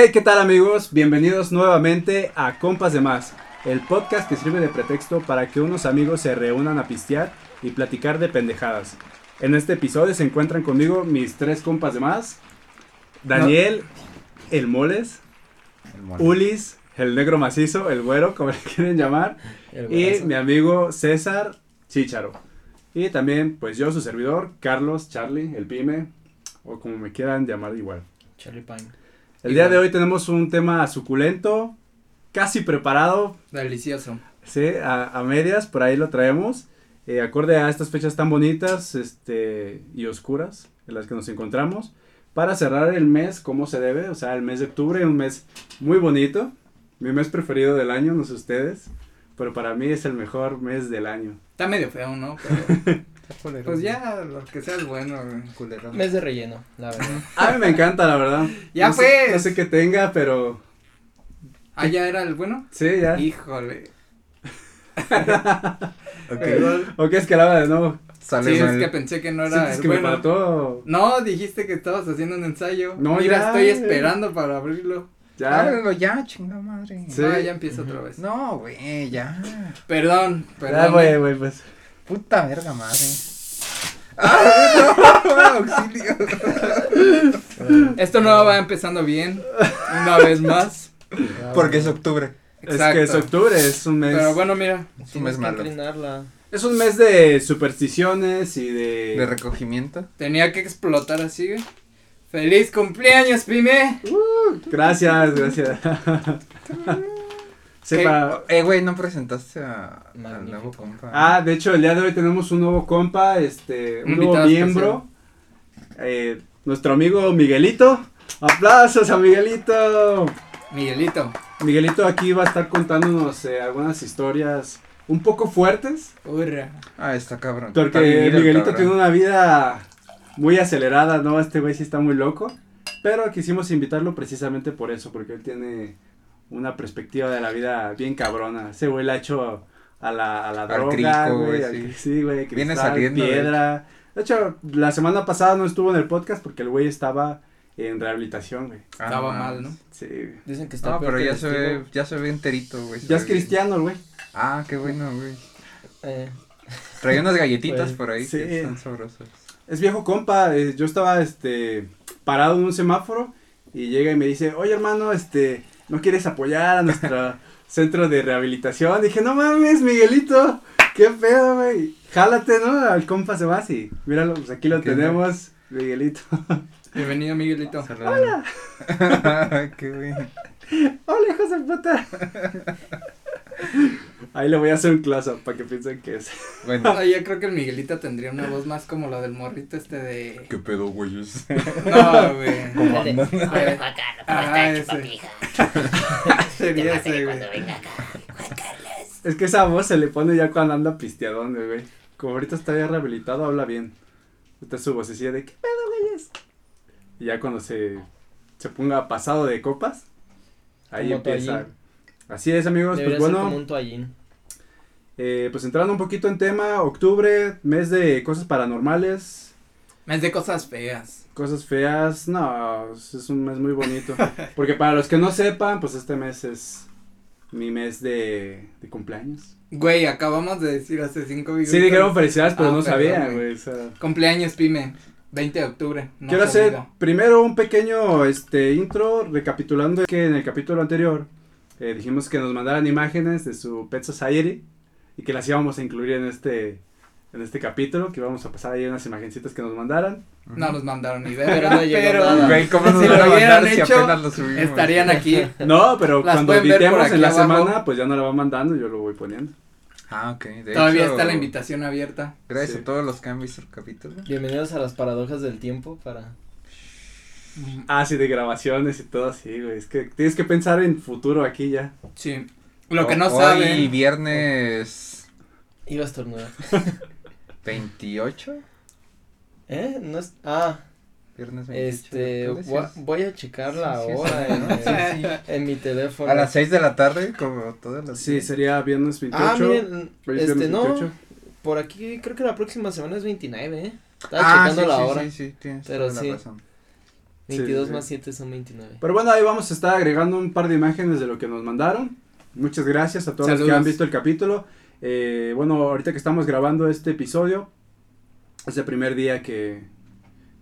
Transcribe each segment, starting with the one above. Hey, ¿qué tal, amigos? Bienvenidos nuevamente a Compas de más, el podcast que sirve de pretexto para que unos amigos se reúnan a pistear y platicar de pendejadas. En este episodio se encuentran conmigo mis tres compas de más: Daniel, el Moles, Ulis, el negro macizo, el güero, como le quieren llamar, y mi amigo César Chícharo. Y también, pues yo, su servidor, Carlos Charlie, el Pime, o como me quieran llamar igual. Charlie Pine. El día de hoy tenemos un tema suculento, casi preparado. Delicioso. Sí, a medias, por ahí lo traemos. Acorde a estas fechas tan bonitas y oscuras en las que nos encontramos, para cerrar el mes como se debe, o sea, el mes de octubre, un mes muy bonito, mi mes preferido del año, no sé ustedes, pero para mí es el mejor mes del año. Está medio feo, ¿no? Pero, pues ya, lo que sea es bueno, culero. Mes de relleno, la verdad. A mí me encanta, la verdad. Ya no pues. No sé qué tenga, pero. ¿Ah, ya era el bueno? Sí, ya. Híjole. Okay. ¿O qué es que lava de nuevo? Sale sí, mal. Es que pensé que no era el que bueno. Me mató. No, dijiste que estabas haciendo un ensayo. No, mira, ya, estoy esperando para abrirlo. Ya. Ábrelo ya, chingada madre. Sí. No, ya empieza otra vez. No, güey, ya. Perdón. Ya, güey, pues. Puta verga madre. ¡Ah, no! ¡Auxilio! Esto no va empezando bien, una vez más. Porque es octubre. Exacto. Es que es octubre, es un mes. Pero bueno, mira, es un mes malo. Es un mes de supersticiones y de recogimiento. Tenía que explotar así, güey. ¡Feliz cumpleaños, Pime! Gracias. Sí, güey, no presentaste al nuevo compa. Ah, de hecho, el día de hoy tenemos un nuevo compa, un nuevo miembro. Nuestro amigo Miguelito. ¡Aplausos a Miguelito! Miguelito aquí va a estar contándonos algunas historias un poco fuertes. ¡Hurra! Ah, está cabrón. Porque Miguelito cabrón. Tiene una vida muy acelerada, ¿no? Este güey sí está muy loco, pero quisimos invitarlo precisamente por eso, porque él tiene una perspectiva de la vida bien cabrona. Ese güey la ha hecho a la droga, güey. Sí, güey, cristal, viene saliendo, piedra. De hecho, la semana pasada no estuvo en el podcast porque el güey estaba en rehabilitación, güey. Estaba mal, ¿no? Sí. Dicen que está peor. No, pero ya se ve enterito, güey. Ya es cristiano, el güey. Ah, qué bueno, güey. Traía unas galletitas por ahí sí. Que están sabrosas. Es viejo compa, yo estaba, parado en un semáforo y llega y me dice, oye, hermano, ¿no quieres apoyar a nuestro centro de rehabilitación? Dije, no mames, Miguelito, qué pedo, güey. Jálate, ¿no? Al compa se va así. Míralo, pues aquí lo tenemos, güey. Miguelito. Bienvenido, Miguelito. Hola. Qué bien. Hola, hijo de puta. Ahí le voy a hacer un close-up para que piensen que es. Bueno. No, yo creo que el Miguelito tendría una voz más como la del morrito de. ¿Qué pedo, güeyes? No, güey. ¿Cómo andan? Sería ese, güey. Es que esa voz se le pone ya cuando anda pisteadón, güey. Como ahorita está ya rehabilitado, habla bien. Entonces su vocecilla de ¿qué pedo, güeyes? Y ya cuando se ponga pasado de copas, ahí empieza. Así es, amigos, debería pues bueno, pues entrando un poquito en tema, octubre, mes de cosas paranormales. Mes de cosas feas. No, es un mes muy bonito, porque para los que no sepan, pues este mes es mi mes de cumpleaños. Güey, acabamos de decir hace 5 minutos. Sí, dijeron felicidades, pero no sabían, güey. Cumpleaños, Pime. 20 de octubre. No quiero hacer primero un pequeño intro, recapitulando que en el capítulo anterior dijimos que nos mandaran imágenes de su Pet Society y que las íbamos a incluir en este capítulo, que íbamos a pasar ahí unas imagencitas que nos mandaran. No nos mandaron ni idea, pero no llegó nada. Güey, ¿cómo nos lo hubieran hecho? Si estarían aquí. No, pero las cuando invitemos en la abajo. Semana, pues ya no la van mandando, yo lo voy poniendo. Ah, ok. De todavía hecho, está la invitación abierta. Gracias a todos los que han visto el capítulo. Bienvenidos a las paradojas del tiempo para... Ah, sí, de grabaciones y todo así, güey, es que tienes que pensar en futuro aquí ya. Sí, lo que no saben. Hoy viernes. Iba a estornudar. ¿28? No es, viernes 28. Voy a checar la hora en mi teléfono. A las 6 de la tarde, como todas las. Sí, sería viernes 28. Ah, miren, no, 28. Por aquí creo que la próxima semana es 29, Estaba checando la hora. Sí, tienes toda la razón. 22 sí, sí. Más 7 son 29. Pero bueno, ahí vamos a estar agregando un par de imágenes de lo que nos mandaron. Muchas gracias a todos Saludos. Los que han visto el capítulo. Bueno, ahorita que estamos grabando este episodio, es el primer día que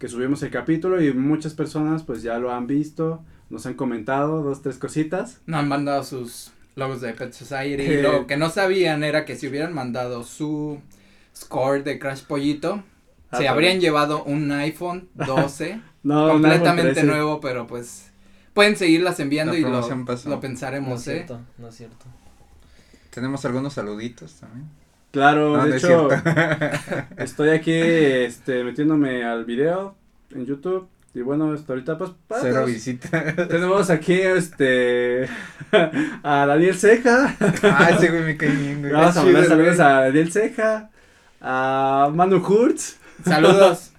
subimos el capítulo y muchas personas pues ya lo han visto, nos han comentado dos, tres cositas. Nos han mandado sus logos de Pet Society. Y lo que no sabían era que si hubieran mandado su score de Crash Pollito, se habrían llevado un iPhone 12 no, completamente nuevo, pero pues pueden seguirlas enviando y lo pensaremos. No es cierto, no es cierto. Tenemos algunos saluditos también. Claro, no, de hecho, estoy aquí metiéndome al video en YouTube y bueno, hasta ahorita pues. Cero visitas. Tenemos aquí a Daniel Ceja. Ah, ese güey me cae bien, güey. Vamos a mandar saludos a Daniel Ceja, a Manu Hurtz. Saludos.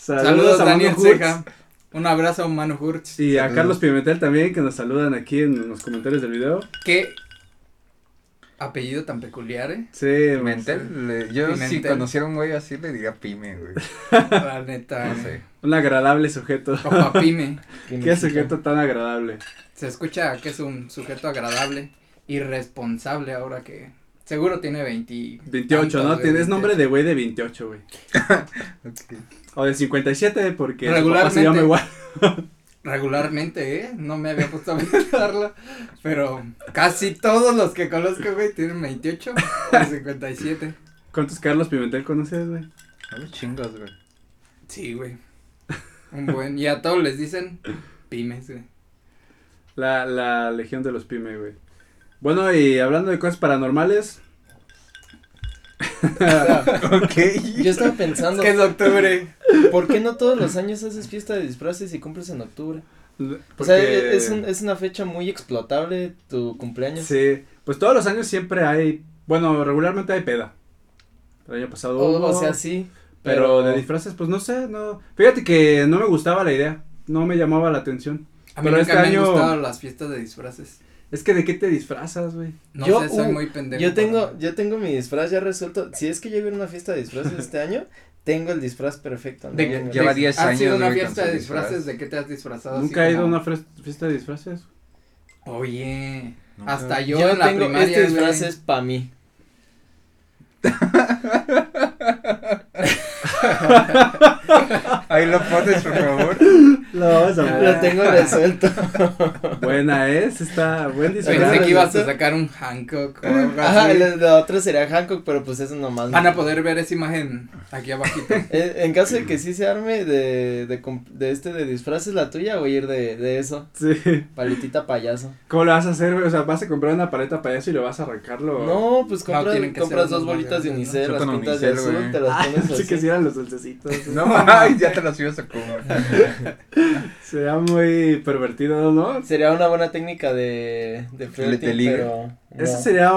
Saludos a Daniel Ceja. Un abrazo a Manu Hurtz. Y a Carlos Pimentel también, que nos saludan aquí en los comentarios del video. ¿Qué apellido tan peculiar, eh? Sí. Pimentel. Yo Pimentel. Si conociera un güey así le diría Pime, güey. La neta. No sé. Un agradable sujeto. Papá Pime. Qué sujeto tan agradable. Se escucha que es un sujeto agradable, irresponsable ahora que... Seguro tiene 28, ¿no? Tienes nombre de güey de 28, güey. Okay. O de 57, porque regularmente se llama igual. Regularmente, no me había puesto a pensarla, pero casi todos los que conozco, güey, tienen 28 o 57. ¿Cuántos Carlos Pimentel conoces, güey? A los chingos, güey. Sí, güey. Un buen, y a todos les dicen Pimes, güey. La legión de los Pimes, güey. Bueno, y hablando de cosas paranormales. Okay. Yo estaba pensando. Es que es octubre. ¿Por qué no todos los años haces fiesta de disfraces y cumples en octubre? Porque... O sea, es una fecha muy explotable tu cumpleaños. Sí, pues todos los años siempre hay, bueno, regularmente hay peda. El año pasado hubo. O sea, sí. Pero de disfraces, pues no sé, no. Fíjate que no me gustaba la idea, no me llamaba la atención. A mí pero nunca me han gustado las fiestas de disfraces. Es que, ¿de qué te disfrazas, güey? No yo, sé, soy muy pendejo. Yo tengo mi disfraz ya resuelto. Si es que yo hubiera una fiesta de disfraces este año, tengo el disfraz perfecto. ¿No? Lleva 10 años. ¿Has ido a una fiesta de disfraces? ¿De qué te has disfrazado? Nunca he ido a una fiesta de disfraces. Oye, no, hasta yo en la primaria, güey. Este disfraz es pa' mí. Ahí lo pones, por favor. Lo tengo resuelto. Buena es, está buen disfraz. Pensé que ibas a sacar un Hancock o algo así. La otra sería Hancock, pero pues eso nomás. Van a poder ver esa imagen aquí abajito. En caso de que sí se arme de disfraces la tuya, voy a ir de eso. Sí. Paletita payaso. ¿Cómo lo vas a hacer? O sea, ¿vas a comprar una paleta payaso y lo vas a arrancarlo? No, pues compras dos bolitas de unicel, las pintas de azul, te las pones así. Sí que sí eran los dulcecitos. No, ay, ya te los ibas a comer. Sería muy pervertido, ¿no? Sería una buena técnica de flirting, pero... No. Eso sería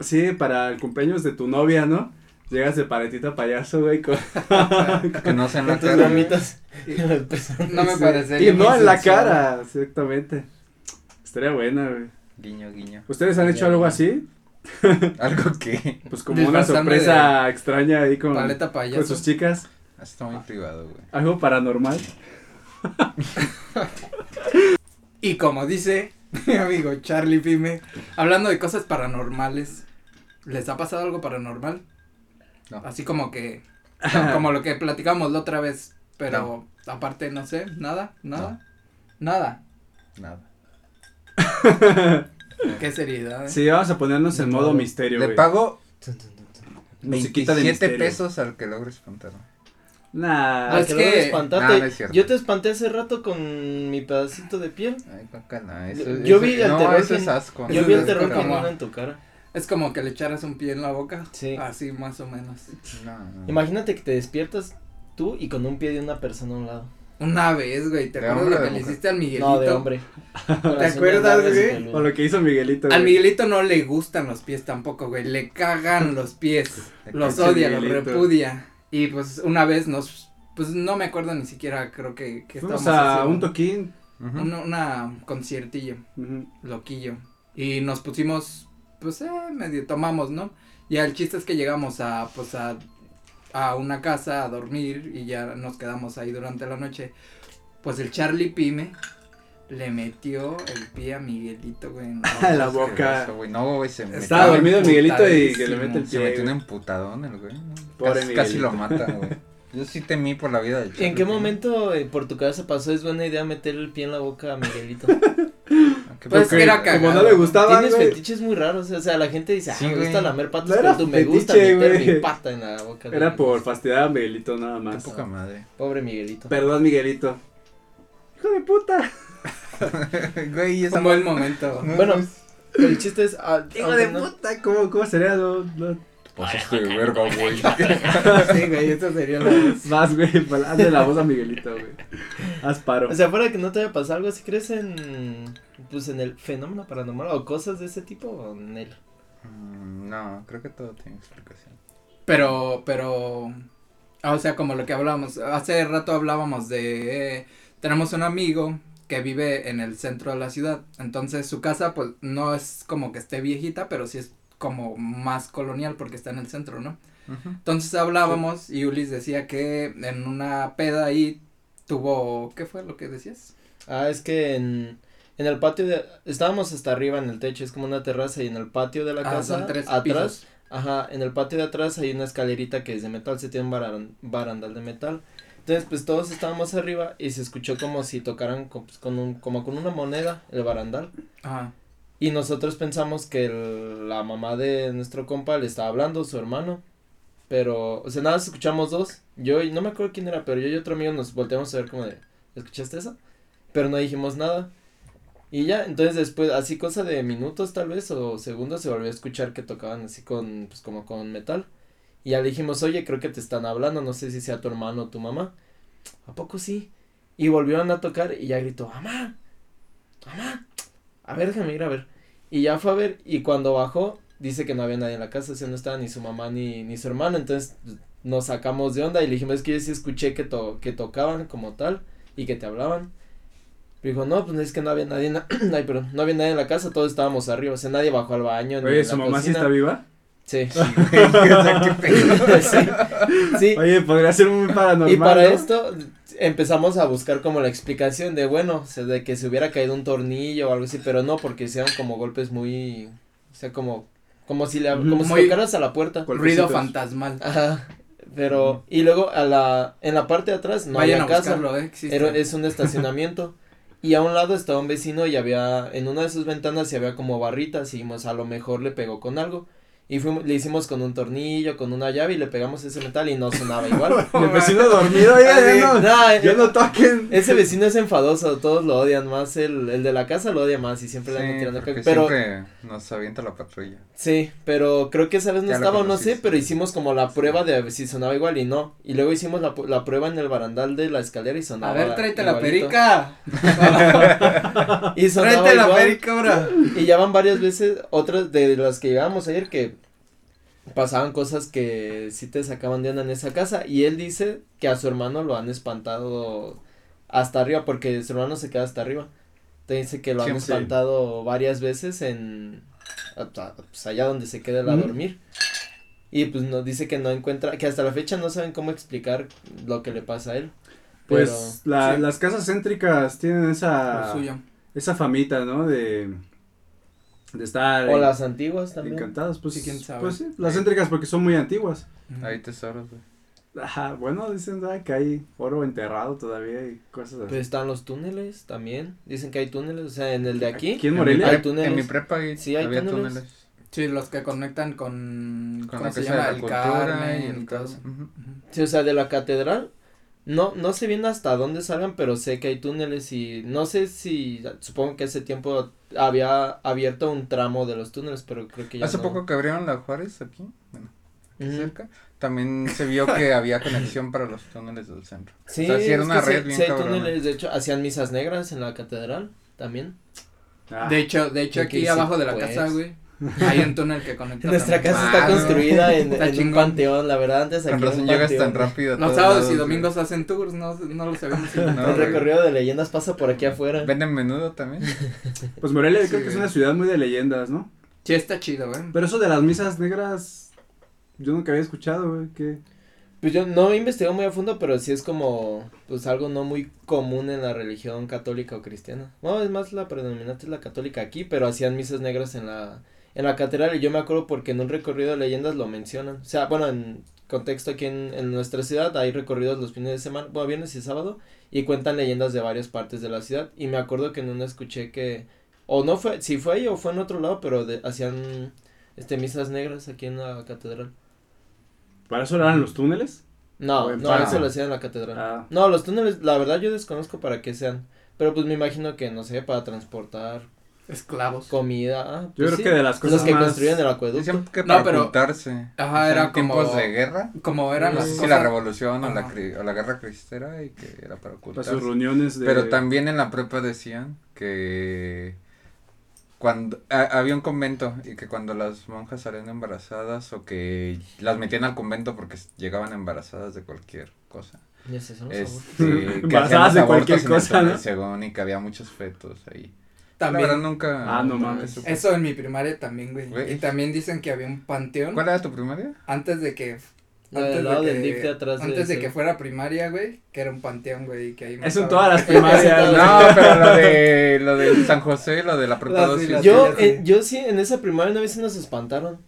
sí, para el cumpleaños de tu novia, ¿no? Llegas de paletita payaso, güey, con... que no sean las gomitas. No me parecería. Y no en la cara, exactamente. Estaría buena, güey. Guiño, guiño. ¿Ustedes han hecho algo así? ¿Algo qué? Pues como una sorpresa extraña ahí con... Paleta payaso. Con sus chicas. Está muy privado, güey. Algo paranormal. Y como dice mi amigo Charlie Pime, hablando de cosas paranormales, ¿les ha pasado algo paranormal? No. Así como que, como lo que platicamos la otra vez, pero no. Aparte no sé, nada. Qué seriedad, ¿eh? Sí, vamos a ponernos en modo misterio, güey. Le pago 27 pesos al que logre espantarlo. Nah, no, es que espantarte. Nah, no, yo te espanté hace rato con mi pedacito de piel. Ay, no, eso, yo vi el terror. Eso es asco. Yo vi el terror como en tu cara. Es como que le echaras un pie en la boca. Sí. Así más o menos. No. Imagínate que te despiertas tú y con un pie de una persona a un lado. Una vez, güey, ¿te acuerdas lo que le hiciste al Miguelito? No, de hombre. ¿Te acuerdas, güey? O lo que hizo Miguelito, güey. Al Miguelito no le gustan los pies tampoco, güey, le cagan los pies, los odia, los repudia. Y pues una vez pues no me acuerdo ni siquiera, creo que estábamos haciendo un toquín, una conciertillo, loquillo, y nos pusimos, pues medio tomamos, ¿no? Ya el chiste es que llegamos a una casa a dormir y ya nos quedamos ahí durante la noche, pues el Charlie Pime le metió el pie a Miguelito, güey. No, a la boca. Eso, güey. No, güey, se metió. Estaba dormido Miguelito y que le mete el pie. Se metió un emputadón el güey. Pobre Miguelito. Casi lo mata, güey. Yo sí temí por la vida del Charlie. ¿En qué momento por tu cabeza pasó? ¿Es buena idea meterle el pie en la boca a Miguelito? Pues que era cagado. Como no le gustaba, tienes güey. Fetiches muy raros, o sea, la gente dice, sí, ah, me gusta lamer patas, no pero tú fetiche, me gusta meter güey. Mi pata en la boca. Era por fastidiar a Miguelito nada más. Qué poca madre. Pobre Miguelito. Perdón, Miguelito. Hijo de puta. Güey, es un buen momento. Bueno, el chiste es. Hijo de puta, ¿cómo sería? No. Pasaste de verga, güey. Sí, güey, esto sería la voz. Más, güey, hazle la voz a Miguelito, güey. Haz paro. O sea, fuera que no te vaya a pasar algo, si crees en, pues, en el fenómeno paranormal o cosas de ese tipo, o en él. No, creo que todo tiene explicación. Pero, o sea, como lo que hablábamos, hace rato hablábamos de, tenemos un amigo que vive en el centro de la ciudad, entonces su casa, pues, no es como que esté viejita, pero sí es como más colonial porque está en el centro, ¿no? Uh-huh. Entonces hablábamos sí. Y Ulis decía que en una peda ahí tuvo, ¿qué fue lo que decías? Ah, es que en el patio de, estábamos hasta arriba en el techo, es como una terraza y en el patio de la casa. Son tres atrás, pisos. Ajá, en el patio de atrás hay una escalerita que es de metal, se tiene un barandal de metal. Entonces, pues todos estábamos arriba y se escuchó como si tocaran como con una moneda el barandal. Ajá. Y nosotros pensamos que la mamá de nuestro compa le estaba hablando, su hermano, pero, o sea, nada, escuchamos dos, yo, y no me acuerdo quién era, pero yo y otro amigo nos volteamos a ver como de, ¿escuchaste eso? Pero no dijimos nada, y ya, entonces después, así cosa de minutos tal vez, o segundos, se volvió a escuchar que tocaban así con, pues como con metal, y ya le dijimos, oye, creo que te están hablando, no sé si sea tu hermano o tu mamá, ¿a poco sí? Y volvieron a tocar, y ya gritó, mamá, mamá. A ver, déjame ir a ver, y ya fue a ver, y cuando bajó, dice que no había nadie en la casa, o sea, no estaba ni su mamá ni su hermano, entonces nos sacamos de onda, y le dijimos, es que yo sí escuché que tocaban como tal, y que te hablaban, y dijo, no, pues es que no había nadie, ay, perdón, no había nadie en la casa, todos estábamos arriba, o sea, nadie bajó al baño, oye, ni ¿su mamá cocina. Sí está viva? Sí. Sí. Oye, podría ser muy paranormal. Y para esto empezamos a buscar como la explicación de, bueno, o sea, de que se hubiera caído un tornillo o algo así, pero no, porque hicieron como golpes muy, o sea, como si le, como muy si tocaras a la puerta. Ruido fantasmal. Ajá. Pero, y luego en la parte de atrás no había casa. Vayan a buscarlo, existe. Es un estacionamiento. Y a un lado estaba un vecino y había, en una de sus ventanas se había como barritas y dijimos, a lo mejor le pegó con algo. Y le hicimos con un tornillo, con una llave y le pegamos ese metal y no sonaba igual. El vecino dormido, ya no toquen. Ese vecino es enfadoso, todos lo odian más, el de la casa lo odia más y siempre sí, le andan tirando caca. Pero siempre nos avienta la patrulla. Sí, pero creo que esa vez no ya estaba, no sé, pero hicimos como la prueba de ver si sonaba igual y no. Y luego hicimos la prueba en el barandal de la escalera y sonaba. A ver, tráete la perica. Y sonaba tráete igual. La perica ahora. Y ya van varias veces, otras de las que llegábamos ayer que pasaban cosas que sí te sacaban de onda en esa casa y él dice que a su hermano lo han espantado hasta arriba porque su hermano se queda hasta arriba, te dice que lo han espantado varias veces en pues allá donde se queda él a dormir y pues nos dice que no encuentra, que hasta la fecha no saben cómo explicar lo que le pasa a él. Pues pero, las casas céntricas tienen esa famita, ¿no? De estar. O las antiguas también. Encantadas, pues sí, quién sabe. Pues sí, las céntricas porque son muy antiguas. Hay tesoros, güey. Ajá, bueno, dicen que hay oro enterrado todavía y cosas así. Pero están los túneles también, dicen que hay túneles, o sea, en el de aquí. ¿Aquí en Morelia? Hay túneles. En mi prepa sí, había túneles. Sí, los que conectan con la Casa de la Cultura y el caso. Sí, o sea, de la catedral. No sé bien hasta dónde salgan, pero sé que hay túneles y no sé si, supongo que hace tiempo había abierto un tramo de los túneles, pero creo que ya hace poco que abrieron la Juárez aquí, bueno, aquí cerca, también se vio que había conexión para los túneles del centro. Sí, o sea, si era una red bien cabrona. Túneles, de hecho, hacían misas negras en la catedral también. Ah, de hecho aquí abajo de la casa, güey. Hay un túnel que conecta. Nuestra casa está construida en un panteón, la verdad, antes aquí era un panteón. Llegas tan rápido. Los sábados y domingos hacen tours, no lo sabemos. El recorrido de leyendas pasa por aquí afuera. Venden menudo también. Pues Morelia creo que es una ciudad muy de leyendas, ¿no? Sí, está chido, güey. Pero eso de las misas negras, yo nunca había escuchado, güey, que Pues yo no he investigado muy a fondo, pero sí es como, pues algo no muy común en la religión católica o cristiana. Bueno, es más, la predominante es la católica aquí, pero hacían misas negras en la catedral, y yo me acuerdo porque en un recorrido de leyendas lo mencionan. O sea, bueno, en contexto aquí en nuestra ciudad hay recorridos los fines de semana, bueno, viernes y sábado, y cuentan leyendas de varias partes de la ciudad, y me acuerdo que en una escuché que, o no fue, si fue ahí o fue en otro lado, pero hacían misas negras aquí en la catedral. ¿Para eso eran los túneles? No, eso lo hacían en la catedral. Ah. No, los túneles, la verdad yo desconozco para qué sean, pero pues me imagino que, no sé, para transportar. Esclavos. Comida. Ah, pues yo creo sí, que de las cosas los que más construían el acueducto. Decían que para ocultarse. Ajá, o sea, era como tiempos de guerra. Como eran las cosas. La revolución o la guerra cristera, y que era para ocultarse. Para sus reuniones de. Pero también en la prepa decían que cuando había un convento, y que cuando las monjas salían embarazadas, o que las metían al convento porque llegaban embarazadas de cualquier cosa. Ya sé, son embarazadas de cualquier cosa, ¿no? Según, y que había muchos fetos ahí. También. La verdad, nunca. Ah, no mames. Eso en mi primaria también, güey. Y también dicen que había un panteón. ¿Cuál era tu primaria? Antes de que. Antes de que fuera primaria, güey, que era un panteón, güey, que ahí. Eso en todas las primarias. No, pero lo de San José, lo de la prepa 12. Yo sí, en esa primaria una vez nos espantaron.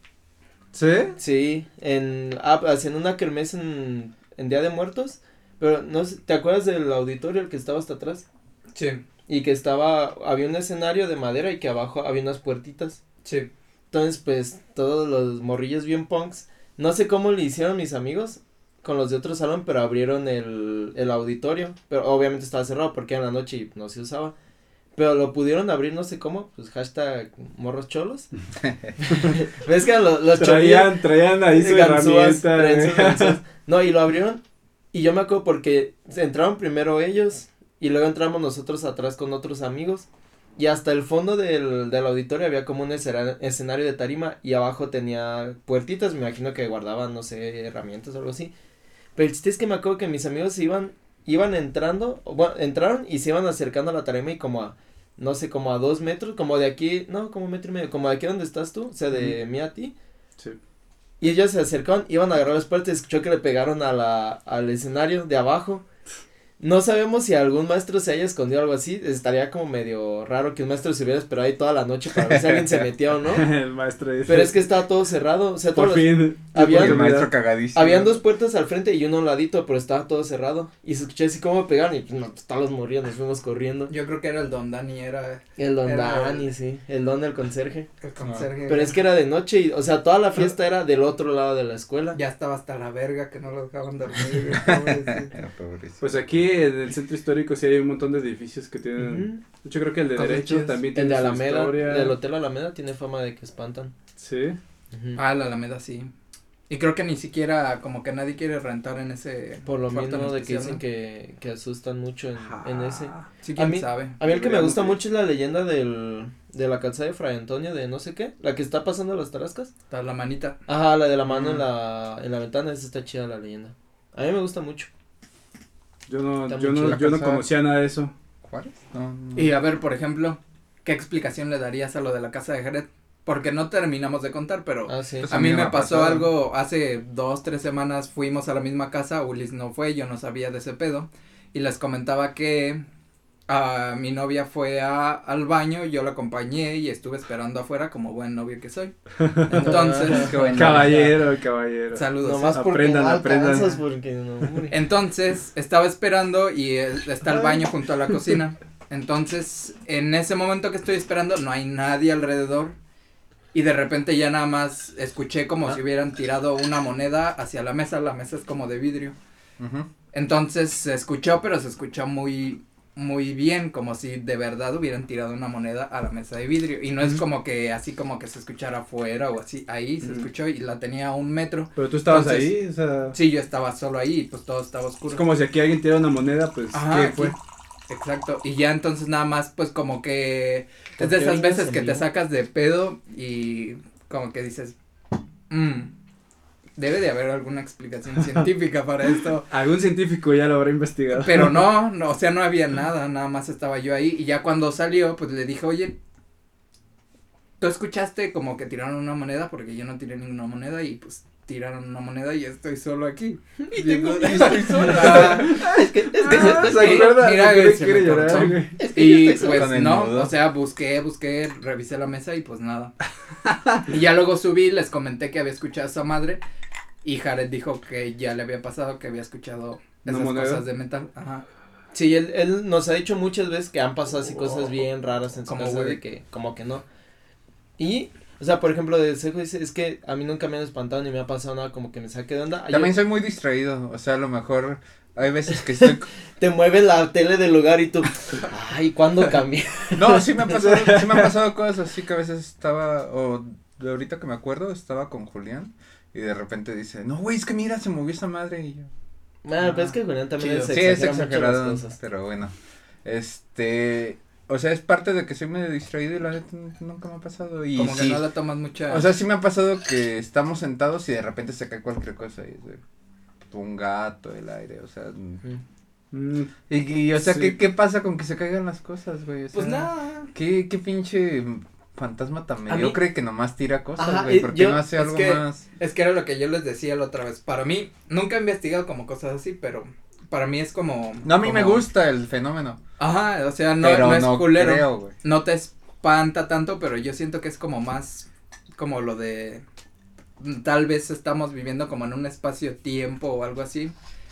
¿Sí? Sí, haciendo una kermés en Día de Muertos, pero no sé, ¿te acuerdas del auditorio, el que estaba hasta atrás? Sí. Y que había un escenario de madera, y que abajo había unas puertitas. Sí. Entonces, pues, todos los morrillos bien punks. No sé cómo le hicieron mis amigos con los de otro salón, pero abrieron el auditorio, pero obviamente estaba cerrado porque era en la noche y no se usaba, pero lo pudieron abrir, no sé cómo, pues hashtag morros cholos. ¿Ves que los traían ahí su herramienta? No, y lo abrieron, y yo me acuerdo porque entraron primero ellos, y luego entramos nosotros atrás con otros amigos, y hasta el fondo del auditorio había como un escenario de tarima, y abajo tenía puertitas, me imagino que guardaban, no sé, herramientas o algo así. Pero el chiste es que me acuerdo que mis amigos iban entrando, bueno, entraron y se iban acercando a la tarima, y como a, no sé, como a 2 metros, como de aquí, no, como 1,5 metros, como de aquí donde estás tú, o sea, de mí a ti. Sí. Y ellos se acercaron, iban a agarrar las puertas, escuchó que le pegaron al escenario de abajo. No sabemos si algún maestro se haya escondido o algo así, estaría como medio raro que un maestro se hubiera esperado ahí toda la noche para ver si alguien se metió o no. El maestro dice. Pero es que estaba todo cerrado, o sea, por fin. El maestro cagadísimo. Habían 2 puertas al frente y uno a un ladito, pero estaba todo cerrado, y se escuché así como pegaron, y no, pues todos los morrían, nos fuimos corriendo. Yo creo que era el don Dani, sí, el don del conserje. El conserje. Pero es que era de noche, y, o sea, toda la fiesta era del otro lado de la escuela. Ya estaba hasta la verga que no lo dejaban dormir. Pues aquí en el centro histórico sí hay un montón de edificios que tienen, uh-huh. Yo creo que el de derecho también tiene su Alameda, historia. El Hotel Alameda tiene fama de que espantan. Sí. Uh-huh. Ah, la Alameda sí. Y creo que ni siquiera como que nadie quiere rentar en ese. Por lo mismo de que dicen que asustan mucho en ese. Sí, quién sabe. A mí el que me gusta mucho es la leyenda de la calzada de Fray Antonio de no sé qué, la que está pasando las tarascas. La manita. Ajá, la de la mano en la ventana, esa está chida la leyenda. A mí me gusta mucho. Yo no conocía nada de eso. ¿Juárez? No. Y a ver, por ejemplo, ¿qué explicación le darías a lo de la casa de Jared? Porque no terminamos de contar, pero sí. Pues a mí me pasó algo, hace 2-3 semanas fuimos a la misma casa, Ulis no fue, yo no sabía de ese pedo, y les comentaba que mi novia fue al baño, yo la acompañé y estuve esperando afuera como buen novio que soy. Entonces. Caballero. Saludos. Nomás aprendan. Porque no, entonces, estaba esperando y está el baño junto a la cocina. Entonces, en ese momento que estoy esperando, no hay nadie alrededor. Y de repente ya nada más escuché como si hubieran tirado una moneda hacia la mesa es como de vidrio. Uh-huh. Entonces, se escuchó muy bien, como si de verdad hubieran tirado una moneda a la mesa de vidrio, y no es como que así como que se escuchara afuera o así, ahí se escuchó y la tenía a 1 metro. Pero tú estabas entonces, ahí, o sea. Sí, yo estaba solo ahí, pues todo estaba oscuro. Es como si aquí alguien tirara una moneda, pues. Ajá, ¿qué fue? Exacto, y ya entonces nada más pues como que es de esas veces que te sacas de pedo y como que dices, debe de haber alguna explicación científica para esto. Algún científico ya lo habrá investigado. Pero no, o sea, no había nada más estaba yo ahí, y ya cuando salió, pues le dije, oye, ¿tú escuchaste como que tiraron una moneda? Porque yo no tiré ninguna moneda, y pues tiraron una moneda y estoy solo aquí. Y tengo que estoy solo. Es que yo estoy solo. O sea, busqué, revisé la mesa y pues nada. Y ya luego subí, les comenté que había escuchado a esa madre y Jared dijo que ya le había pasado, que había escuchado esas cosas de metal. Ajá. Sí, él nos ha dicho muchas veces que han pasado así cosas bien raras en su casa, de que como que no. Y, o sea, por ejemplo, de Cejo dice, es que a mí nunca me han espantado ni me ha pasado nada como que me saque de onda. También soy muy distraído, o sea, a lo mejor hay veces que estoy. Te mueve la tele del lugar y tú, ay, ¿cuándo cambié? No, sí me han pasado cosas así que a veces estaba, o de ahorita que me acuerdo, estaba con Julián y de repente dice, no, güey, es que mira, se movió esa madre y yo. Bueno, pero es que Julián también es exagerado, pero bueno, o sea, es parte de que soy medio distraído y la neta nunca me ha pasado. Y como sí, que no la tomas mucha. O sea, sí me ha pasado que estamos sentados y de repente se cae cualquier cosa y un gato, el aire, o sea. Y o sea, sí. ¿Qué pasa con que se caigan las cosas, güey? O sea, pues nada. ¿Qué pinche fantasma tan mediocre que nomás tira cosas, güey? ¿Por qué no hace algo más? Es que era lo que yo les decía la otra vez. Para mí, nunca he investigado como cosas así, pero para mí es como. No, a mí me gusta el fenómeno. Ajá, o sea, no es culero. Creo, no te espanta tanto, pero yo siento que es como más, como lo de, tal vez estamos viviendo como en un espacio-tiempo o algo así,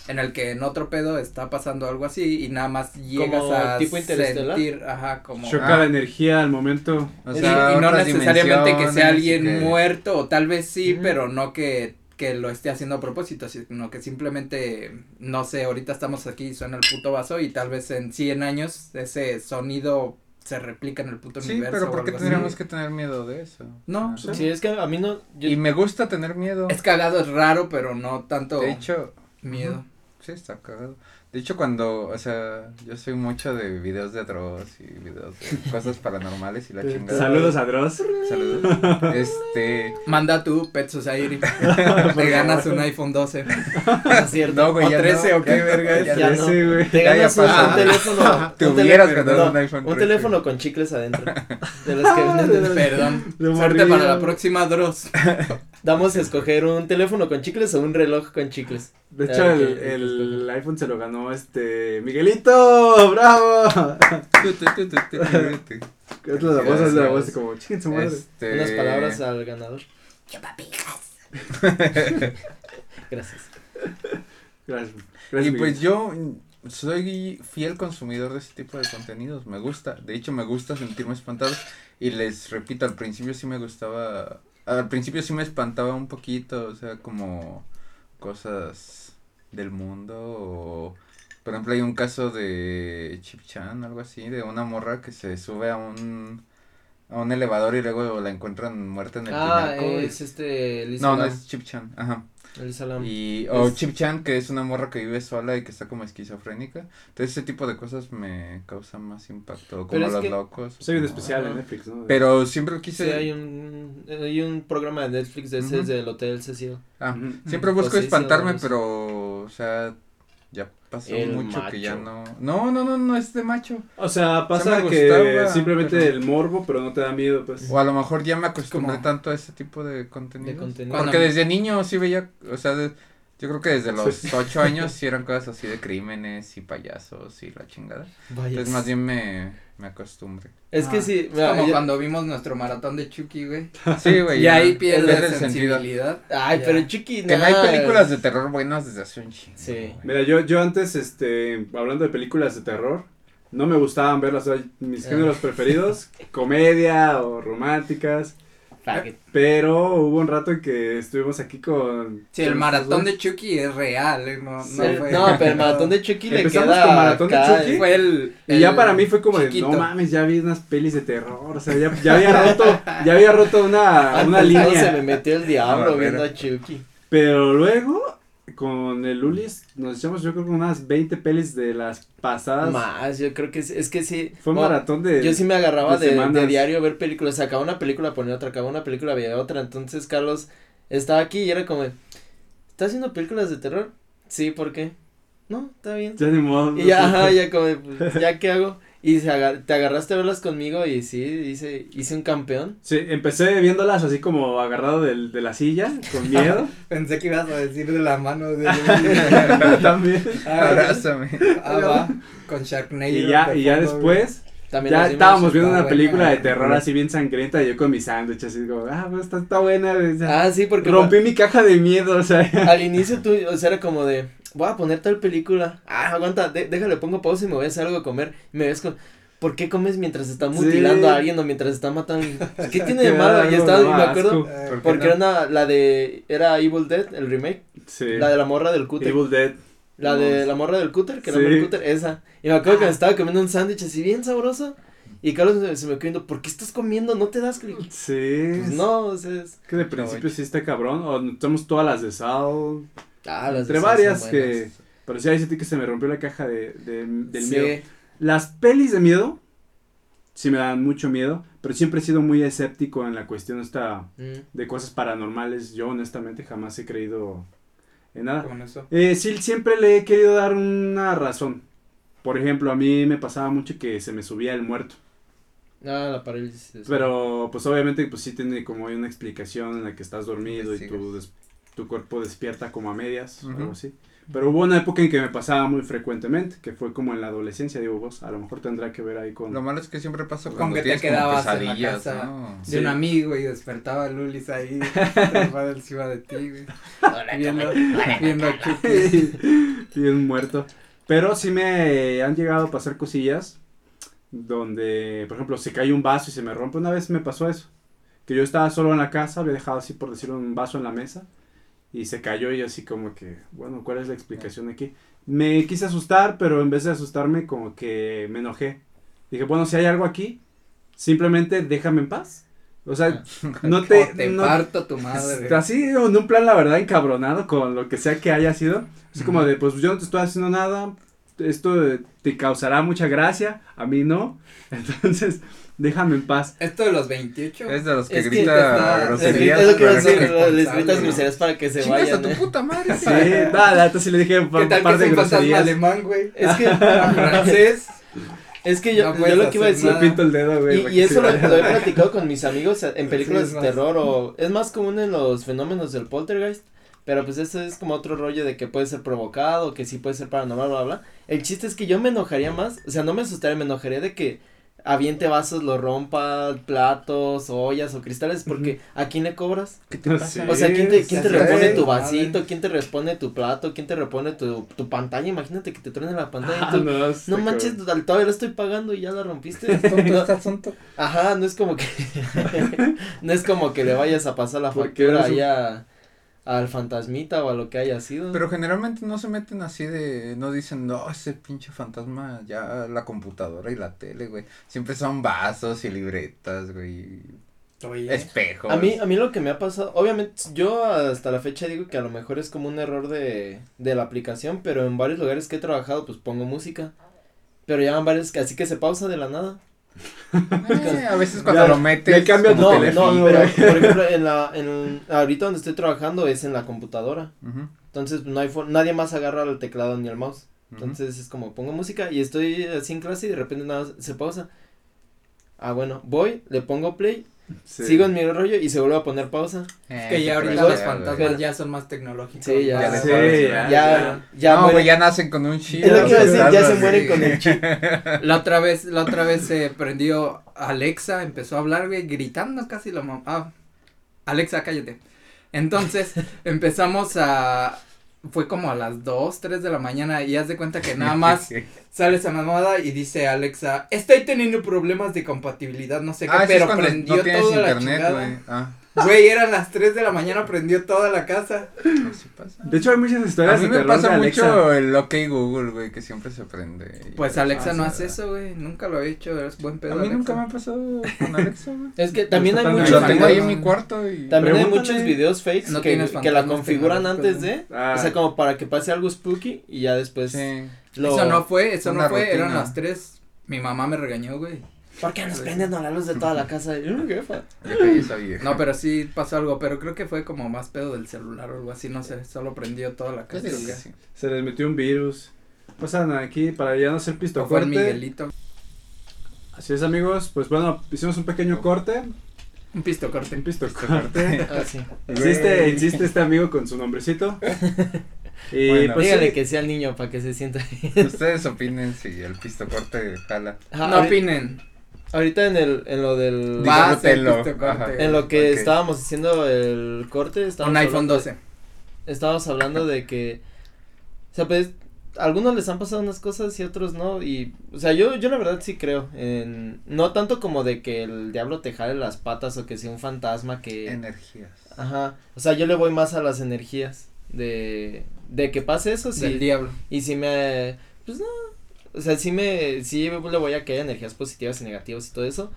en el que en otro pedo está pasando algo así y nada más llegas como a tipo sentir, ajá, como. Choca la energía al momento. O sea, y no necesariamente que sea alguien muerto, o tal vez sí, pero no que lo esté haciendo a propósito, sino que simplemente, no sé, ahorita estamos aquí y suena el puto vaso y tal vez en 100 años ese sonido se replica en el puto universo. Sí, pero ¿por qué tendríamos que tener miedo de eso? No, o sea, sí, es que a mí no. Yo. Y me gusta tener miedo. Es cagado, es raro, pero no tanto. De hecho. Miedo. Sí, está cagado. De hecho, cuando, o sea, yo soy mucho de videos de Dross y videos de cosas paranormales y la chingada. Saludos a Dross. Saludos. Manda tu Pet Society. Te ganas un iPhone 12. No es cierto. No, güey, o 13 o qué verga es. Ya 13, güey. Te ganas un teléfono. Te hubieras ganado un iPhone 13. Un teléfono con chicles adentro. De los que venden. Perdón. Suerte para la próxima, Dross. Damos a escoger un teléfono con chicles o un reloj con chicles. De hecho, el iPhone se lo ganó Miguelito, bravo. Es la voz como chingue su madre. Unas palabras al ganador. Chupapijas. Gracias. Y pues yo soy fiel consumidor de ese tipo de contenidos, me gusta, de hecho me gusta sentirme espantado y les repito, al principio sí me espantaba un poquito, o sea, como cosas del mundo o, por ejemplo, hay un caso de Chip-chan, algo así, de una morra que se sube a un elevador y luego la encuentran muerta en el pinaco. Es No es Chip-chan, ajá. O Chip-chan, que es una morra que vive sola y que está como esquizofrénica. Entonces ese tipo de cosas me causan más impacto, como Los Locos. Soy un especial en Netflix, ¿no? Pero siempre quise. Sí, hay un programa de Netflix de ese del Hotel Cecil. Siempre busco espantarme, pero, o sea, ya pasó el mucho macho. Que ya no. No es de macho. O sea, pasa que gustaba, simplemente el morbo, pero no te da miedo, pues. O a lo mejor ya me acostumbré tanto a ese tipo de contenido. Porque desde niño sí veía, o sea, yo creo que desde los 8 años sí eran cosas así de crímenes y payasos y la chingada. Vaya. Entonces más bien me acostumbré. Es que sí. Mira, como cuando vimos nuestro maratón de Chucky, güey. Sí, güey. Y ahí pierdes la sensibilidad. Ay, ya. Pero Chucky no. Que hay películas de terror buenas desde hace un chingo. Sí. Güey. Mira, yo antes, hablando de películas de terror, no me gustaban verlas, o sea, mis géneros preferidos, comedia o románticas. Pero hubo un rato en que estuvimos aquí con. Sí, el maratón de Chucky es real, pero el maratón de Chucky le queda con maratón de Chucky. Fue el ya para mí fue como chiquito. De, no mames, ya vi unas pelis de terror, o sea, ya había roto una línea. Se me metió el diablo viendo a Chucky. Pero luego con el Lulis nos echamos, yo creo, unas 20 pelis de las pasadas. Más, yo creo que es que sí. Fue un maratón de. Yo sí me agarraba de diario a ver películas, sacaba una película, ponía otra, acababa una película, veía otra, entonces Carlos estaba aquí y era como, ¿estás viendo películas de terror? Sí, ¿por qué? No, está bien. Ya ni modo. Y ya, ¿qué hago? Y te agarraste a verlas conmigo y sí, hice un campeón. Sí, empecé viéndolas así como agarrado de la silla, con miedo. Pensé que ibas a decir de la mano. También. Abrázame. Ah, va, con Sharknado. Y ya después, ya estábamos viendo una película de terror así bien sangrienta y yo con mi sándwich así como, pues está buena. O sea, sí, porque. Rompí mi caja de miedo, o sea. Al inicio tú, o sea, era como de... voy a poner tal película, aguanta, déjale, pongo pausa y me voy a hacer algo de comer, me ves con, ¿por qué comes mientras está mutilando a alguien o mientras está matando? ¿Qué tiene de malo? Ya estaba, me acuerdo, porque era la de Evil Dead, el remake, sí. La de la morra del cúter. Evil Dead. La de la morra del cúter, que sí. Era el cúter, esa, y me acuerdo que me estaba comiendo un sándwich así bien sabroso. Y Carlos se me quedó viendo, ¿por qué estás comiendo? ¿No te das clic? Sí. Pues no, o sea. Es que de principio sí está cabrón, o somos todas las de Sao. Ah, las entre varias que, pero sí, ahí sentí que se me rompió la caja del sí. Miedo. Las pelis de miedo, sí me dan mucho miedo, pero siempre he sido muy escéptico en la cuestión esta de cosas paranormales. Yo honestamente jamás he creído en nada. ¿Con eso? Sí, siempre le he querido dar una razón. Por ejemplo, a mí me pasaba mucho que se me subía el muerto. Ah, la parálisis. Es pero, pues obviamente, pues sí tiene como una explicación en la que estás dormido y tú tu cuerpo despierta como a medias, uh-huh. Algo así, pero hubo una época en que me pasaba muy frecuentemente, que fue como en la adolescencia, digo vos, a lo mejor tendrá que ver ahí con... Lo malo es que siempre pasó con que te quedabas en la casa, ¿no? De sí. Un amigo y despertaba Lulis ahí, trepado encima de ti, güey, viendo a Chucky, bien muerto, pero sí me han llegado a pasar cosillas donde, por ejemplo, se cae un vaso y se me rompe. Una vez me pasó eso, que yo estaba solo en la casa, había dejado así por decirlo un vaso en la mesa, y se cayó y así como que, bueno, ¿cuál es la explicación aquí? Me quise asustar, pero en vez de asustarme como que me enojé. Dije, bueno, si hay algo aquí, simplemente déjame en paz. O sea, no te... te parto tu madre. Así, en un plan, la verdad, encabronado con lo que sea que haya sido. Así como de, pues yo no te estoy haciendo nada, esto te causará mucha gracia, a mí no. Entonces... déjame en paz. Esto de los 28. Es de los que grita groserías. Es lo que iba a decir, les gritas groserías para que se vayan. Chingas a tu puta madre. Sí, nada, entonces sí le dije un par de groserías. Alemán, güey. Es que francés. Es que yo lo que iba a decir. Me pinto el dedo, güey. Y eso lo he platicado con mis amigos en películas de terror o es más común en los fenómenos del poltergeist. Pero pues eso es como otro rollo de que puede ser provocado, que sí puede ser paranormal, bla, bla. El chiste es que yo me enojaría más, o sea, no me asustaría, me enojaría de que aviente vasos, lo rompa, platos, ollas o cristales, porque ¿a quién le cobras? ¿Qué te pasa? Sí, o sea, ¿quién te repone tu vasito? ¿Quién te repone tu plato? ¿Quién te repone tu pantalla? Imagínate que te truene la pantalla. Tú, no manches, todavía la estoy pagando y ya la rompiste. Estás tonto. Ajá, no es como que le vayas a pasar la factura allá al fantasmita o a lo que haya sido. Pero generalmente no se meten así de, no dicen, no, ese pinche fantasma, ya la computadora y la tele, güey. Siempre son vasos y libretas, güey. Oye. Espejos. A mí lo que me ha pasado, obviamente, yo hasta la fecha digo que a lo mejor es como un error de la aplicación, pero en varios lugares que he trabajado, pues pongo música. Pero ya van varios, así que se pausa de la nada. A veces cuando ya, lo metes el cambio no, pero por ejemplo ahorita donde estoy trabajando es en la computadora, entonces no hay nadie más agarra el teclado ni el mouse, entonces es como pongo música y estoy así en clase y de repente nada se pausa, bueno, voy, le pongo play, sigo en mi rollo y se vuelve a poner pausa. Es que ya ahorita los fantasmas ya son más tecnológicos. Sí, ya no, güey, ya nacen con un chip. Ya se mueren con el chip. La otra vez se prendió Alexa, empezó a hablar, güey, gritando casi la mamá. Alexa, cállate. Entonces, empezamos a fue como a las 2, 3 de la mañana y haz de cuenta que nada más sale esa mamada y dice Alexa, estoy teniendo problemas de compatibilidad, no sé qué, pero prendió no toda internet, la chingada. Güey, eran las 3 de la mañana, prendió toda la casa. No se pasa. De hecho hay muchas historias. A mí me pasa mucho el OK Google, güey, que siempre se prende. Pues Alexa no hace eso, güey, nunca lo he hecho, es buen pedo. A mí Alexa nunca me ha pasado con Alexa, güey. Es que también hay muchos. Lo tengo ahí en mi cuarto y. También hay muchos videos fakes que la configuran antes de, o sea, como para que pase algo spooky y ya después. Sí. Eso no fue, eran las 3. Mi mamá me regañó, güey. ¿Por qué nos prenden a la luz de toda la casa? Jefa. No, pero sí pasó algo, pero creo que fue como más pedo del celular o algo así, no sé, solo prendió toda la casa. Se les metió un virus. Pasan aquí para ya no ser pistofuerte. Fue el Miguelito. Así es, amigos, pues bueno, hicimos un pequeño corte. Un pisto corte. Un pisto corte. Ah, sí. Insiste este amigo con su nombrecito. Y bueno, pues dígale sí, que sea el niño para que se sienta bien. Ustedes opinen si el pisto corte jala. Ajá, no opinen. Ahorita en lo del corte, en lo que okay, estábamos haciendo el corte, estábamos un iPhone 12. Estábamos hablando de que, o sea, pues, algunos les han pasado unas cosas y otros no, y, o sea, yo la verdad sí creo en, no tanto como de que el diablo te jale las patas o que sea un fantasma que. Energías. Ajá, o sea, yo le voy más a las energías de que pase eso, sí. Del diablo. Y si me, pues no. O sea, sí le voy a que haya energías positivas y negativas y todo eso,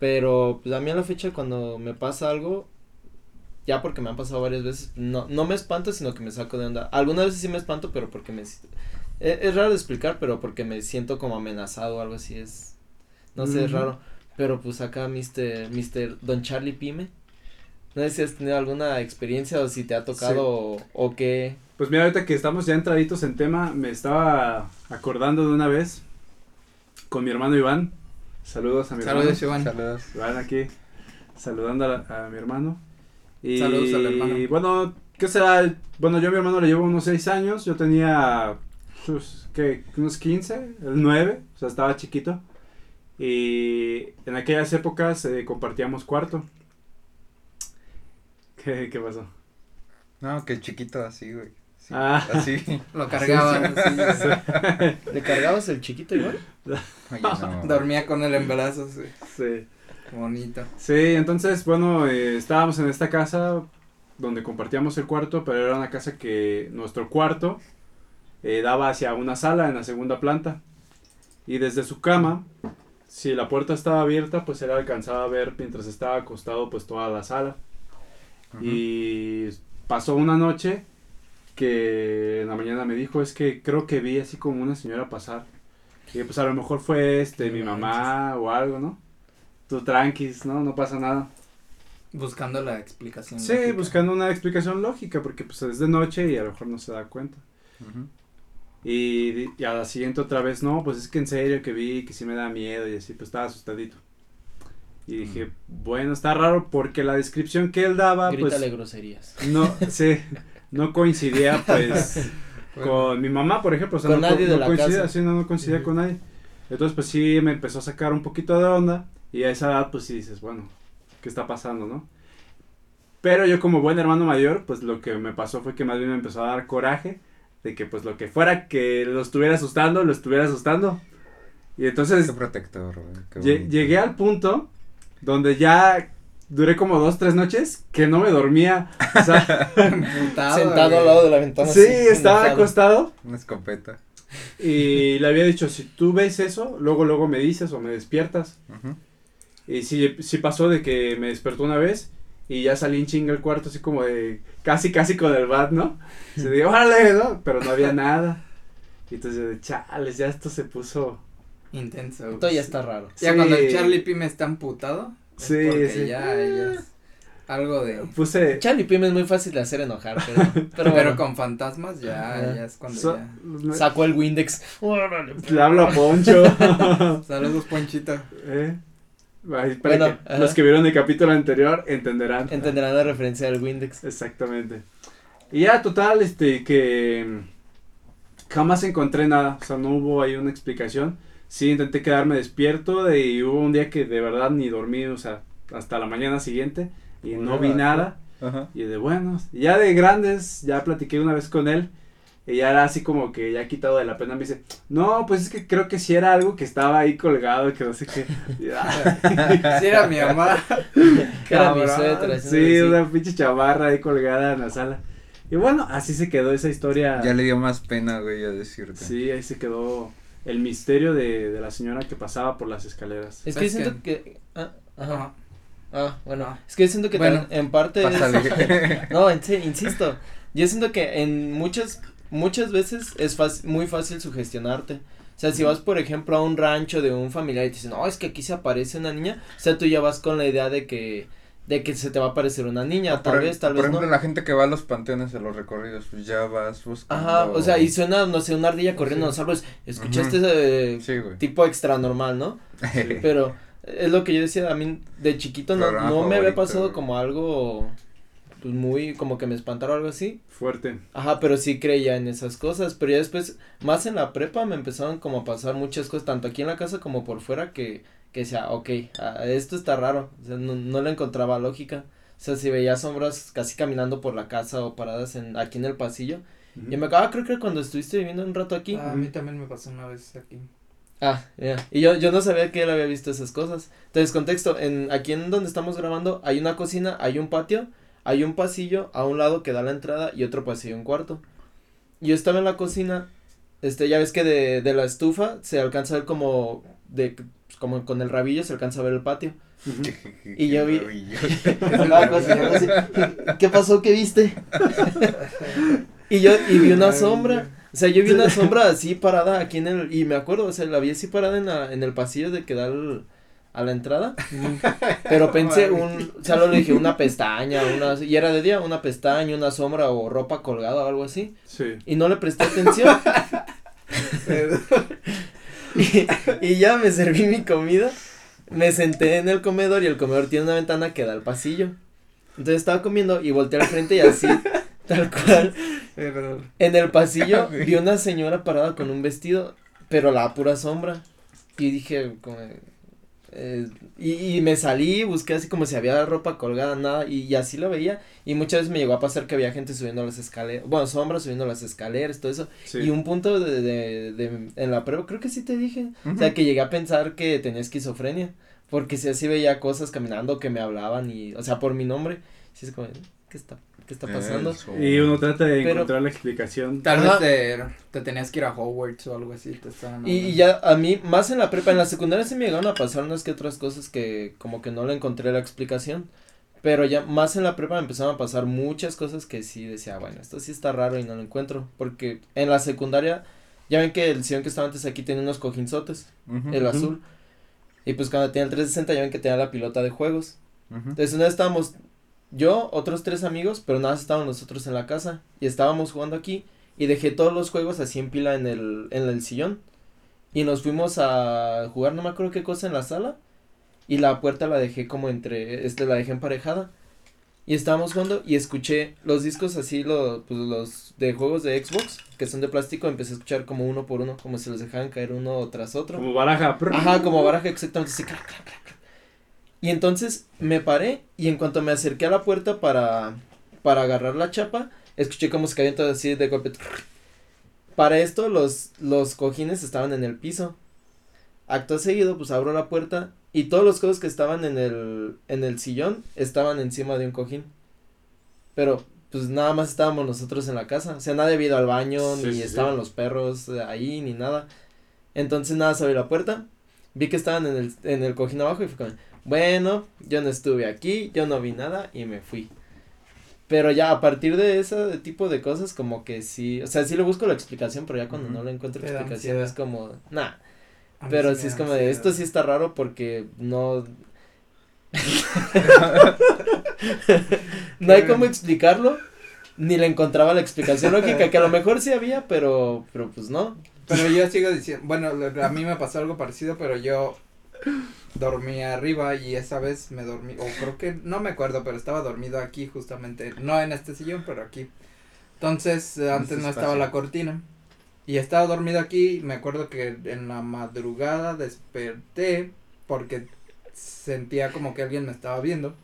pero pues a mí a la fecha cuando me pasa algo, ya porque me han pasado varias veces, no me espanto, sino que me saco de onda. Algunas veces sí me espanto, pero porque me, es raro de explicar, pero porque me siento como amenazado o algo así, es, no sé, es raro, pero pues acá Mr. Don Charlie Pime, no sé si has tenido alguna experiencia o si te ha tocado sí, o qué. Pues mira, ahorita que estamos ya entraditos en tema, me estaba acordando de una vez con mi hermano Iván. Saludos a mi hermano. Iván. Saludos, Iván, aquí saludando a mi hermano. Y, saludos al hermano. Y bueno, ¿qué será? Bueno, yo a mi hermano le llevo unos 6 años, yo tenía, unos 15, el 9, o sea, estaba chiquito. Y en aquellas épocas compartíamos cuarto. ¿Qué pasó? No, que chiquito así, güey. Sí, ah, así. Lo cargaban. Sí. ¿Le cargabas el chiquito igual? Oye, no. Dormía con él en brazos. Sí. Sí. Bonito. Sí, entonces, bueno, estábamos en esta casa donde compartíamos el cuarto, pero era una casa que nuestro cuarto daba hacia una sala en la segunda planta. Y desde su cama, si la puerta estaba abierta, pues él alcanzaba a ver mientras estaba acostado, pues toda la sala. Uh-huh. Y pasó una noche que en la mañana me dijo, es que creo que vi así como una señora pasar. Y pues a lo mejor fue mi mamá o algo, ¿no? Tú tranquis, ¿no? No pasa nada. Buscando la explicación lógica. Sí, buscando una explicación lógica, porque pues es de noche y a lo mejor no se da cuenta. Uh-huh. Y a la siguiente otra vez, no, pues es que en serio que vi, que sí me da miedo y así, pues estaba asustadito. Y dije, bueno, está raro porque la descripción que él daba, grítale pues, groserías. No, sí, no coincidía pues bueno, con mi mamá, por ejemplo, o sea, no coincidía con nadie. Entonces pues sí me empezó a sacar un poquito de onda y a esa edad pues sí dices, bueno, ¿qué está pasando, no? Pero yo como buen hermano mayor, pues lo que me pasó fue que más bien me empezó a dar coraje de que pues lo que fuera que lo estuviera asustando. Y entonces qué protector, qué llegué al punto donde ya duré como 2, 3 noches que no me dormía, o sea, sentado al lado de la ventana. Sí, estaba acostado. Una escopeta. Y le había dicho, si tú ves eso, luego me dices o me despiertas. Uh-huh. Y sí pasó de que me despertó una vez y ya salí en chinga al cuarto así como de casi con el bat, ¿no? Se dijo, órale, ¿no? Pero no había nada. Y entonces yo de chales, ya esto se puso intenso. Esto ya está raro. Ya sí. Cuando el Charlie Pime está amputado. Es sí, porque ya es algo de. Charlie Pime es muy fácil de hacer enojar, pero bueno, con fantasmas ya es cuando ya. Sacó el Windex. Le hablo a Poncho. Saludos, Ponchito. Ay, bueno, que los que vieron el capítulo anterior entenderán la referencia del Windex. Exactamente. Y ya total, que jamás encontré nada, o sea, no hubo ahí una explicación. Sí, intenté quedarme despierto y hubo un día que de verdad ni dormí, o sea, hasta la mañana siguiente y no vi nada. Ajá. Y de buenos, ya de grandes, ya platiqué una vez con él y ya era así como que ya quitado de la pena, me dice, no, pues es que creo que sí era algo que estaba ahí colgado, que no sé qué. Sí era mi mamá. Era mi suéter. Sí, una pinche chamarra ahí colgada en la sala. Y bueno, así se quedó esa historia. Ya le dio más pena, güey, a decirte. Sí, ahí se quedó el misterio de la señora que pasaba por las escaleras. Es que siento que es que siento que en parte es, no, insisto, yo siento que en muchas veces es muy fácil sugestionarte. O sea, si vas, por ejemplo, a un rancho de un familiar y te dicen, no, es que aquí se aparece una niña, o sea, tú ya vas con la idea de que de que se te va a aparecer una niña, tal vez no. Por ejemplo, la gente que va a los panteones de los recorridos, pues ya vas buscando. Ajá, o sea, y suena, no sé, una ardilla corriendo en los árboles, escuchaste ese tipo extra normal, ¿no? Sí, pero es lo que yo decía, a mí de chiquito no me había pasado como algo, pues muy, como que me espantaron o algo así. Fuerte. Ajá, pero sí creía en esas cosas, pero ya después, más en la prepa me empezaron como a pasar muchas cosas, tanto aquí en la casa como por fuera, que sea, okay, esto está raro, o sea, no le encontraba lógica, o sea, si veía sombras casi caminando por la casa o paradas aquí en el pasillo, y me acaba, creo que cuando estuviste viviendo un rato aquí. A mí también me pasó una vez aquí. Y yo no sabía que él había visto esas cosas. Entonces, contexto, aquí en donde estamos grabando hay una cocina, hay un patio, hay un pasillo a un lado que da la entrada y otro pasillo, un cuarto. Yo estaba en la cocina, ya ves que de la estufa se alcanza a ver como como con el rabillo se alcanza a ver el patio. Y yo vi así, ¿qué pasó? ¿Qué viste? y vi una sombra, o sea, yo vi una sombra así parada aquí en el, y me acuerdo, o sea, la vi así parada en el pasillo de que da a la entrada, pero pensé solo le dije una pestaña, y era de día, una pestaña, una sombra o ropa colgada o algo así. Sí. Y no le presté atención. Y ya me serví mi comida, me senté en el comedor y el comedor tiene una ventana que da al pasillo, entonces estaba comiendo y volteé al frente y así, tal cual, en el pasillo vi una señora parada con un vestido, pero la pura sombra, y dije, y me salí, busqué así como si había ropa colgada, nada, y así lo veía, y muchas veces me llegó a pasar que había gente subiendo las escaleras, sombras subiendo las escaleras, todo eso, sí. Y un punto de en la prueba, creo que sí te dije, o sea, que llegué a pensar que tenía esquizofrenia, porque si así veía cosas caminando que me hablaban, y, o sea, por mi nombre, sí es como, ¿qué está pasando? Eso. Y uno trata de encontrar la explicación. Tal vez te tenías que ir a Hogwarts o algo así. Y ya a mí, más en la prepa, en la secundaria sí me llegaron a pasar unas que otras cosas que como que no le encontré la explicación, pero ya más en la prepa me empezaron a pasar muchas cosas que sí decía, bueno, esto sí está raro y no lo encuentro, porque en la secundaria, ya ven que el sillón que estaba antes aquí tenía unos cojinzotes, el azul, y pues cuando tenía el 360 ya ven que tenía la pilota de juegos, entonces una vez estábamos yo, otros 3 amigos, pero nada más estábamos nosotros en la casa, y estábamos jugando aquí, y dejé todos los juegos así en pila en el sillón, y nos fuimos a jugar, no me acuerdo qué cosa en la sala, y la puerta la dejé como la dejé emparejada, y estábamos jugando, y escuché los discos así, los de juegos de Xbox, que son de plástico, empecé a escuchar como uno por uno, como si los dejaban caer uno tras otro. Como baraja. Ajá, como baraja, exactamente, así, clac, clac, clac. Y entonces me paré y en cuanto me acerqué a la puerta para agarrar la chapa, escuché como se cayó todo así de golpe. Para esto los cojines estaban en el piso. Acto seguido, pues abro la puerta y todos los cojos que estaban en el sillón estaban encima de un cojín. Pero pues nada más estábamos nosotros en la casa, o sea, nadie había ido al baño, sí, ni sí, estaban sí. Los perros ahí, ni nada. Entonces nada, abrí la puerta, vi que estaban en el cojín abajo y fue como... Bueno, yo no estuve aquí, yo no vi nada y me fui. Pero ya a partir de ese tipo de cosas como que sí, o sea, sí le busco la explicación, pero ya cuando no le encuentro explicación es como, nah. Pero sí es como de, esto sí está raro porque no. No hay cómo explicarlo, ni le encontraba la explicación lógica, que a lo mejor sí había, pero pues no. Pero yo sigo diciendo, bueno, a mí me pasó algo parecido, pero yo... dormí arriba y esa vez me dormí, o creo que, no me acuerdo, pero estaba dormido aquí justamente, no en este sillón, pero aquí, entonces antes no estaba la cortina y estaba dormido aquí, me acuerdo que en la madrugada desperté porque sentía como que alguien me estaba viendo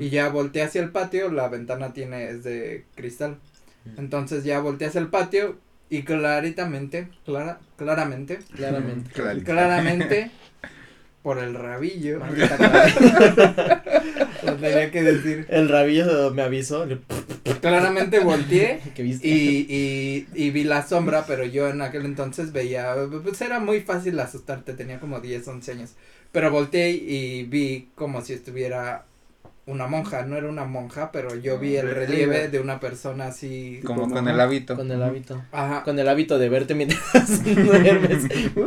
y ya volteé hacia el patio, la ventana es de cristal, entonces ya volteé hacia el patio y claramente por el rabillo. Lo tenía que decir. El rabillo me avisó. Claramente volteé y vi la sombra, pero yo en aquel entonces veía, pues era muy fácil asustarte, tenía como 10, 11 años, pero volteé y vi como si estuviera una monja, no era una monja, pero yo vi el relieve de una persona así. Como con el hábito. Con el hábito. Ajá. Con el hábito de verte mientras duermes.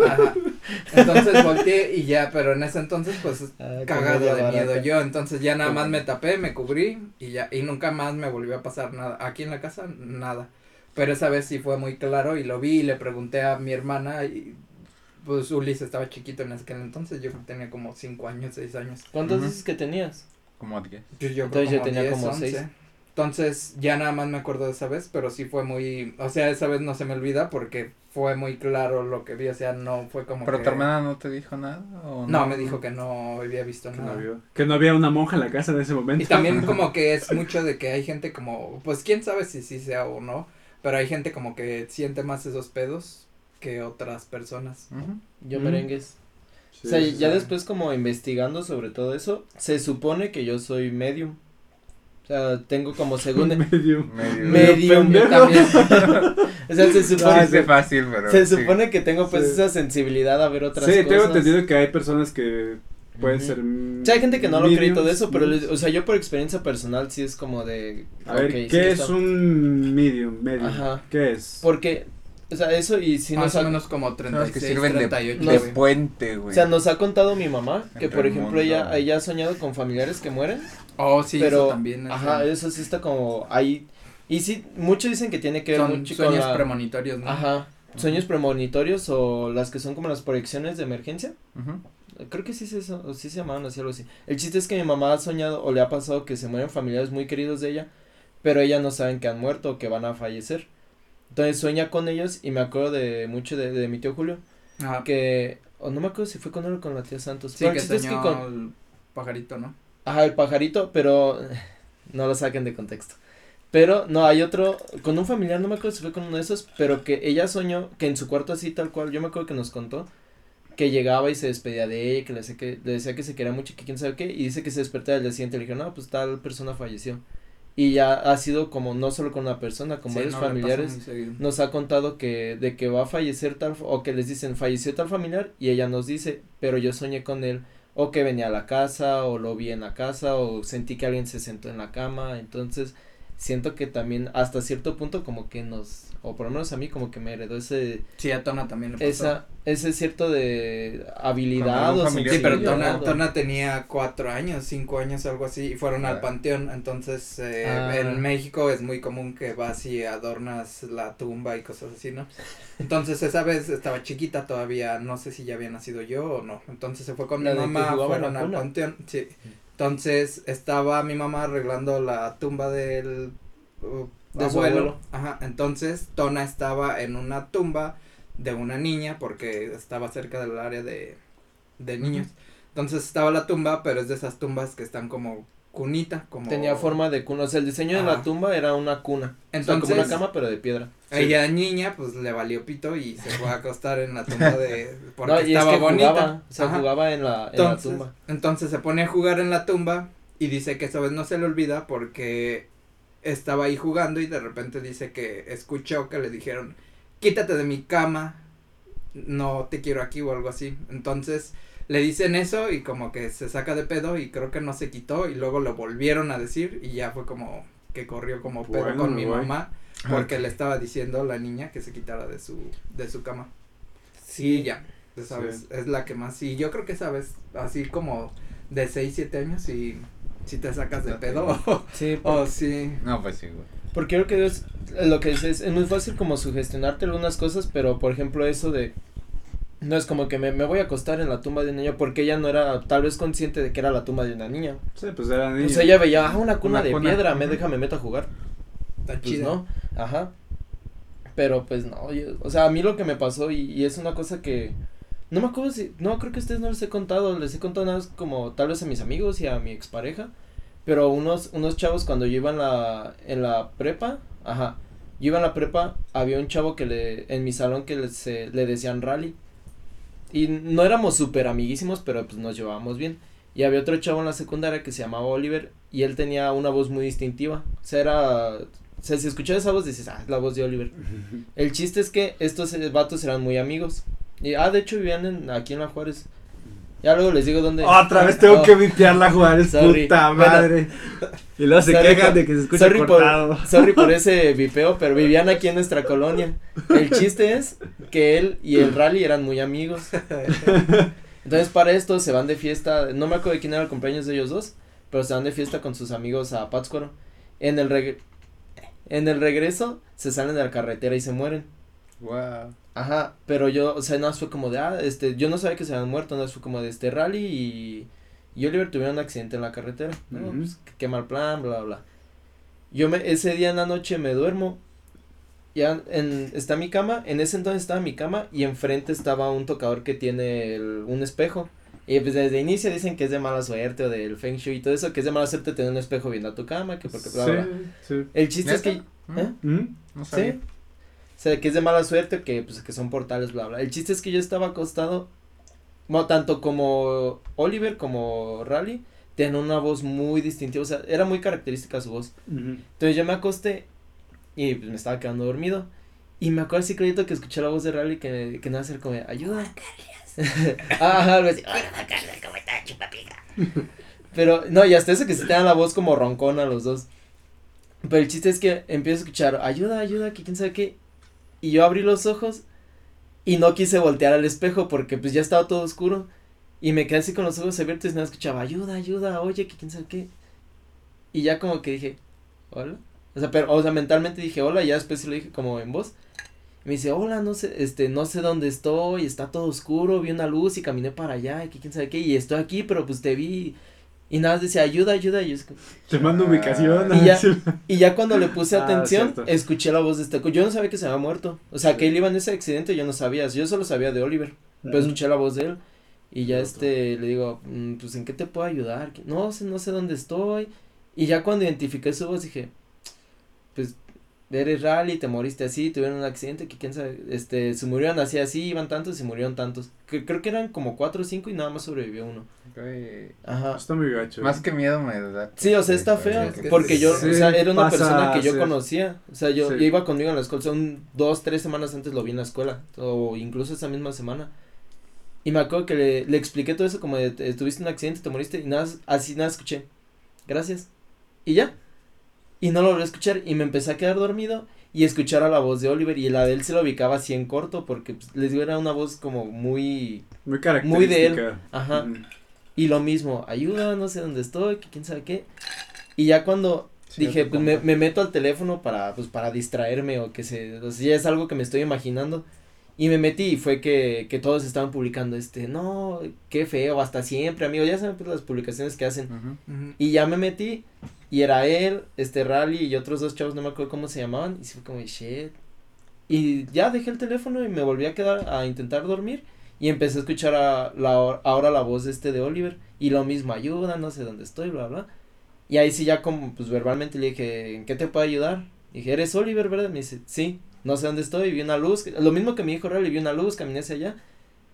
Ajá. Entonces volteé y ya, pero en ese entonces pues cagado de miedo yo, entonces ya nada más me tapé, me cubrí y ya, y nunca más me volvió a pasar nada, aquí en la casa nada, pero esa vez sí fue muy claro y lo vi y le pregunté a mi hermana y pues Ulises estaba chiquito en aquel entonces, yo tenía como 5 años, 6 años. ¿Cuántos dices que tenías? Como 10. Yo tenía como 11. Entonces ya nada más me acuerdo de esa vez, pero sí fue muy, o sea, esa vez no se me olvida porque fue muy claro lo que vi, o sea, no fue como ¿Pero tu hermana no te dijo nada? ¿O no? No, me dijo que no había visto nada. Que no había una monja en la casa en ese momento. Y también como que es mucho de que hay gente como, pues quién sabe si sí sea o no, pero hay gente como que siente más esos pedos que otras personas. Yo merengues. Sí, o sea, sí, ya sí. Después como investigando sobre todo eso, se supone que yo soy medium. O sea, tengo como segunda. Medium yo también. O sea, se supone. No, fácil, pero se supone que tengo pues esa sensibilidad a ver otras cosas. Sí, tengo entendido que hay personas que pueden ser. O sea, hay gente que no mediums, lo cree y todo eso, pero o sea, yo por experiencia personal sí es como de. A ver, ¿qué es un medium? Ajá. ¿Qué es? Porque, o sea, eso y si nos ha menos como 36, 38 de puente, güey. O sea, nos ha contado mi mamá que por ejemplo ella ha soñado con familiares que mueren. Oh, sí, pero, eso también. Es ajá, eso sí está como ahí. Y sí, muchos dicen que tiene que ver mucho con sueños premonitorios, ¿no? Ajá. Sueños premonitorios o las que son como las proyecciones de emergencia. Creo que sí es eso, o sí se llamaban así, algo así. El chiste es que mi mamá ha soñado o le ha pasado que se mueren familiares muy queridos de ella, pero ella no saben que han muerto o que van a fallecer. Entonces sueña con ellos y me acuerdo de mucho de mi tío Julio, que, o no me acuerdo si fue con él o con la tía Santos. Sí, que soñó es que con el pajarito, ¿no? Ajá, el pajarito, pero no lo saquen de contexto. Pero no, hay otro, con un familiar, no me acuerdo si fue con uno de esos, pero que ella soñó que en su cuarto así tal cual, yo me acuerdo que nos contó que llegaba y se despedía de ella, que le decía que se quería mucho, que quién sabe qué, y dice que se despertaba al día siguiente y le dijeron, no, pues tal persona falleció. Y ya ha sido como no solo con una persona, como varios familiares nos ha contado que de que va a fallecer tal, o que les dicen falleció tal familiar y ella nos dice, pero yo soñé con él, o que venía a la casa, o lo vi en la casa, o sentí que alguien se sentó en la cama, entonces siento que también hasta cierto punto como que nos, o por lo menos a mí como que me heredó ese. Sí, a Tona también le pasó. Ese cierto de habilidad o familiar. Sí, pero Tona tenía 4 años, 5 años, algo así, y fueron al panteón, entonces en México es muy común que vas y adornas la tumba y cosas así, ¿no? Entonces esa vez estaba chiquita todavía, no sé si ya había nacido yo o no, entonces se fue con mi mamá, fueron al panteón, sí. Entonces estaba mi mamá arreglando la tumba del abuelo. Ajá, entonces Tona estaba en una tumba de una niña porque estaba cerca del área de niños. Entonces estaba la tumba, pero es de esas tumbas que están como cunita, como. Tenía forma de cuna, o sea, el diseño de la tumba era una cuna. Entonces, o sea, como una cama pero de piedra. Ella niña pues le valió pito y se fue a acostar en la tumba de porque no, y estaba es que bonita. Jugaba, o sea, jugaba en la tumba. Entonces se pone a jugar en la tumba y dice que esa vez no se le olvida porque estaba ahí jugando y de repente dice que escuchó que le dijeron, "Quítate de mi cama. No te quiero aquí" o algo así. Entonces le dicen eso y como que se saca de pedo y creo que no se quitó y luego lo volvieron a decir y ya fue como que corrió como pedo con mi mamá porque le estaba diciendo a la niña que se quitara de su cama. Sí, ya, esa vez es la que más, y yo creo que esa vez así como de 6, 7 años y si te sacas de pedo no, pues sí, güey. Porque creo que Dios, lo que dices es muy fácil como sugestionarte algunas cosas, pero por ejemplo eso de no es como que me voy a acostar en la tumba de un niño porque ella no era tal vez consciente de que era la tumba de una niña. Sí, pues era niña. Pues ella veía, una cuna de piedra, me meto a jugar. Está pues chido. No, pero pues no, yo, o sea, a mí lo que me pasó y es una cosa que no me acuerdo si, no, creo que a ustedes no les he contado nada como tal vez a mis amigos y a mi expareja, pero unos chavos cuando yo iba en la prepa, yo iba en la prepa, había un chavo que en mi salón que le decían Rally. Y no éramos súper amiguísimos, pero pues nos llevábamos bien. Y había otro chavo en la secundaria que se llamaba Oliver y él tenía una voz muy distintiva. O sea, si escuchabas esa voz dices, es la voz de Oliver. El chiste es que estos vatos eran muy amigos. Y de hecho vivían aquí en La Juárez. Ya luego les digo dónde. Otra vez tengo que vipearla, Juárez, puta madre. Bueno, y luego se quejan de que se escucha cortado. Sorry por ese vipeo, pero vivían aquí en nuestra colonia. El chiste es que él y el Rally eran muy amigos. Entonces para esto se van de fiesta, no me acuerdo de quién era el cumpleaños de ellos dos, pero se van de fiesta con sus amigos a Pátzcuaro. En el regreso se salen de la carretera y se mueren. Wow. Ajá, pero yo, o sea, no fue como de, yo no sabía que se habían muerto, no fue como de Rally y Oliver tuvieron un accidente en la carretera, ¿no? Uh-huh. Pues, qué mal plan, bla, bla. Ese día en la noche me duermo, ya está mi cama, en ese entonces estaba mi cama y enfrente estaba un tocador que tiene un espejo. Y pues desde el inicio dicen que es de mala suerte o del feng shui y todo eso, que es de mala suerte tener un espejo viendo a tu cama, que porque bla, bla. Sí. El chiste es que, no sabía. ¿Sí? O sea, que es de mala suerte, que pues que son portales, bla, bla. El chiste es que yo estaba acostado, bueno, tanto como Oliver como Rally, tenían una voz muy distintiva, o sea, era muy característica su voz. Uh-huh. Entonces yo me acosté y pues me estaba quedando dormido y me acuerdo así clarito que escuché la voz de Rally que no va a ser como, ayuda. Ajá, algo así. Hola, Carlos, ¿cómo estás, chupapica? Pero, no, y hasta eso que se te dan la voz como roncona los dos. Pero el chiste es que empiezo a escuchar, ayuda, que quién sabe qué. Y yo abrí los ojos y no quise voltear al espejo porque pues ya estaba todo oscuro y me quedé así con los ojos abiertos y nada escuchaba ayuda, oye, que quién sabe qué. Y ya como que dije, hola, o sea, mentalmente dije hola y ya después lo dije como en voz. Y me dice, hola, no sé dónde estoy, está todo oscuro, vi una luz y caminé para allá, y que quién sabe qué, y estoy aquí, pero pues te vi. Y nada más decía, ayuda, y yo te mando ubicación. Y ya cuando le puse atención, escuché la voz de este, yo no sabía que se había muerto, o sea, que él iba en ese accidente, yo no sabía, yo solo sabía de Oliver, pero escuché la voz de él, y ya le digo, pues, ¿en qué te puedo ayudar? No sé dónde estoy, y ya cuando identifiqué su voz, dije, pues, eres Rally, te moriste así, tuvieron un accidente, que quién sabe, se murieron así, iban tantos y murieron tantos, que creo que eran como 4 o 5 y nada más sobrevivió uno. Okay. Ajá. Está muy gacho. Más que miedo me da. Sí, o sea, está feo, porque yo, o sea, era una persona que yo conocía, o sea, yo iba conmigo en la escuela, o sea, 2, 3 semanas antes lo vi en la escuela, o incluso esa misma semana, y me acuerdo que le expliqué todo eso, como de, tuviste un accidente, te moriste, y nada, escuché, gracias, y ya. Y no lo volví a escuchar y me empecé a quedar dormido y escuchar a la voz de Oliver y la de él se lo ubicaba así en corto porque pues, les digo, era una voz como muy característica. Muy de él, ajá. Y lo mismo, ayuda, no sé dónde estoy, que quién sabe qué. Y ya cuando dije, pues me meto al teléfono para distraerme o que o sea, ya es algo que me estoy imaginando. Y me metí y fue que todos estaban publicando no, qué feo, hasta siempre, amigo, ya saben pues, las publicaciones que hacen. Uh-huh, uh-huh. Y ya me metí. Y era él, Rally y otros 2 chavos, no me acuerdo cómo se llamaban, y se fue como, shit, y ya dejé el teléfono y me volví a quedar a intentar dormir, y empecé a escuchar ahora la voz de Oliver, y lo mismo, ayuda, no sé dónde estoy, bla, bla, y ahí sí ya como, pues, verbalmente le dije, ¿en qué te puedo ayudar? Y dije, ¿eres Oliver, verdad? Me dice, sí, no sé dónde estoy, vi una luz, lo mismo que me dijo Rally, vi una luz, caminé hacia allá,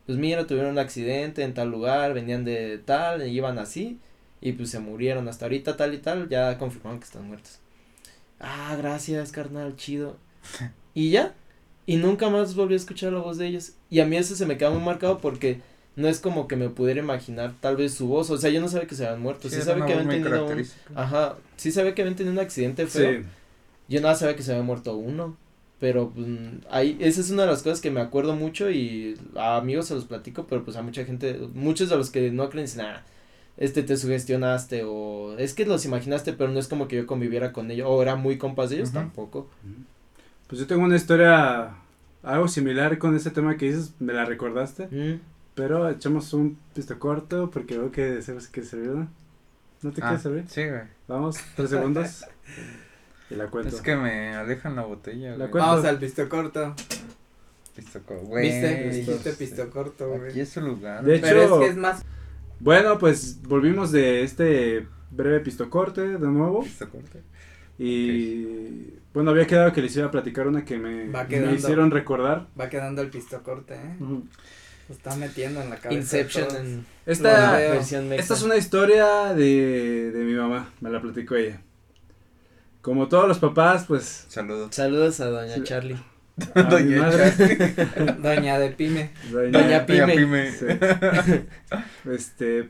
pues, mira, tuvieron un accidente en tal lugar, venían de tal, iban así, y pues se murieron hasta ahorita tal y tal, ya confirmaron que están muertos. Ah, gracias, carnal, chido. Y ya, y nunca más volví a escuchar la voz de ellos. Y a mí eso se me queda muy marcado porque no es como que me pudiera imaginar tal vez su voz, o sea, yo no sabía que se habían muerto, sí sabía que habían tenido un accidente feo. Sí. Yo nada sabía que se había muerto uno, pero pues, ahí esa es una de las cosas que me acuerdo mucho y a amigos se los platico, pero pues a mucha gente, muchos de los que no creen dicen, "Ah, te sugestionaste o es que los imaginaste", pero no es como que yo conviviera con ellos o era muy compas de ellos, tampoco. Pues yo tengo una historia algo similar con ese tema que dices, me la recordaste, pero echamos un pisto corto porque veo que deseas que se vea. ¿No te quieres servir? Sí, güey. Vamos, 3 segundos y la cuento. Es que me alejan la botella, güey. Vamos al pisto corto. Pisto corto, güey. Dijiste pisto corto, güey. Aquí es su lugar. De hecho, pero es que es más... Bueno, pues volvimos de este breve pistocorte de nuevo. Pistocorte. Y okay. Bueno, había quedado que les iba a platicar una que me hicieron recordar. Va quedando el pistocorte, ¿eh? Uh-huh. Lo está metiendo en la cabeza. Inception. Esta es una historia de mi mamá, me la platicó ella. Como todos los papás, pues. Saludos. Saludos a doña Charlie. Doña Doña de Pyme. Doña Pyme. Sí.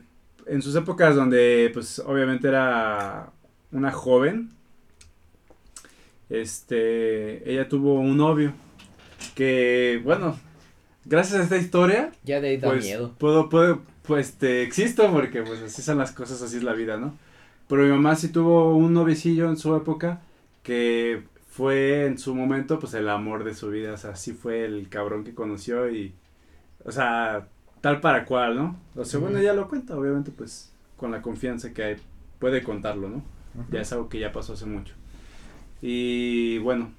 En sus épocas donde, pues, obviamente era una joven, ella tuvo un novio que, bueno, gracias a esta historia, ya de ahí da pues, miedo. Puedo, pues, existo porque, pues, así son las cosas, así es la vida, ¿no? Pero mi mamá sí tuvo un noviecillo en su época que fue en su momento, pues, el amor de su vida, o sea, sí fue el cabrón que conoció y, o sea, tal para cual, ¿no? O sea, bueno, ya lo cuenta, obviamente, pues, con la confianza que hay, puede contarlo, ¿no? Ya es algo que ya pasó hace mucho. Y, bueno,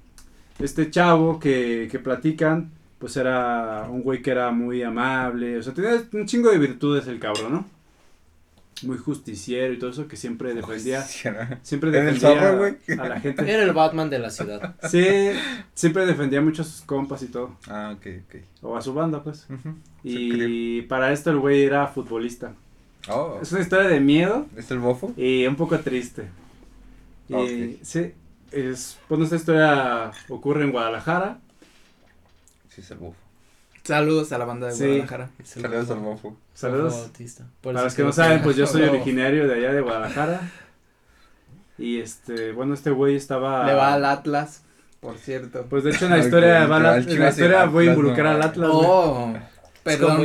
este chavo que platican, pues, era un güey que era muy amable, o sea, tenía un chingo de virtudes el cabrón, ¿no? Muy justiciero y todo eso, que siempre defendía, a la gente. Era el Batman de la ciudad. Sí, siempre defendía mucho a sus compas y todo. Ah, ok. O a su banda, pues. Y para esto el güey era futbolista. Oh. Es una historia de miedo. ¿Es el bofo? Y un poco triste. Okay. Sí, pues esta historia ocurre en Guadalajara. Sí, es el bofo. Saludos a la banda de Guadalajara. Saludos al bofo. Saludos. Para los que no saben, pues yo soy originario de allá de Guadalajara. Y bueno, este güey estaba. Le va al Atlas, por cierto. Pues de hecho en la historia voy a involucrar al Atlas. Oh, perdón.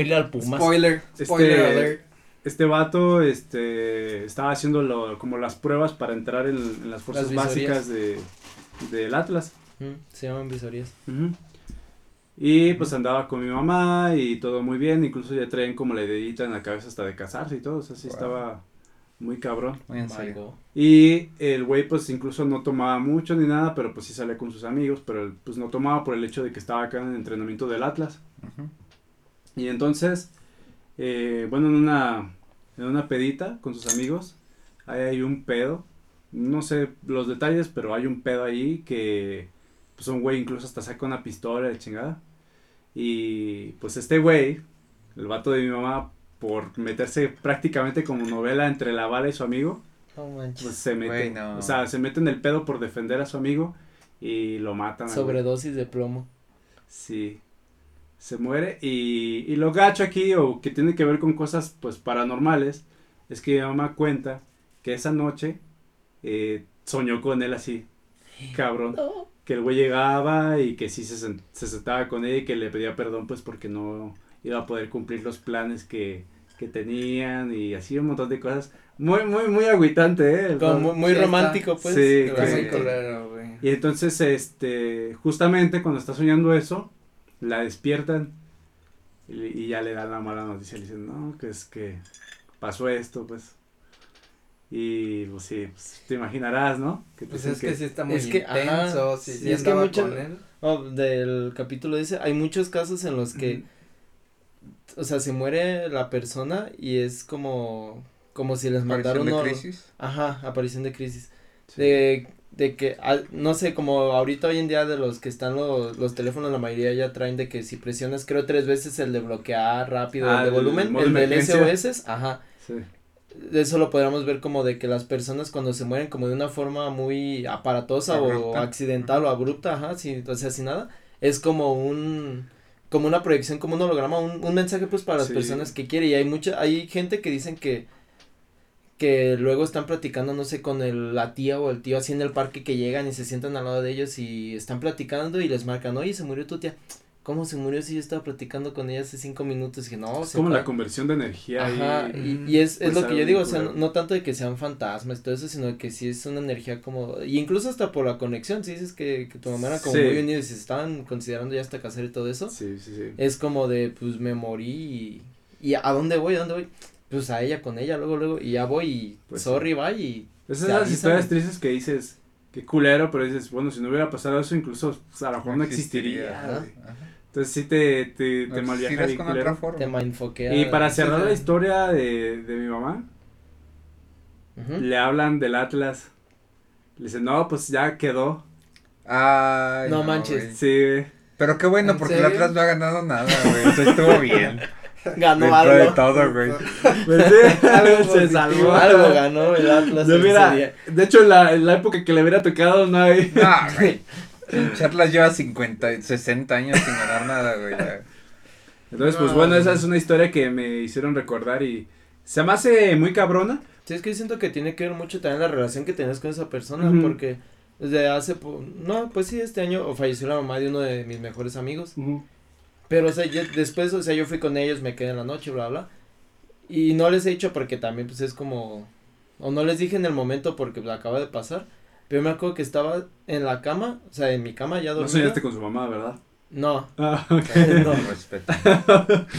Spoiler. Spoiler alert. Este vato, estaba haciendo como las pruebas para entrar en las fuerzas básicas del Atlas. Se llaman visorías. Y pues andaba con mi mamá y todo muy bien, incluso ya traen como la dedita en la cabeza hasta de casarse y todo, o sea, sí estaba muy cabrón. Muy en serio. Y el güey pues incluso no tomaba mucho ni nada, pero pues sí salía con sus amigos, pero él, pues no tomaba por el hecho de que estaba acá en el entrenamiento del Atlas. Y entonces, bueno, en una pedita con sus amigos, ahí hay un pedo, no sé los detalles, pero hay un pedo ahí que... Pues un güey incluso hasta saca una pistola de chingada. Y pues este güey, el vato de mi mamá, por meterse prácticamente como novela entre la bala y su amigo. No manches. Pues se mete, güey, no. O sea, se mete en el pedo por defender a su amigo y lo matan. Sobredosis de plomo. Sí. Se muere y lo gacho aquí o que tiene que ver con cosas pues paranormales. Es que mi mamá cuenta que esa noche soñó con él así, cabrón. No. Que el güey llegaba y que sí se sentaba con él y que le pedía perdón pues porque no iba a poder cumplir los planes que tenían y así un montón de cosas. Muy, muy, muy agüitante, ¿eh? Como muy romántico pues. Sí. Muy colero, güey. Y entonces justamente cuando está soñando eso, la despiertan y ya le dan la mala noticia. Le dicen, no, que es que pasó esto pues. Y pues sí, pues, te imaginarás, ¿no? Que pues es que sí está muy intenso, ajá, sí es que mucho, del capítulo dice, hay muchos casos en los que, o sea, se muere la persona y es como si les mandaron. ¿Aparición de crisis? Ajá, aparición de crisis, sí. de que, no sé, como ahorita hoy en día de los que están los teléfonos, la mayoría ya traen de que si presionas creo 3 veces el de bloquear rápido, el de volumen, el del SOS, ajá. Sí. Eso lo podríamos ver como de que las personas cuando se mueren como de una forma muy aparatosa abrupta. O accidental o abrupta, ajá, o sea, sin nada, es como una proyección, como un holograma, un mensaje pues para las personas que quiere, y hay gente que dicen que luego están platicando, no sé, con la tía o el tío así en el parque que llegan y se sientan al lado de ellos y están platicando y les marcan, oye, se murió tu tía. ¿Cómo se murió si yo estaba platicando con ella hace 5 minutos? Dije, no, es como la conversión de energía. Ajá, y es lo que yo digo, o sea, no tanto de que sean fantasmas, todo eso, sino que sí es una energía como, y incluso hasta por la conexión, si dices que tu mamá era como muy unida y se estaban considerando ya hasta casar y todo eso. Sí. Es como de, pues, me morí y ¿a dónde voy? Pues a ella, con ella, luego, y ya voy y pues, sorry, bye, y. Esas son las historias tristes que dices, qué culero, pero dices, bueno, si no hubiera pasado eso, incluso, pues, a lo mejor no existiría. Ajá. Entonces sí te malviaja y otra forma. Te malinfoquea. Y para cerrar la historia de mi mamá, le hablan del Atlas, le dicen, no, pues ya quedó. Ay, no manches. Wey. Sí. Pero qué bueno, porque el Atlas no ha ganado nada, güey, eso estuvo bien. Ganó dentro algo. De todo, güey. Pues sí, algo se salvó. Algo ganó el Atlas. De hecho, en la época que le hubiera tocado no hay. Ah, güey. Charlas lleva 50, 60 años sin ganar nada, güey. Entonces, pues bueno, esa es una historia que me hicieron recordar y se me hace muy cabrona. Sí, es que yo siento que tiene que ver mucho también la relación que tenías con esa persona, uh-huh. porque desde hace, este año falleció la mamá de uno de mis mejores amigos, uh-huh. pero, o sea, yo fui con ellos, me quedé en la noche, bla, bla, y no les he dicho porque también, pues, es como, o no les dije en el momento porque lo acaba de pasar, pero me acuerdo que estaba en la cama, o sea, en mi cama ya dormida. No soñaste con su mamá, ¿verdad? No. Ah, okay. No. Respeto.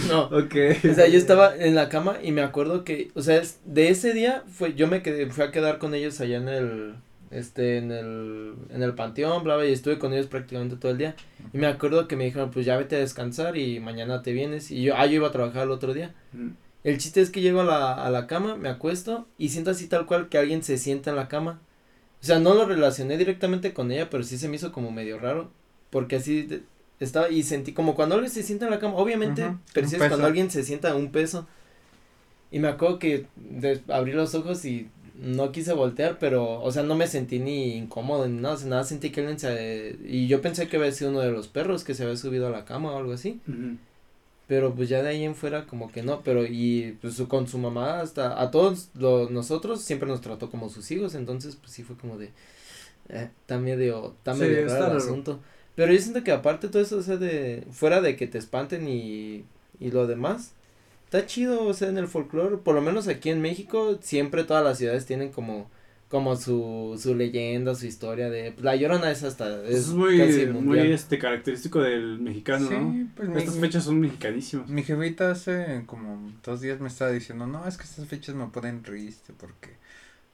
No. Okay. O sea, yo estaba en la cama y me acuerdo que, o sea, de ese día fui a quedar con ellos allá en el panteón, bla, bla, y estuve con ellos prácticamente todo el día. Y me acuerdo que me dijeron, pues ya vete a descansar y mañana te vienes. Y yo iba a trabajar el otro día. Mm. El chiste es que llego a la cama, me acuesto y siento así tal cual que alguien se sienta en la cama. O sea, no lo relacioné directamente con ella, pero sí se me hizo como medio raro, porque así estaba y sentí como cuando alguien se sienta en la cama, obviamente, uh-huh, percibes cuando alguien se sienta un peso. Y me acuerdo que abrí los ojos y no quise voltear, pero, o sea, no me sentí ni incómodo ni nada, o sea, nada, sentí que alguien y yo pensé que había sido uno de los perros que se había subido a la cama o algo así, uh-huh. pero pues ya de ahí en fuera como que no, pero y pues con su mamá hasta a todos nosotros siempre nos trató como sus hijos, entonces pues sí fue como de, está medio raro el asunto. Pero yo siento que aparte todo eso, o sea, fuera de que te espanten y lo demás, está chido, o sea, en el folclore, por lo menos aquí en México, siempre todas las ciudades tienen como su leyenda, su historia de, la Llorona es hasta, es muy, casi mundial. Muy característico del mexicano, sí, ¿no? Pues estas fechas son mexicanísimas. Mi jefita hace como 2 días me estaba diciendo, no, es que estas fechas me ponen triste porque,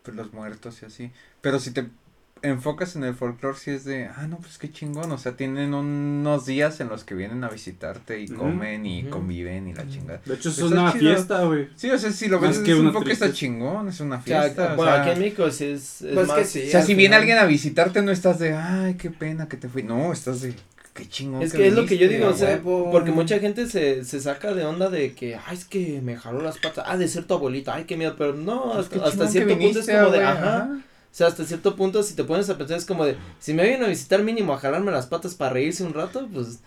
pues, los muertos y así, pero si te enfocas en el folclore, si es de, ah, no, pues qué chingón, o sea, tienen unos días en los que vienen a visitarte y comen y conviven y la chingada. De hecho, es una fiesta, güey. Sí, o sea, si lo ves, es un poco está chingón, es una fiesta. Bueno, aquí en México sí es más. O sea, si viene alguien a visitarte, no estás de, ay, qué pena que te fui, no, estás de, qué chingón. Es que es lo que yo digo, o sea, porque mucha gente se saca de onda de que, ay, es que me jaló las patas, de ser tu abuelita, ay, qué miedo, pero no, hasta cierto punto es como de, ajá. O sea, hasta cierto punto, si te pones a pensar, es como de, si me vienen a visitar mínimo a jalarme las patas para reírse un rato, pues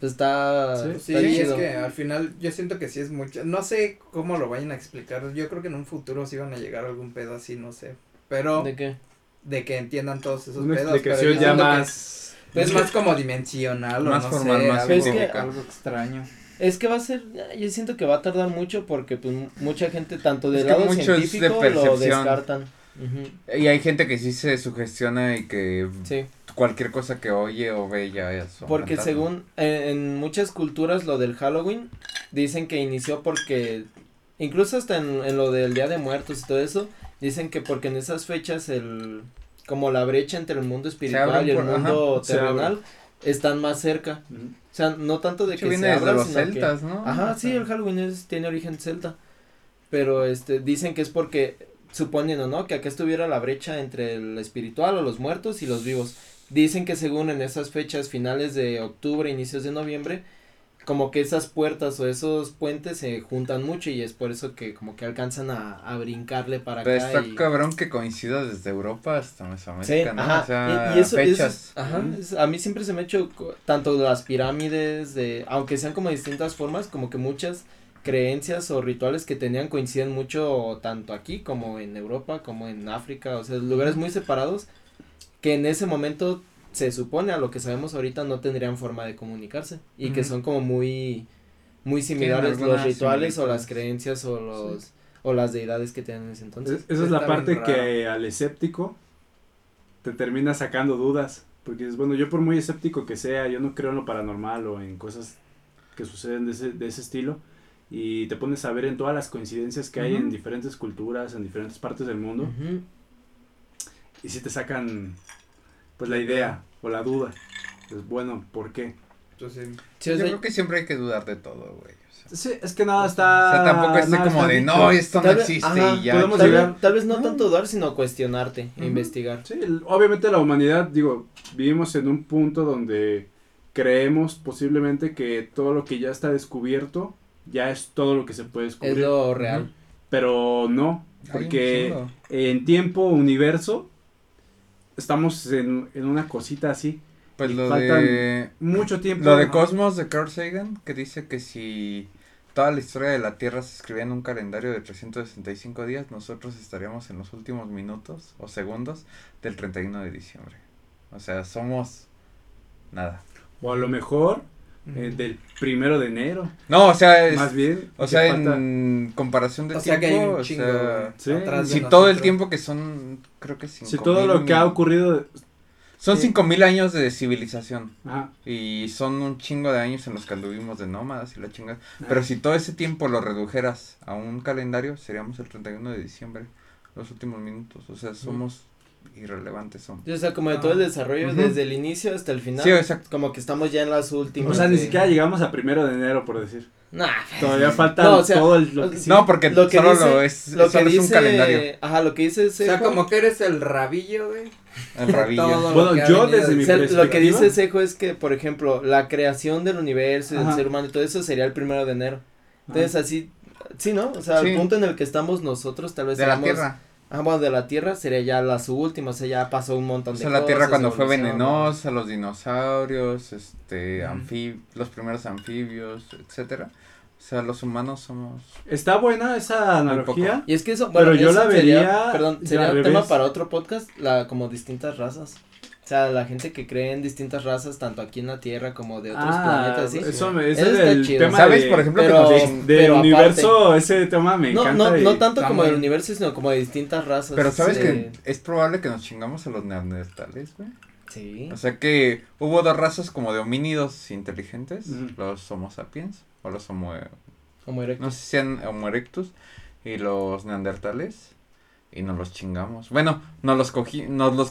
está. Sí, está chido. Es que al final yo siento que sí es mucho, no sé cómo lo vayan a explicar, yo creo que en un futuro sí van a llegar a algún pedo así, no sé, pero. ¿De qué? De que entiendan todos esos pedos. De que se ya más. Pues es más como dimensional, más o no formal, sé, más algo, algo extraño. Es que va a ser, yo siento que va a tardar mucho porque pues mucha gente, tanto del lado científico, lo descartan. Uh-huh. Y hay gente que sí se sugestiona y que sí. Cualquier cosa que oye o ve ya es. Porque fantasma. Según en muchas culturas lo del Halloween dicen que inició porque incluso hasta en lo del Día de Muertos y todo eso dicen que porque en esas fechas como la brecha entre el mundo espiritual y el mundo terrenal están más cerca. Uh-huh. O sea, no tanto de que se abran, los sino celtas, que, ¿no? Ajá, sí, el Halloween tiene origen celta. Pero dicen que es porque suponiendo, ¿no? Que acá estuviera la brecha entre el espiritual o los muertos y los vivos. Dicen que según en esas fechas finales de octubre, inicios de noviembre, como que esas puertas o esos puentes se juntan mucho y es por eso que como que alcanzan a brincarle para pero acá. Pero está cabrón que coincida desde Europa hasta Mesoamérica, sí, ¿no? Ajá, o sea, y eso, fechas. A mí siempre se me ha hecho tanto las pirámides, aunque sean como distintas formas, como que muchas creencias o rituales que tenían coinciden mucho tanto aquí como en Europa como en África, o sea, lugares muy separados que en ese momento se supone a lo que sabemos ahorita no tendrían forma de comunicarse y que son como muy muy similares los rituales o las creencias o los o las deidades que tenían en ese entonces. Esa es la parte que al escéptico te termina sacando dudas porque es bueno, yo por muy escéptico que sea, yo no creo en lo paranormal o en cosas que suceden de ese estilo. Y te pones a ver en todas las coincidencias que hay en diferentes culturas, en diferentes partes del mundo. Uh-huh. Y si te sacan, pues, la idea o la duda. Pues, bueno, ¿por qué? Entonces, yo creo que siempre hay que dudar de todo, güey. O sea, sí, es que nada está. O sea, tampoco es como de, no, esto no existe y ya. Tal vez no tanto dudar, sino cuestionarte, investigar. Sí, obviamente la humanidad, digo, vivimos en un punto donde creemos posiblemente que todo lo que ya está descubierto ya es todo lo que se puede descubrir. Es lo real. Pero no, porque en tiempo, universo, estamos en una cosita así. Pues lo faltan de mucho tiempo. Lo de Cosmos de Carl Sagan, que dice que si toda la historia de la Tierra se escribía en un calendario de 365 días, nosotros estaríamos en los últimos minutos o segundos del 31 de diciembre. O sea, somos nada. O a lo mejor del 1 de enero. No, o sea, es, más bien, o sea, falta en comparación de tiempo, que hay un chingo, ¿sí? Atrás de si nosotros. Todo el tiempo que son, creo que 5,000. Si todo lo que ha ocurrido son 5,000 años de civilización. Ajá. Y son un chingo de años en los que anduvimos de nómadas y la chingada. Ajá. Pero si todo ese tiempo lo redujeras a un calendario, seríamos el 31 de diciembre, los últimos minutos. O sea, somos irrelevantes. Somos. O sea, como de todo el desarrollo, desde el inicio hasta el final. Sí, exacto. Como que estamos ya en las últimas. O sea, ni siquiera llegamos a 1 de enero, por decir. Nah, todavía falta todo lo que no, porque lo que solo dice, es un calendario. Ajá, lo que dice Cejo. O sea, como que eres el rabillo, güey. El rabillo. Bueno, yo desde mi perspectiva. Lo que dice Cejo es que, por ejemplo, la creación del universo y del ser humano y todo eso sería el 1 de enero. Entonces, así, sí, ¿no? O sea, el punto en el que estamos nosotros, tal vez. De la Tierra. Ah, bueno, de la Tierra sería ya las últimas, o sea, ya pasó un montón de cosas. O sea, la Tierra cuando fue venenosa, los dinosaurios, los primeros anfibios, etcétera. O sea, los humanos somos. Está buena esa analogía. Y es que eso, bueno, pero yo la vería, perdón, sería un tema para otro podcast, como distintas razas. O sea, la gente que cree en distintas razas, tanto aquí en la Tierra como de otros planetas, ¿sí? Eso es el tema, ¿sabes? Por ejemplo, del universo, aparte, ese tema me encanta. No tanto también como del universo, sino como de distintas razas. Pero ¿sabes que es probable que nos chingamos a los neandertales, güey? Sí. O sea que hubo dos razas como de homínidos inteligentes, los homo sapiens o los homo erectus. No sé si sean homo erectus y los neandertales. Y nos los chingamos. Bueno, nos los cogimos. O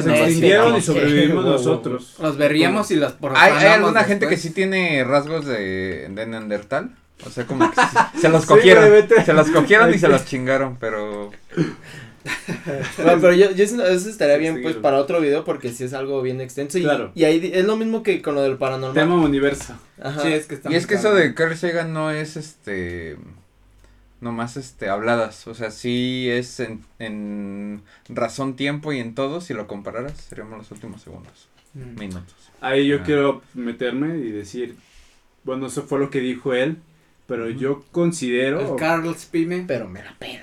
sea, nos extinguieron y sobrevivimos nosotros. Los berríamos y las porfanamos. Hay alguna gente que sí tiene rasgos de neandertal. O sea, como que se los cogieron. Se los cogieron y se los chingaron, pero. Bueno, pero yo eso estaría bien, pues, para otro video, porque sí es algo bien extenso. Claro. Y ahí es lo mismo que con lo del paranormal. Tema universo. Ajá. Sí, es que está. Y es que eso de Carl Sagan no es nomás habladas, o sea, sí es en razón, tiempo y en todo, si lo compararas, seríamos los últimos segundos, minutos. Ahí yo quiero meterme y decir, bueno, eso fue lo que dijo él, pero yo considero. El Carl Pime. Pero me la pena.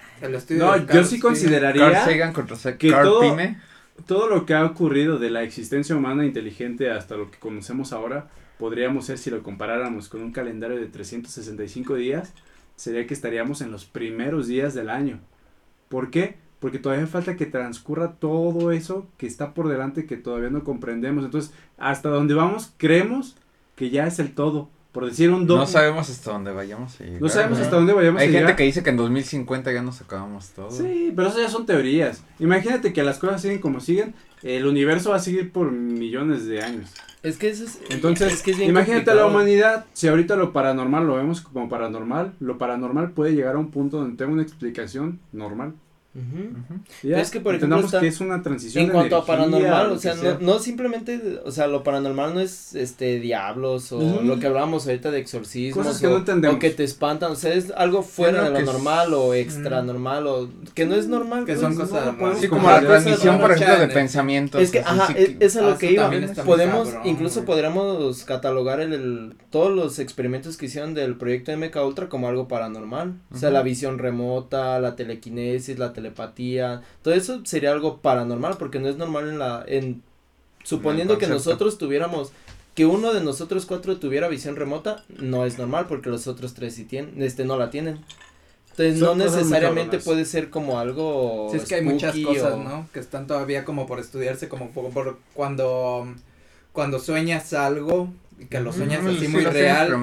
No, yo sí consideraría. Carl Sagan contra que Carl Pime. Todo lo que ha ocurrido de la existencia humana inteligente hasta lo que conocemos ahora, podríamos ser, si lo comparáramos con un calendario de 365 días, sería que estaríamos en los primeros días del año. ¿Por qué? Porque todavía falta que transcurra todo eso que está por delante, que todavía no comprendemos. Entonces, hasta donde vamos, creemos que ya es el todo. Por decir un No sabemos hasta dónde vayamos a llegar. No sabemos hasta dónde vayamos a llegar. Hay gente que dice que en 2050 ya nos acabamos todo. Sí, pero eso ya son teorías. Imagínate que las cosas siguen como siguen. El universo va a seguir por millones de años. Es que eso es. Entonces, es que es bien imagínate complicado. La humanidad, si ahorita lo paranormal lo vemos como paranormal, lo paranormal puede llegar a un punto donde tenga una explicación normal. Ya, es que por ejemplo está, que es una transición en cuanto a paranormal, o sea, no simplemente, o sea, lo paranormal no es diablos o lo que hablábamos ahorita de exorcismos, cosas que no entendemos, o que te espantan, o sea, es algo fuera de lo normal o extra normal o que no es normal, que son cosas así como la transmisión, por ejemplo, de pensamientos. Es que ajá, es a lo que iba. Podemos incluso podríamos catalogar todos los experimentos que hicieron del proyecto MK Ultra como algo paranormal, o sea, la visión remota, la telequinesis, la telepatía, todo eso sería algo paranormal, porque no es normal suponiendo que nosotros tuviéramos, que uno de nosotros 4 tuviera visión remota, no es normal, porque los otros 3 sí tienen, no la tienen. Entonces no necesariamente puede ser como algo. Sí, es que hay muchas cosas, ¿no? Que están todavía como por estudiarse, como por cuando sueñas algo, que lo sueñas así muy real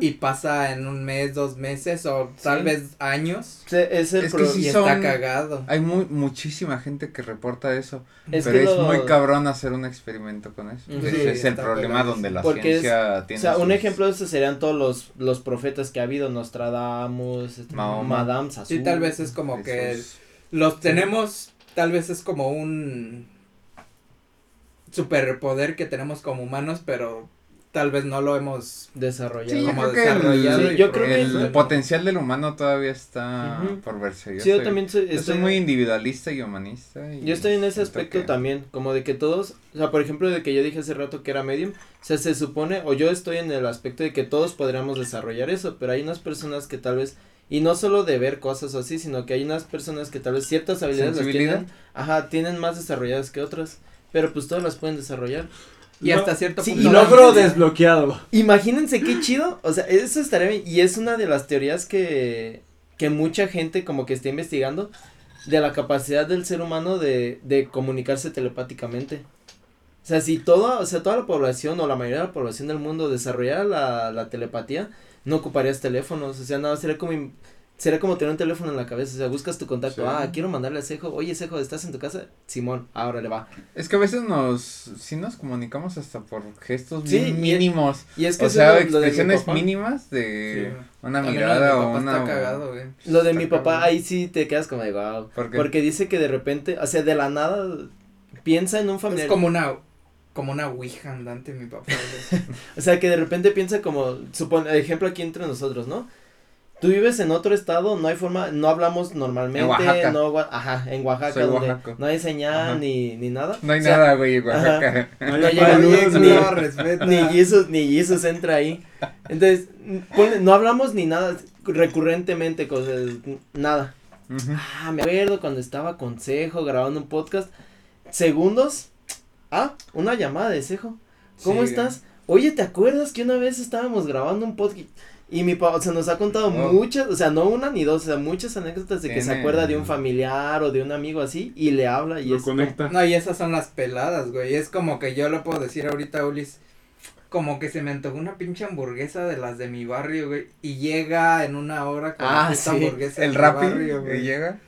y pasa en un mes, 2 meses o tal vez años. Es que sí está cagado. Hay muchísima gente que reporta eso, pero es muy cabrón hacer un experimento con eso. Ese es el problema donde la ciencia tiene. O sea, un ejemplo de eso serían todos los profetas que ha habido, Nostradamus, Madame Sassou. Sí, tal vez es como que los tenemos, tal vez es como un superpoder que tenemos como humanos, pero tal vez no lo hemos desarrollado. Sí, como yo creo que el potencial del humano todavía está por verse. Yo, sí, yo también soy muy individualista y humanista. Y yo estoy en ese aspecto que... también, como de que todos, o sea, por ejemplo, de que yo dije hace rato que era medium, o sea, se supone, o yo estoy en el aspecto de que todos podríamos desarrollar eso, pero hay unas personas que tal vez, y no solo de ver cosas o así, sino que hay unas personas que tal vez ciertas habilidades las tienen, tienen más desarrolladas que otras, pero pues todas las pueden desarrollar. Y no, hasta cierto punto. Sí, y logro desbloqueado. Imagínense qué chido, o sea, eso estaría bien, y es una de las teorías que mucha gente como que está investigando de la capacidad del ser humano de comunicarse telepáticamente. O sea, si todo, o sea, toda la población o la mayoría de la población del mundo desarrollara la telepatía, no ocuparías teléfonos, o sea, nada, sería como tener un teléfono en la cabeza, o sea, buscas tu contacto, sí. Quiero mandarle a Cejo, oye Cejo, ¿estás en tu casa? Simón, ahora le va. Es que a veces nos comunicamos hasta por gestos mínimos, y es que o sea, expresiones mínimas de una mirada o una. Está cagado, güey. Lo de mi papá, ahí sí te quedas como de wow, porque dice que de repente, o sea, de la nada, piensa en un familiar. Es como una ouija andante mi papá. O sea, que de repente piensa como, supone, ejemplo aquí entre nosotros, ¿no? Tú vives en otro estado, no hay forma, no hablamos normalmente. En Oaxaca. En Oaxaca. Soy donde Oaxaco. No hay señal ni nada. No hay nada, güey, en Oaxaca. No llega luz, ni Jesus entra ahí. Entonces, no hablamos ni nada recurrentemente, cosas, nada. Uh-huh. Me acuerdo cuando estaba con Cejo grabando un podcast, segundos, una llamada de Cejo. ¿Cómo estás? Oye, ¿te acuerdas que una vez estábamos grabando un podcast? Y mi papá, o sea, nos ha contado muchas, o sea, no una ni dos, o sea, muchas anécdotas de que se acuerda de un familiar o de un amigo así y le habla y es conecta. No, y esas son las peladas, güey, es como que yo lo puedo decir ahorita, Ulis, como que se me antojó una pinche hamburguesa de las de mi barrio, güey, y llega en una hora con esta hamburguesa el de mi barrio, güey. Llega.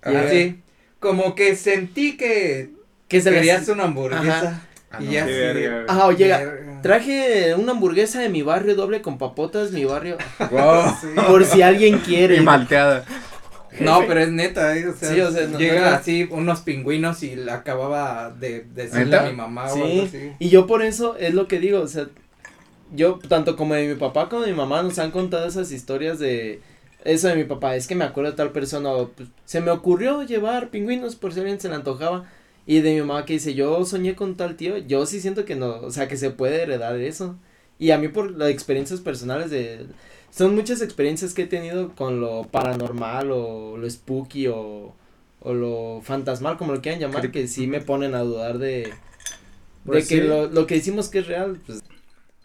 Así, como que sentí que querías una hamburguesa. Y ya llega, traje una hamburguesa de mi barrio doble con papotas, mi barrio. Wow. Por si alguien quiere. Y malteada. No, pero es neta, o sea, no, llega no, así unos pingüinos y la acababa de decirle a mi mamá o algo así. Y yo por eso es lo que digo, o sea, yo tanto como de mi papá como de mi mamá nos han contado esas historias de eso de mi papá, es que me acuerdo de tal persona, o, pues, se me ocurrió llevar pingüinos por si alguien se le antojaba. Y de mi mamá que dice, yo soñé con tal tío, yo sí siento que no, o sea, que se puede heredar eso. Y a mí por las experiencias personales son muchas experiencias que he tenido con lo paranormal o lo spooky o lo fantasmal, como lo quieran llamar, que sí me ponen a dudar de que lo que decimos que es real, pues.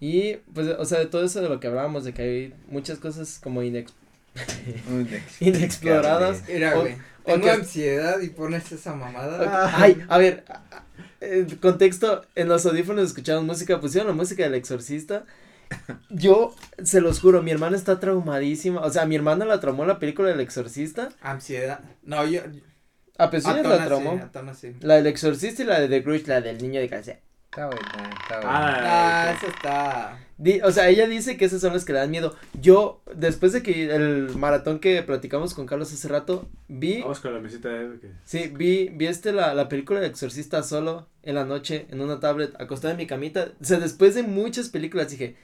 Y, pues, o sea, de todo eso de lo que hablábamos, de que hay muchas cosas como inexploradas. Era, güey. Tengo ansiedad y pones esa mamada. Ay, a ver, contexto, en los audífonos escuchamos música, pusieron la música del Exorcista, yo, se los juro, mi hermana está traumadísima, o sea, mi hermana la traumó la película del Exorcista. Ansiedad, no, yo. A Pezuñas la traumó. Sí, a Tona sí. La del Exorcista y la de The Grudge, la del niño de casa. Está bueno, está bueno. Eso está. O sea, ella dice que esas son las que le dan miedo. Yo, después de que el maratón que platicamos con Carlos hace rato, vi. Vamos con la mesita de él. Sí, vi la película de Exorcista solo en la noche, en una tablet, acostada en mi camita. O sea, después de muchas películas dije,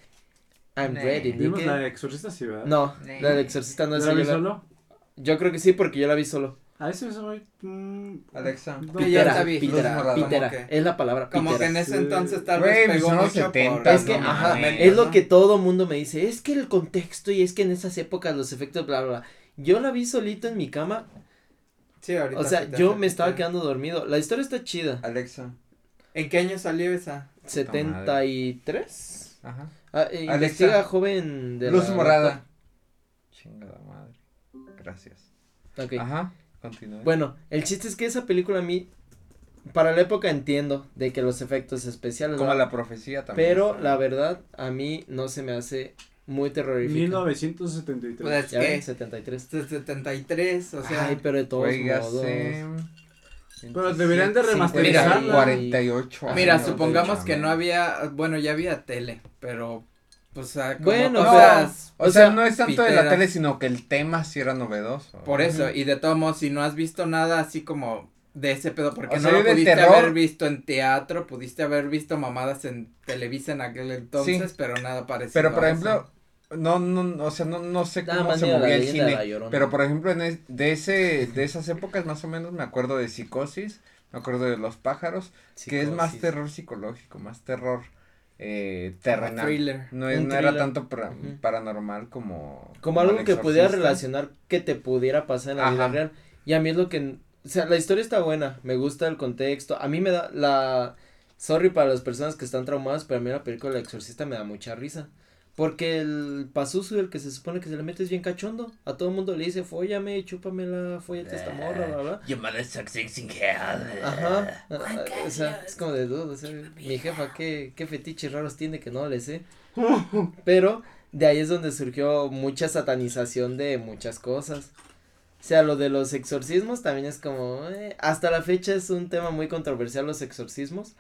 I'm ready. ¿Vimos la de Exorcista sí, verdad? No, la de Exorcista no es. ¿La vi solo? Yo creo que sí, porque yo la vi solo. A eso es muy... Alexa. Pitera, es la palabra pitera. Como que en ese entonces tal vez pegó mucho 70, por... Es que, es lo que todo mundo me dice, es que el contexto y es que en esas épocas los efectos bla bla bla. Yo la vi solito en mi cama. Sí, ahorita. O sea, yo me estaba quedando dormido, la historia está chida. Alexa, ¿en qué año salió esa? 73. Ajá. Investiga joven de Luz morada. Chingada madre. Gracias. Okay. Ajá. Bueno, el chiste es que esa película a mí, para la época entiendo de que los efectos especiales. Como la profecía también. Pero la verdad, a mí no se me hace muy terrorífica. 1973. Pues ya ven, 73, o sea. Ay, pero de todos modos. Pero deberían de remasterizarla. Mira, 48 años. Mira, supongamos que no había, bueno, ya había tele, pero. Pues, bueno, o sea, no es tanto de la tele, sino que el tema sí era novedoso. Por eso, y de todos modos, si no has visto nada así como de ese pedo, porque o no sea, lo pudiste haber visto en teatro, pudiste haber visto mamadas en Televisa en aquel entonces, sí, pero nada parecido. Pero por ejemplo, no sé cómo se movía el cine, pero por ejemplo en de esas épocas más o menos me acuerdo de Psicosis, me acuerdo de Los Pájaros, Psicosis, que es más terror psicológico, más terror terrenal, thriller. No era tanto paranormal como algo que pudiera relacionar, que te pudiera pasar en la vida real. Y a mí es lo que, o sea, la historia está buena, me gusta el contexto, a mí me da la, sorry para las personas que están traumadas, pero a mí la película El Exorcista me da mucha risa, porque el Pazuzu, el que se supone que se le mete, es bien cachondo, a todo el mundo le dice, fóllame, chúpamela, fóllate esta morra, bla, bla. Your mother sucks in hell. Ajá, o sea, es como de duda, o sea, mi jefa, qué fetiches raros tiene que no le sé, pero de ahí es donde surgió mucha satanización de muchas cosas. O sea, lo de los exorcismos también es como, hasta la fecha es un tema muy controversial los exorcismos,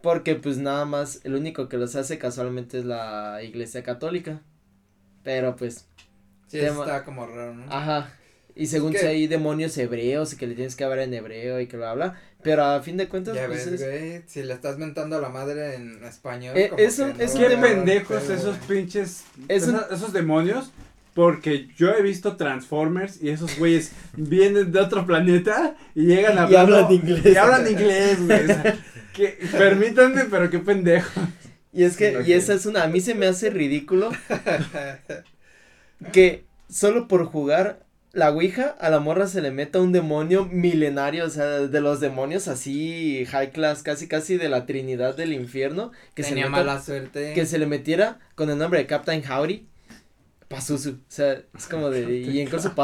porque pues nada más, el único que los hace casualmente es la Iglesia Católica, pero pues. Sí, está como raro, ¿no? Ajá, y según si hay demonios hebreos y que le tienes que hablar en hebreo y que bla bla, pero a fin de cuentas. Ya pues ves, güey, si le estás mentando a la madre en español. Qué pendejos esos pinches, esos demonios. Porque yo he visto Transformers y esos güeyes vienen de otro planeta y llegan a hablan inglés, güey. O sea, permítanme, pero qué pendejo. Y es que, esa es una, a mí se me hace ridículo que solo por jugar la Ouija a la morra se le meta un demonio milenario, o sea, de los demonios así high class, casi de la Trinidad del Infierno. Que tenía mala suerte. Que se le metiera con el nombre de Captain Howdy. Pazuzu, o sea, es como de, y incluso,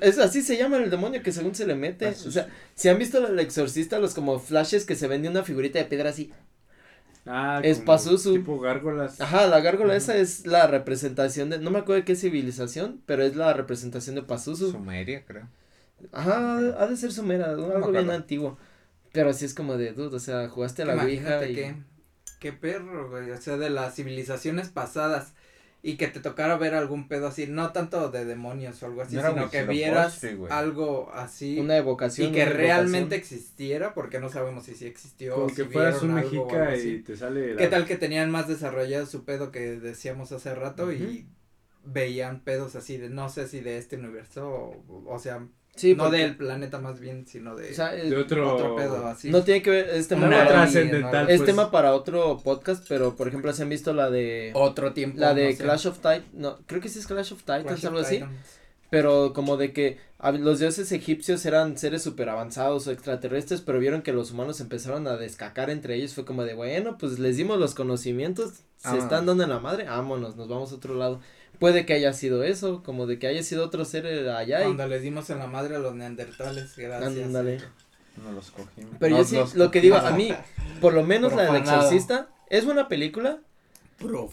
es así se llama el demonio que según se le mete, Pazuzu. O sea, si han visto El Exorcista, los como flashes que se ven de una figurita de piedra así, es Pazuzu. Tipo gárgolas. Ajá, la gárgola esa es la representación de, no me acuerdo de qué civilización, pero es la representación de Pazuzu. Sumeria, creo. Ajá, ha de ser sumera, algo bien antiguo, pero así es como de, dude, o sea, jugaste a la Ouija y. Qué perro, güey, o sea, de las civilizaciones pasadas. Y que te tocara ver algún pedo así, no tanto de demonios o algo así, no, sino que vieras algo así. Una evocación. Y que realmente existiera, porque no sabemos si existió. Como si que fueras un mexica y te sale. ¿Qué tal que tenían más desarrollado su pedo que decíamos hace rato y veían pedos así de no sé si de este universo o sea. Sí, no del planeta más bien, sino de, o sea, de otro pedo así. No tiene que ver, es tema trascendental. Es tema para otro podcast, pero por ejemplo, ¿se han visto la de otro tiempo? La de Clash of Titans, no, creo que sí es Clash of Titans, algo así. Pero como de que los dioses egipcios eran seres super avanzados o extraterrestres, pero vieron que los humanos empezaron a descacar entre ellos, fue como de, bueno, pues les dimos los conocimientos, se están dando en la madre, vámonos, nos vamos a otro lado. Puede que haya sido eso, como de que haya sido otro ser allá. Cuando les dimos en la madre a los neandertales, gracias. Ándale. No los cogimos. Pero yo sí, lo que digo, a mí, por lo menos la del Exorcista, es buena película,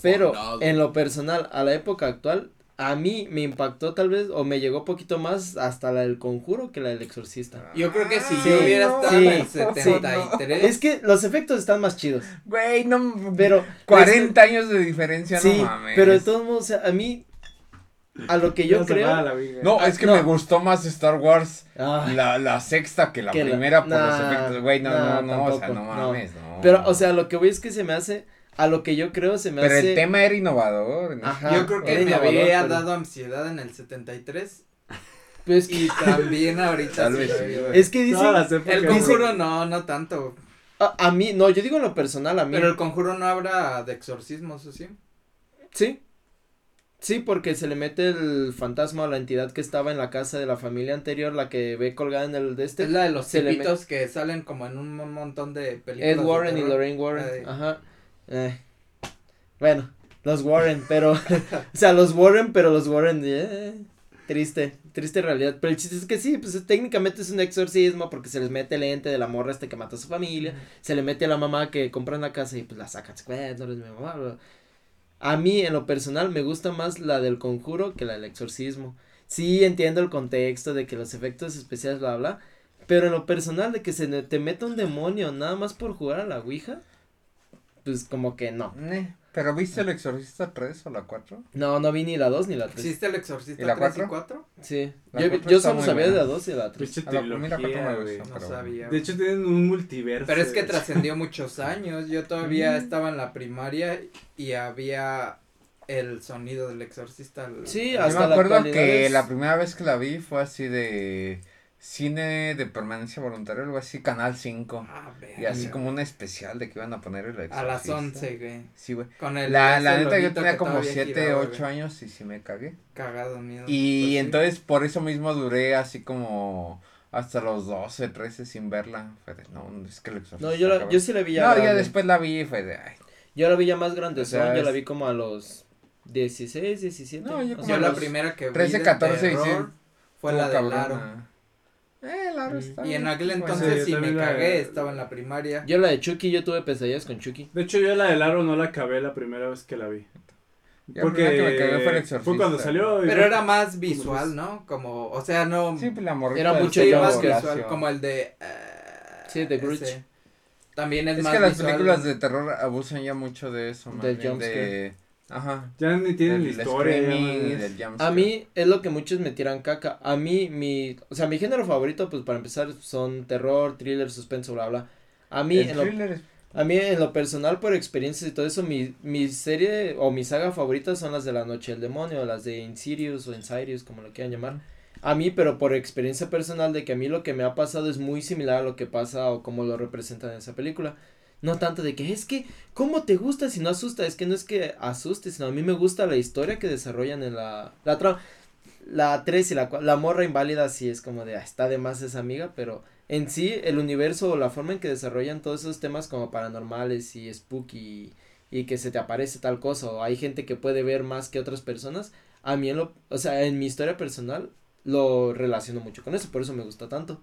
pero en lo personal, a la época actual, a mí me impactó tal vez, o me llegó poquito más hasta la del Conjuro que la del Exorcista. Yo creo que si yo hubiera estado en 73. Es que los efectos están más chidos. Güey, no, pero. 40 años de diferencia, sí, no mames. Pero de todos modos, o sea, a mí, a lo que yo creo. No, es que me gustó más Star Wars la sexta que la primera por los efectos, güey, no, o sea, no mames, no. Pero, o sea, lo que voy es que se me hace. A lo que yo creo se me pero hace. Pero el tema era innovador, ¿no? Ajá, yo creo que me había dado ansiedad en el 73. Pues y también ahorita. Sí, es que dicen. El Conjuro dice, no tanto. A mí, no, yo digo en lo personal, a mí. Pero El Conjuro no habla de exorcismos, ¿o sí? Sí. Sí, porque se le mete el fantasma a la entidad que estaba en la casa de la familia anterior, la que ve colgada en el de este. Es la de los tipitos que salen como en un montón de películas. Ed Warren y Lorraine Warren, ajá. Bueno, los Warren, pero, los Warren, triste realidad, pero el chiste es que sí, pues técnicamente es un exorcismo porque se les mete el ente de la morra que mató a su familia, se le mete a la mamá que compra en la casa y pues la sacan, no eres mi mamá, bro. A mí en lo personal me gusta más la del Conjuro que la del Exorcismo, sí entiendo el contexto de que los efectos especiales bla bla, pero en lo personal de que se te meta un demonio nada más por jugar a la Ouija. pues como que no. ¿Pero viste El Exorcista 3 o la 4? No, no vi ni la 2 ni la 3. ¿Viste El Exorcista 3 y 4? Sí. Yo solo sabía de la 2 y de la 3. A la primera 4 me gustó, no sabía. De hecho tienen un multiverso. Pero es que trascendió muchos años. Yo todavía estaba en la primaria y había el sonido del Exorcista. Sí, hasta la actualidad. Yo me acuerdo que la primera vez que la vi fue así de... Cine de permanencia voluntaria, algo así, Canal 5. Ah, y así como un especial de que iban a poner El Exorcista. A las 11, güey. Sí, güey. La neta yo tenía como 7, 8 años y sí me cagué. Cagado, miedo. Y entonces sí. Por eso mismo duré así como hasta los 12, 13 sin verla. Fue de, no, es que El Exorcista. No, yo sí la vi ya grande. No, ya después la vi, fue de, ay. Yo la vi ya más grande, o sea, yo la vi como a los 16, 17. No, yo como la primera que vi 13, 14, 17. Fue la de Laro. Y en aquel entonces sí me cagué, estaba en la primaria. Yo la de Chucky, yo tuve pesadillas con Chucky. De hecho yo la de Laro no la acabé la primera vez que la vi. Porque la primera que me cagué fue El Exorcista. Fue cuando salió. Pero era más visual, ¿no? Como, o sea, no. Sí, la morrita. Era mucho más visual, como el de. Sí, de Grudge. También es más visual. Es que las películas de terror abusan ya mucho de eso, más bien de. Ajá. Ya ni tienen la historia. A mí es lo que muchos me tiran caca. A mí mi género favorito pues para empezar son terror, thriller, suspenso, bla bla. A mí en lo personal por experiencias y todo eso mi serie o mi saga favorita son las de La Noche del Demonio, las de Insidious o Insidious como lo quieran llamar. A mí pero por experiencia personal de que a mí lo que me ha pasado es muy similar a lo que pasa o como lo representan en esa película. No tanto de que es que, ¿cómo te gusta si no asusta? Es que no es que asuste, sino a mí me gusta la historia que desarrollan en la 3 y la 4, la morra inválida sí es como de, está de más esa amiga, pero en sí el universo o la forma en que desarrollan todos esos temas como paranormales y spooky y que se te aparece tal cosa o hay gente que puede ver más que otras personas, a mí en mi historia personal lo relaciono mucho con eso, por eso me gusta tanto,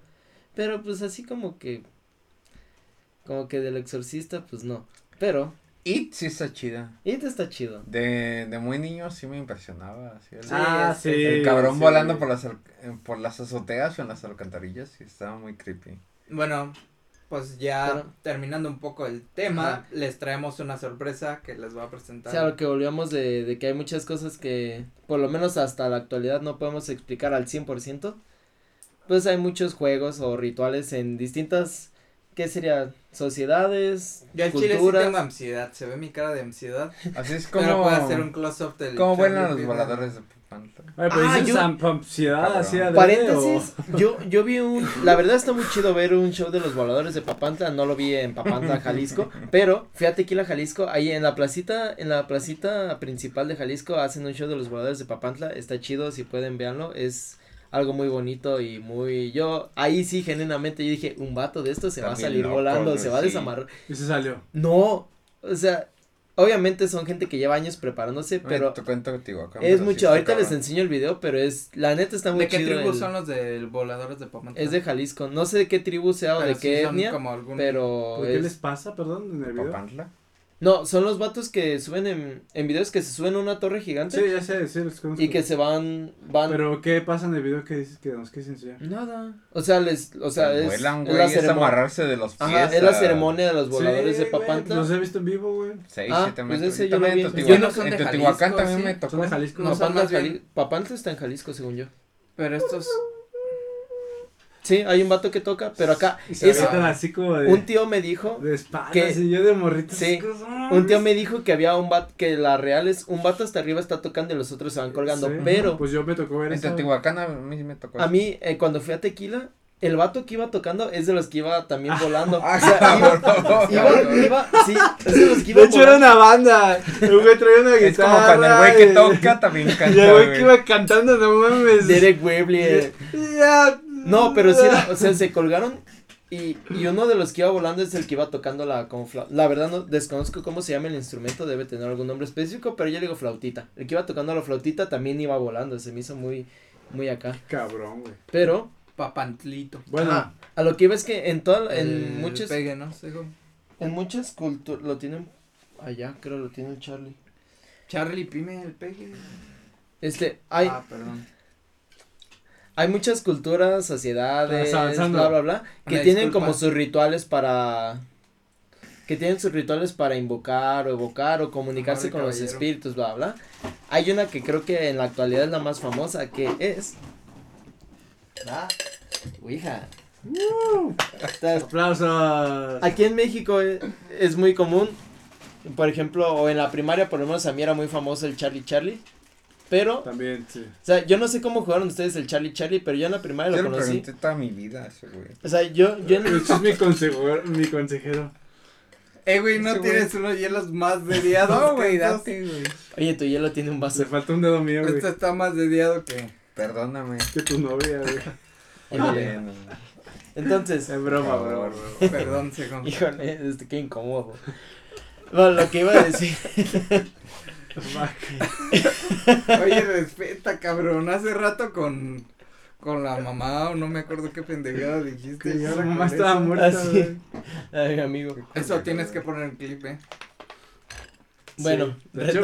pero pues así como que del Exorcista, pues no, pero. It sí está chida. It está chido. De muy niño sí me impresionaba. Así sí. El cabrón volando por las azoteas o en las alcantarillas, sí, estaba muy creepy. Bueno, pues ya terminando un poco el tema, les traemos una sorpresa que les voy a presentar. O sea, lo que volvíamos de que hay muchas cosas que, por lo menos hasta la actualidad, no podemos explicar al 100%, pues hay muchos juegos o rituales en distintas. ¿Qué serían? Sociedades, culturas. Yo al chile sí tengo ansiedad, se ve mi cara de ansiedad. Así es como. Pero puedo hacer un close-up del. ¿Cómo vuelan los voladores de Papantla? Oye, pues dices ansiedad, así adrede. Paréntesis, yo vi la verdad está muy chido ver un show de los voladores de Papantla, no lo vi en Papantla, Jalisco, pero fui a Tequila, Jalisco, ahí en la placita principal de Jalisco hacen un show de los voladores de Papantla, está chido, si pueden véanlo, es algo muy bonito y muy yo ahí sí genuinamente yo dije un vato de esto se también va a salir loco, volando se va a desamarrar y se salió no o sea obviamente son gente que lleva años preparándose pero te cuento contigo, es mucho ahorita cabrón. Les enseño el video pero es la neta está muy ¿de qué chido tribu son los del voladores de Papantla? Es de Jalisco no sé de qué tribu sea o de qué etnia pero ¿qué les pasa perdón en el video? Papantla no, son los vatos que suben en videos que se suben a una torre gigante. Sí, ya sé, sí, los conozco. Y que se van. Pero, ¿qué pasa en el video que dices que nos quieres enseñar? Nada. O sea, se es. Vuelan, güey, es amarrarse de los pies. Ajá, es la ceremonia de los voladores de Papantla. Los he visto en vivo, güey. 7 metros. Pues ese yo también lo vi. Yo no soy de Jalisco. En Teotihuacán también me tocó. Son de Jalisco. No, Papantla está en Jalisco, según yo. Pero estos. Sí, hay un vato que toca, pero acá así como de, un tío me dijo de espaldas que y yo de morrito. Sí, un tío me dijo que había un vato, que la real es un vato hasta arriba está tocando y los otros se van colgando, sí, pero. Pues yo me tocó ver eso. En Teotihuacán a mí me tocó. A mí cuando fui a Tequila, el vato que iba tocando es de los que iba también volando. O sea, iba, sí, es de los que iba. De hecho era una banda. El güey traía una guitarra. Es como cuando el güey que toca también canta. Y el güey que iba cantando, no mames. Derek Webley. No, pero sí era, o sea, se colgaron y uno de los que iba volando es el que iba tocando la verdad no desconozco cómo se llama el instrumento, debe tener algún nombre específico, pero yo le digo flautita. El que iba tocando la flautita también iba volando, se me hizo muy, muy acá. Qué cabrón, güey. Pero, Papantlito. Bueno. A lo que iba es que en muchas. Pegue, ¿no? En muchas culturas, lo tienen allá, creo lo tiene el Charlie. Charlie, pime el pegue. Hay. Ah, perdón. Hay muchas culturas, sociedades, bla, bla, bla, que tienen como sus rituales para que tienen sus rituales para invocar o evocar o comunicarse con los espíritus, bla, bla. Hay una que creo que en la actualidad es la más famosa, que es la Ouija. ¡Aplausos! Aquí en México es muy común, por ejemplo, o en la primaria, por lo menos a mí era muy famoso el Charlie Charlie. Pero también, sí. O sea, yo no sé cómo jugaron ustedes el Charlie Charlie, pero yo en la primaria yo lo conocí. Yo le pregunté toda mi vida, ese güey. O sea, yo en el... es mi consejero. Güey, no tienes güey? Unos hielos más dediados. No, güey, date, güey. Oye, tu hielo tiene un vaso. Le falta un dedo mío, güey. Esto está más dediado que, perdóname. Que tu novia, güey. Oye, no. Entonces. Es broma, bro. Perdón, se confundió. Híjole, qué incómodo. Bueno, lo que iba a decir. Oye, respeta, cabrón, hace rato con la mamá, o no me acuerdo qué pendejada dijiste. Que ya la mamá estaba muerta. Así. Ay, amigo. Eso tienes que poner en clip, Bueno, sí,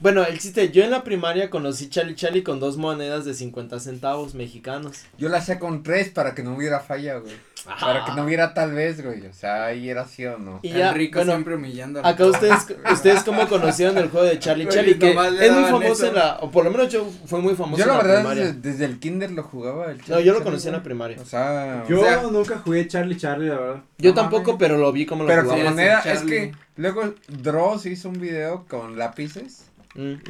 bueno, el chiste, yo en la primaria conocí Charlie Charlie con 2 monedas de 50 centavos mexicanos. Yo la hacía con 3 para que no hubiera falla, güey. Ajá. Para que no hubiera tal vez, güey, o sea, ahí era así o no. Y el ya, rico bueno, siempre humillando. Acá ustedes cómo conocieron el juego de Charlie Charlie, que es muy famoso en la, o por lo menos yo fue muy famoso en la primaria. Yo la verdad desde el kinder lo jugaba. El Charlie, no, yo lo conocí en la primaria. O sea, nunca jugué Charlie Charlie, la verdad. Yo tampoco, pero lo vi como lo jugaba. Pero con moneda, es que luego Dross hizo un video con lápices.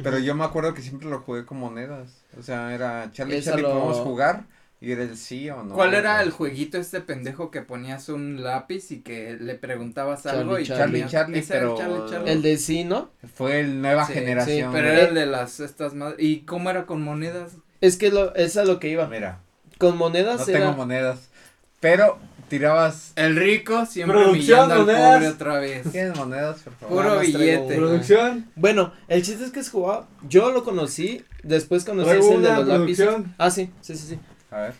Pero yo me acuerdo que siempre lo jugué con monedas. O sea, era Charlie Charlie, podemos jugar. Y era el sí o no. ¿Cuál era el jueguito este pendejo que ponías un lápiz y que le preguntabas algo? Charlie, y Charlie, pero el de sí, ¿no? Fue el nueva generación. Sí, pero era el de las estas más. ¿Y cómo era con monedas? Es que es a lo que iba. Mira. Con monedas no era. No tengo monedas, pero tirabas. El rico siempre humillando al pobre otra vez. ¿Tienes monedas, por favor? Puro billete. Producción. Bueno, el chiste es que jugaba, yo lo conocí, después conocí el de los lápices. Ah, sí. A ver,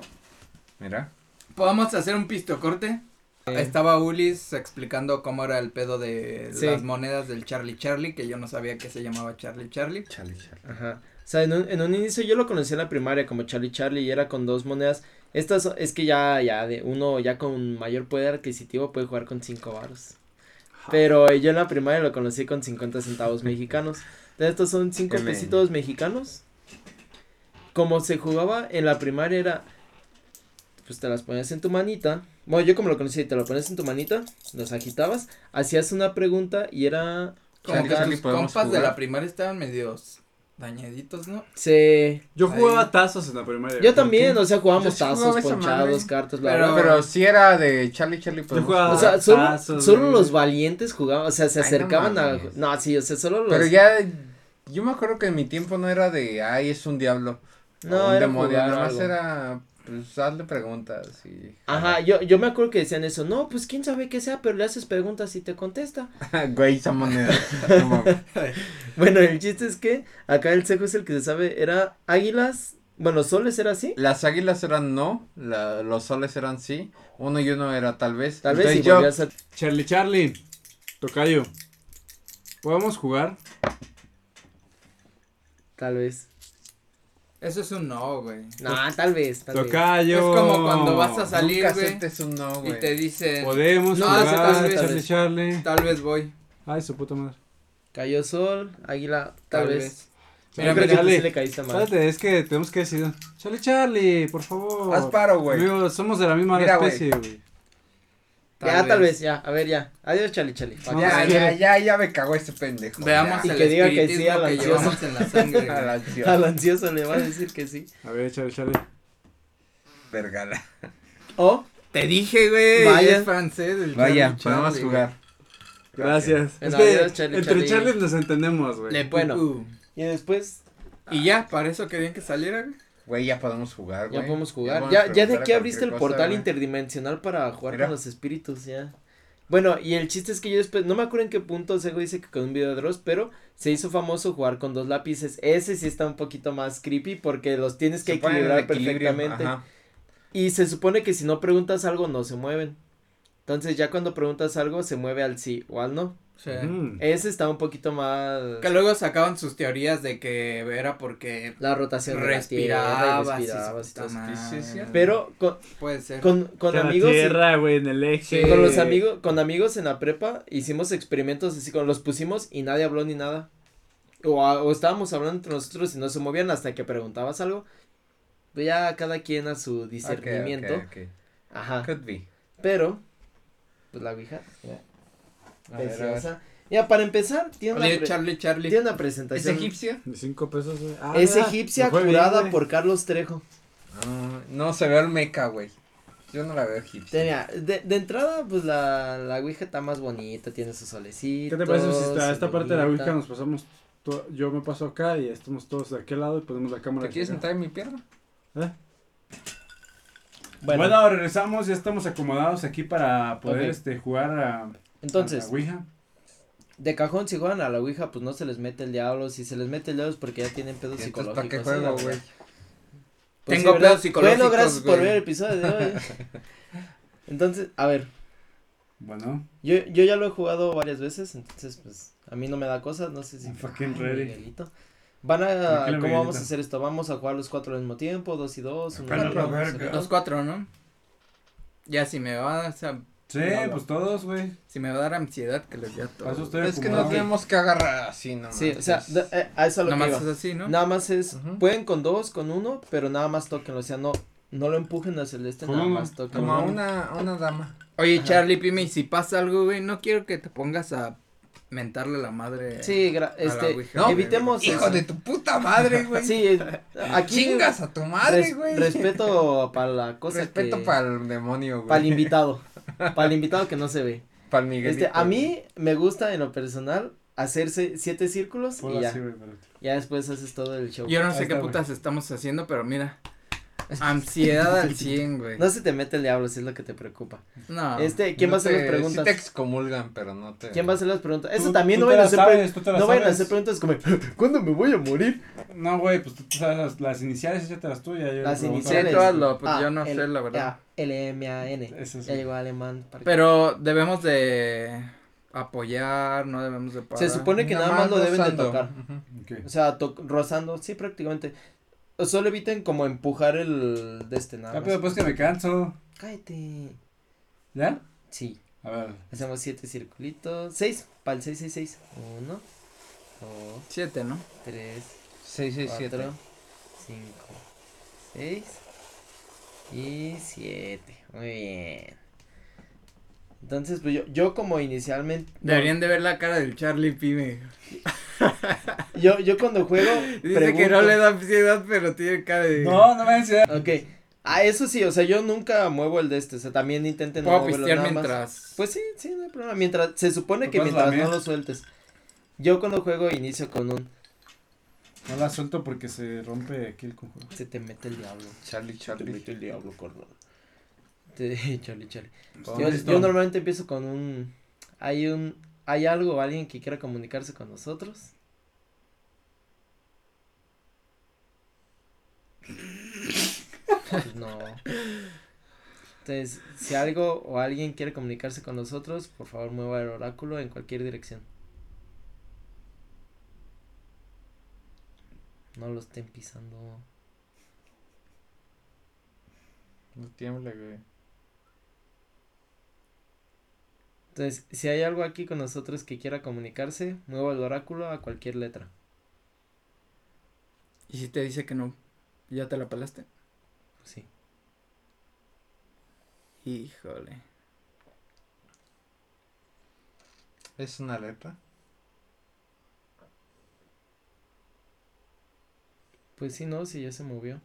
mira. ¿Podemos hacer un pistocorte? Estaba Ulis explicando cómo era el pedo de las monedas del Charlie Charlie, que yo no sabía que se llamaba Charlie Charlie. Charlie Charlie. Ajá. O sea, en un inicio yo lo conocí en la primaria como Charlie Charlie y era con 2 monedas. Estas es que ya de uno ya con mayor poder adquisitivo puede jugar con 5 varos. Pero yo en la primaria lo conocí con 50 centavos mexicanos. Entonces estos son 5 pesitos mexicanos. Como se jugaba en la primaria era, pues te las ponías en tu manita, bueno yo como lo conocí, te lo ponías en tu manita, las agitabas, hacías una pregunta y era. Como que tus compas de la primaria estaban medios dañaditos, ¿no? Sí. Yo jugaba tazos en la primaria. Yo también, o sea, jugábamos tazos, ponchados, cartas, bla, bla. Pero sí era de Charlie Charlie. Yo jugaba tazos. Solo los valientes jugaban, o sea, se acercaban a. No, sí, o sea, solo los. Pero ya, yo me acuerdo que en mi tiempo no era de, ay, es un diablo. No, un demonio, nada más era, pues, hazle preguntas y. Ajá, yo me acuerdo que decían eso, no, pues, quién sabe qué sea, pero le haces preguntas y te contesta. Güey, esa moneda. Bueno, el chiste es que acá el cejo es el que se sabe, era águilas, bueno, soles era así. Las águilas eran no, los soles eran sí, uno y uno era tal vez. Tal vez, y yo. Charlie, tocayo, ¿podemos jugar? Tal vez. Eso es un no, güey. Nah, tal vez. Tocayo. Es como cuando vas a salir, güey. Nunca aceptes un no, güey. Y te dicen. Podemos jugar, tal vez. Tal vez voy. Ay, su puta madre. Cayó sol, águila, tal vez. Mira, Charlie, le caíste mal. Espérate, es que tenemos que decir. Charlie, por favor. Haz paro, güey. Amigo, somos de la misma especie, güey. Tal vez, ya. A ver, ya. Adiós, Charlie. No, ya me cagó este pendejo. Veamos. Y que diga que sí al ansioso. En la sangre, al ansioso le va a decir que sí. A ver, Charlie. Vergala. Te dije, güey. Vaya, es francés. Vaya, podemos jugar. Gracias. Es que adiós, Charlie, entre Charlie nos entendemos, güey. Bueno. Y después. Y ya, para eso querían que saliera, güey. Güey, ya podemos jugar, güey. Ya de aquí abriste el portal interdimensional para jugar con los espíritus, ya. Bueno, y el chiste es que yo después, no me acuerdo en qué punto, Sego dice que con un video de Dross, pero se hizo famoso jugar con 2 lápices. Ese sí está un poquito más creepy porque los tienes que equilibrar perfectamente. Ajá. Y se supone que si no preguntas algo no se mueven. Entonces ya cuando preguntas algo se mueve al sí o al no. Sí. Ese está un poquito más. Que luego sacaban sus teorías de que era porque la rotación respiraba, de la tierra, respiraba. Pero con, puede ser. Con amigos. La tierra, güey, en el eje. Sí. Con los amigos, con amigos en la prepa hicimos experimentos así, con los pusimos y nadie habló ni nada. O estábamos hablando entre nosotros y no se movían hasta que preguntabas algo. Ya cada quien a su discernimiento. Okay. Ajá. Could be. Pero pues la Ouija. A ver. Ya, para empezar, tiene Charlie. Tiene una presentación. ¿Es egipcia? De 5 pesos, güey. Ah, es egipcia curada bien, por Carlos Trejo. Ah, no, se ve el meca, güey. Yo no la veo egipcia. Tenía, de entrada, pues la Ouija está más bonita, tiene sus solecitos. ¿Qué te parece si esta parte de la Ouija nos pasamos, yo me paso acá y estamos todos de aquel lado y ponemos la cámara? ¿Te quieres sentar en mi pierna? Bueno, regresamos, ya estamos acomodados aquí para poder jugar a... Entonces, de cajón, si juegan a la Ouija, pues no se les mete el diablo. Si se les mete el diablo es porque ya tienen pedos psicológicos. ¿Para qué juego, güey? Pues tengo pedos psicológicos. Bueno, gracias por ver el episodio de hoy. Entonces, a ver. Bueno. Yo ya lo he jugado varias veces, entonces, pues, a mí no me da cosa, no sé si. Fucking ready. Miguelito. ¿Cómo vamos a hacer esto? Vamos a jugar los 4 al mismo tiempo, 2 y 2. Los 4, ¿no? Ya si me vas a... Sí, no, pues todos, güey. Si me va a dar ansiedad que les dé a todos. Es que no tenemos que agarrar así nomás. Sí, o sea, a eso lo que iba. Es así, ¿no? Nada más es, pueden con 2, con 1, pero nada más tóquenlo, o sea, no lo empujen al celeste, nada más tóquenlo. Como a una dama. Oye, ajá. Charlie, Pime, si pasa algo, güey, no quiero que te pongas a mentarle la madre. Sí, no, evitemos. Hijo de tu puta madre, güey. Sí, aquí chingas a tu madre, güey. Respeto para la cosa. Respeto para el demonio, güey. Para el invitado. Para el invitado que no se ve. Para el Miguelito. A mí me gusta en lo personal hacerse 7 círculos y ya. Ya después haces todo el show. Yo no sé qué putas estamos haciendo, pero mira. Ansiedad al 100, güey. No se te mete el diablo, si es lo que te preocupa. No. ¿Quién va a hacer las preguntas? Sí te excomulgan, pero no te. ¿Quién va a hacer las preguntas? Eso también no vayan a hacer preguntas. No vayan a hacer preguntas como ¿cuándo me voy a morir? No, güey, pues tú sabes las iniciales, échatelas tú. Las iniciales. Pues yo no sé, la verdad. LMAN. Ya llegó alemán. Pero debemos de apoyar, no debemos de parar. Se supone que nada más lo deben de tocar. O sea, rozando, sí, prácticamente. Solo eviten como empujar el nada. Ya, pero pues que me canso. Cállate. ¿Ya? Sí. A ver. Hacemos 7 circulitos. 6, para el 6. 1, 2, 7, ¿no? 3, 6, 6, 4, 7. 5, 6 y 7. Muy bien. Entonces, pues yo como inicialmente. Deberían de ver la cara del Charlie Pime. Yo cuando juego. Dice que no le da ansiedad, pero tiene cara de. No me da ansiedad. Ok. Ah, eso sí, o sea, yo nunca muevo el o sea, también intenten no moverlo nada mientras... más. Pues sí, no hay problema, mientras, se supone que mientras no lo sueltes. Yo cuando juego inicio con un. No la suelto porque se rompe aquí el conjuro. Se te mete el diablo. Charlie. Se te mete el diablo, cordón. Charlie. Yo normalmente empiezo con un. ¿Hay algo o alguien que quiera comunicarse con nosotros? Pues no. Entonces, si algo o alguien quiere comunicarse con nosotros, por favor mueva el oráculo en cualquier dirección. No lo estén pisando. No tiembla, güey. Entonces, si hay algo aquí con nosotros que quiera comunicarse, muevo el oráculo a cualquier letra. ¿Y si te dice que no? ¿Ya te la pelaste? Pues sí. Híjole. ¿Es una letra? Pues sí, no, sí ya se movió.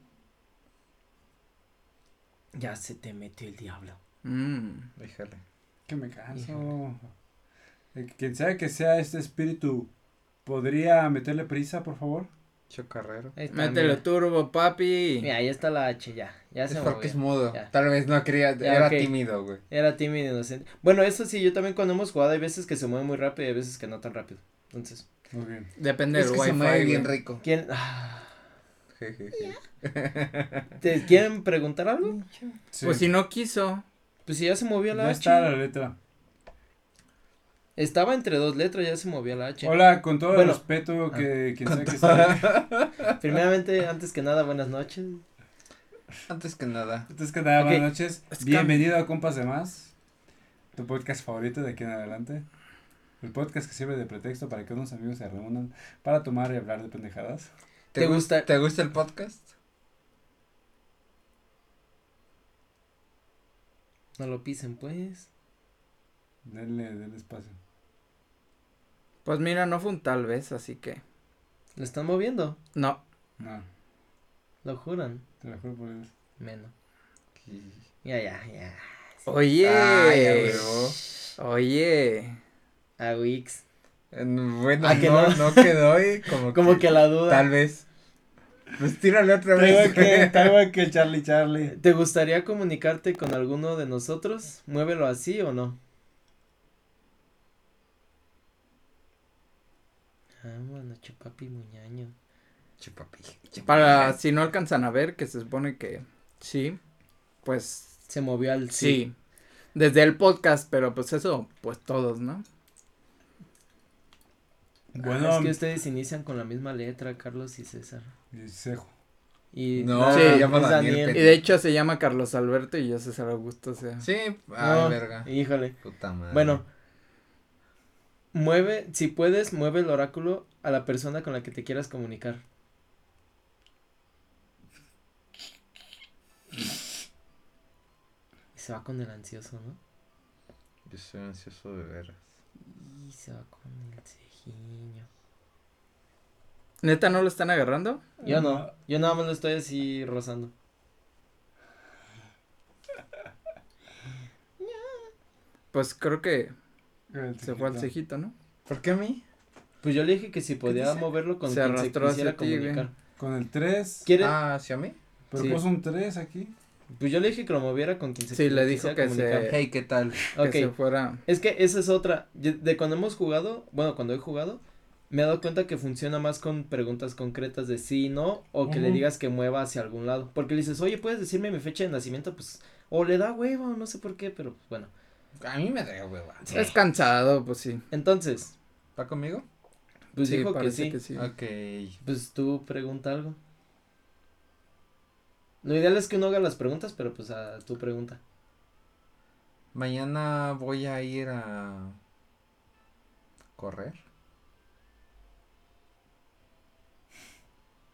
Ya se te metió el diablo. Híjole. Que me canso. Quien sea que sea este espíritu, ¿podría meterle prisa, por favor? Chocarrero. Métele turbo, papi. Mira, ahí está la H, ya se movió. Es porque es mudo, ya. Tal vez no quería, era tímido, güey. Era tímido, inocente. Bueno, eso sí, yo también cuando hemos jugado hay veces que se mueve muy rápido y hay veces que no tan rápido, entonces. Muy bien. Depende del wifi. Se mueve bien rico. ¿Quién? ¿Te quieren preguntar algo? Sí. Pues si no quiso. Pues si ya se movió la H. Ya está la letra. Estaba entre dos letras, ya se movió la H. Hola, con todo el respeto que quien sea que sea. Primeramente, antes que nada, buenas noches. Antes que nada, okay. Buenas noches. Bienvenido a Compas de Más, tu podcast favorito de aquí en adelante. El podcast que sirve de pretexto para que unos amigos se reúnan para tomar y hablar de pendejadas. ¿Te gusta el podcast? No lo pisen, pues. Denle espacio. Pues mira, no fue un tal vez, así que. ¿Lo están moviendo? No. ¿Lo juran? Te lo juro por Dios. Menos. ¿Qué? Ya. Sí. Oye. Oye. A Wix. Bueno, no quedó ahí. Como que la duda. Tal vez. Pues tírale otra vez. Tengo que Charlie. ¿Te gustaría comunicarte con alguno de nosotros? Muévelo así o no. Ah, bueno, chupapi muñaño. Chupapi. Para si no alcanzan a ver, que se supone que sí, pues. Se movió al sí. Desde el podcast, pero pues eso, pues todos, ¿no? Bueno. Es que ustedes inician con la misma letra, Carlos y César. Y Cejo. Y no, sí, se llama Daniel. Y de hecho se llama Carlos Alberto y yo César Augusto, o sea. Sí, ay, no, verga. Híjole. Puta madre. Bueno. Si puedes, mueve el oráculo a la persona con la que te quieras comunicar. Y se va con el ansioso, ¿no? Yo soy ansioso de veras. Y se va con el cejiño. ¿Neta no lo están agarrando? Yo no, yo nada más lo estoy así rozando. Pues creo que se fue al cejito, ¿no? ¿Por qué a mí? Pues yo le dije que si podía moverlo con quien se quisiera comunicar. Con el 3. Ah, ¿hacia mí? Pero sí. Puso un 3 aquí. Pues yo le dije que lo moviera con quien se quisiera comunicar. Sí, le dijo que se. Hey, ¿qué tal? Okay. Que se fuera. Es que esa es otra. De cuando he jugado, me he dado cuenta que funciona más con preguntas concretas de sí y no, o que le digas que mueva hacia algún lado. Porque le dices, oye, ¿puedes decirme mi fecha de nacimiento? Pues, o le da huevo, no sé por qué, pero bueno. A mí me da hueva. Sí. Es cansado, pues sí. Entonces. ¿Va conmigo? Pues sí, dijo que sí. Ok. Pues tú pregunta algo. Lo ideal es que uno haga las preguntas, pero pues a tu pregunta. Mañana voy a ir a correr.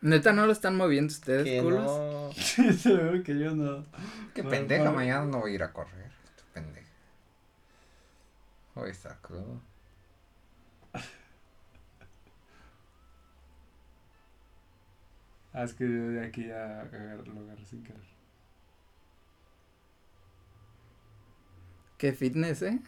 ¿Neta no lo están moviendo ustedes, ¿que culos? No. Sí, seguro que yo no. Qué no, pendeja, no. Mañana no voy a ir a correr, tu pendeja. Hoy está crudo. Es que yo de aquí ya lo agarré sin querer. Qué fitness, ¿eh?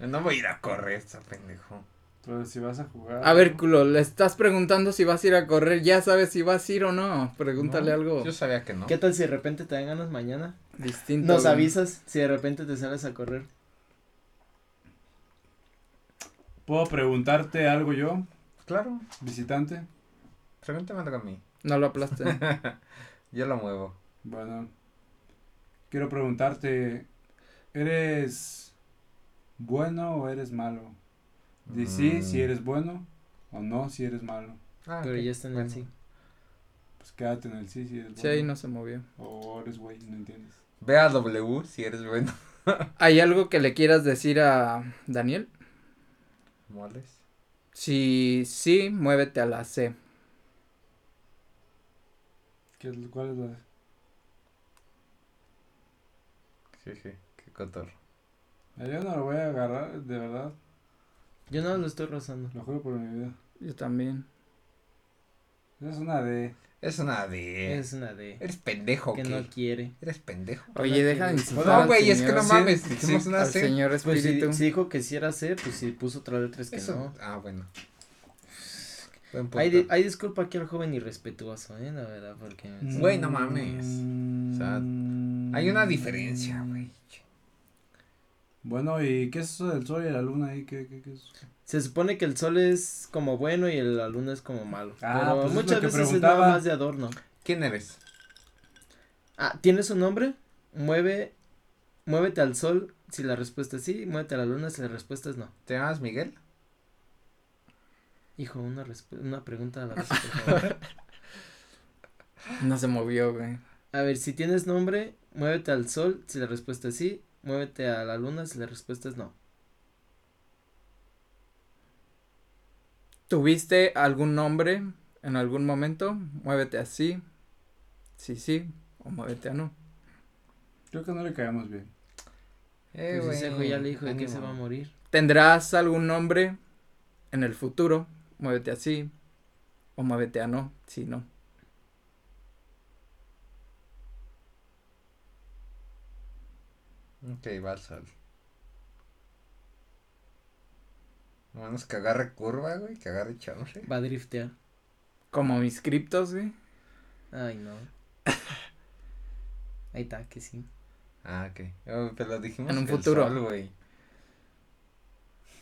No voy a ir a correr, esta pendejo. Pero si vas a jugar. A ver, culo, le estás preguntando si vas a ir a correr, ya sabes si vas a ir o no. Pregúntale algo. Yo sabía que no. ¿Qué tal si de repente te dan ganas mañana? Distinto. Nos avisas si de repente te sales a correr. ¿Puedo preguntarte algo yo? Claro. Visitante. Pregúntame algo a mí. No lo aplaste. Yo lo muevo. Bueno. Quiero preguntarte, ¿eres bueno o eres malo? Di sí si eres bueno o no si eres malo. Ah, pero okay. Ya está en el sí. Pues quédate en el sí si eres bueno. Sí, ahí no se movió. O eres güey, no entiendes. Ve a W si eres bueno. ¿Hay algo que le quieras decir a Daniel? ¿Mueves? Sí, muévete a la C. ¿Cuál es la C? Sí, qué cotorro. Yo no lo voy a agarrar, de verdad. Yo no lo estoy rozando. Lo juro por mi vida. Yo también. Es una D. Eres pendejo. Que no quiere. Eres pendejo. Oye, deja de insultar. No, güey, es que no mames. Hicimos una C. Señor espíritu. Pues si dijo que sí era C, pues si puso otra letra es que eso. No. Ah, bueno. Hay disculpa aquí al joven irrespetuoso, la verdad, porque. Güey, no mames. O sea, hay una diferencia, güey. Bueno, ¿y qué es eso del sol y la luna ahí? ¿Qué es eso? Se supone que el sol es como bueno y la luna es como malo. Pero pues muchas veces preguntaba. Es nada más de adorno. ¿Quién eres? ¿Tienes un nombre? Muévete al sol Si la respuesta es sí, muévete a la luna. Si la respuesta es no. ¿Te llamas Miguel? Hijo, una pregunta a la vez, por favor. No se movió, güey. A ver, si tienes nombre, muévete al sol. Si la respuesta es sí, muévete a la luna. Si la respuesta es no. ¿Tuviste algún nombre en algún momento? Muévete así, sí, o muévete a no. Creo que no le caemos bien. Pues ese güey ya le dijo de que se va a morir. ¿Tendrás algún nombre en el futuro? Muévete así, o muévete a no, si no. Ok, va al sol. A menos que agarre curva, güey, que agarre chance. Va a driftear. Como mis criptos, güey. Ay, no. Ahí está, que sí. Ah, ok. Pero lo dijimos en un futuro. El sol, güey.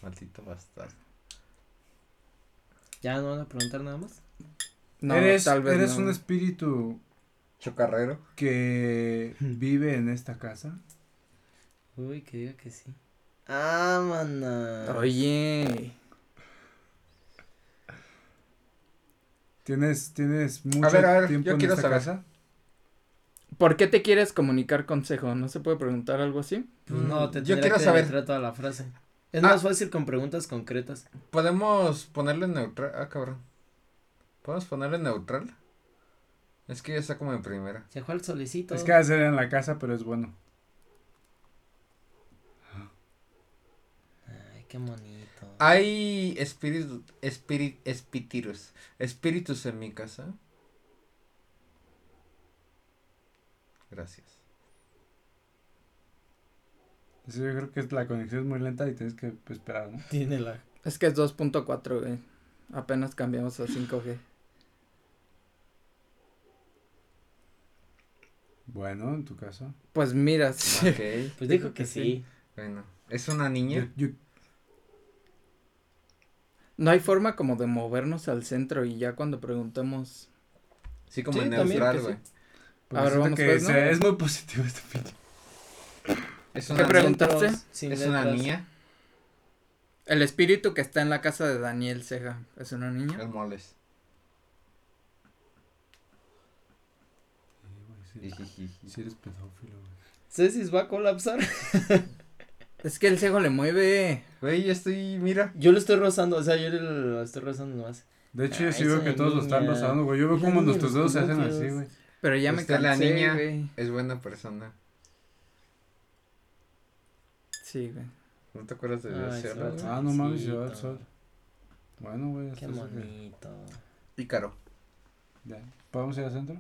Maldito bastardo. ¿Ya no van a preguntar nada más? No, tal vez eres no. Un espíritu chocarrero que vive en esta casa. Uy, que diga que sí. Ah, maná. Oye. Tienes mucho tiempo en esta casa. ¿Por qué te quieres comunicar consejo? ¿No se puede preguntar algo así? No, yo quiero saber toda la frase. Es más fácil con preguntas concretas. Podemos ponerlo en neutral. Ah, cabrón. ¿Podemos ponerlo en neutral? Es que ya está como en primera. Se fue al solicito. Es que va a ser en la casa, pero es bueno. Qué bonito. Hay espíritus en mi casa. Gracias. Sí, yo creo que la conexión es muy lenta y tienes que esperar, ¿no? Tiene lag. Es que es 2.4, güey. Apenas cambiamos a 5G. Bueno, en tu caso. Pues mira, sí. Okay. Pues dijo que sí. Bueno, ¿es una niña? Yo no hay forma como de movernos al centro y ya cuando preguntamos. Sí, como en neutral, güey. A ver, vamos a ver, ¿no? Es muy positivo este pinche. ¿Qué preguntaste? ¿Es una niña? El espíritu que está en la casa de Daniel Ceja, ¿es una niña? El moles. Si eres pedófilo, güey. ¿Cesis va a colapsar? Es que el cejo le mueve. Güey, yo estoy, mira. Yo lo estoy rozando, o sea, yo lo estoy rozando nomás. De hecho, yo sí veo que todos lo están rozando, güey. Yo veo como nuestros dedos se hacen así, güey. Pero ya me cansé, la niña, güey. Es buena persona. Sí, güey. ¿No te acuerdas de la sierra? Ah, no mames, yo al sol. Bueno, güey. Qué bonito. Pícaro. Ya, ¿podemos ir al centro?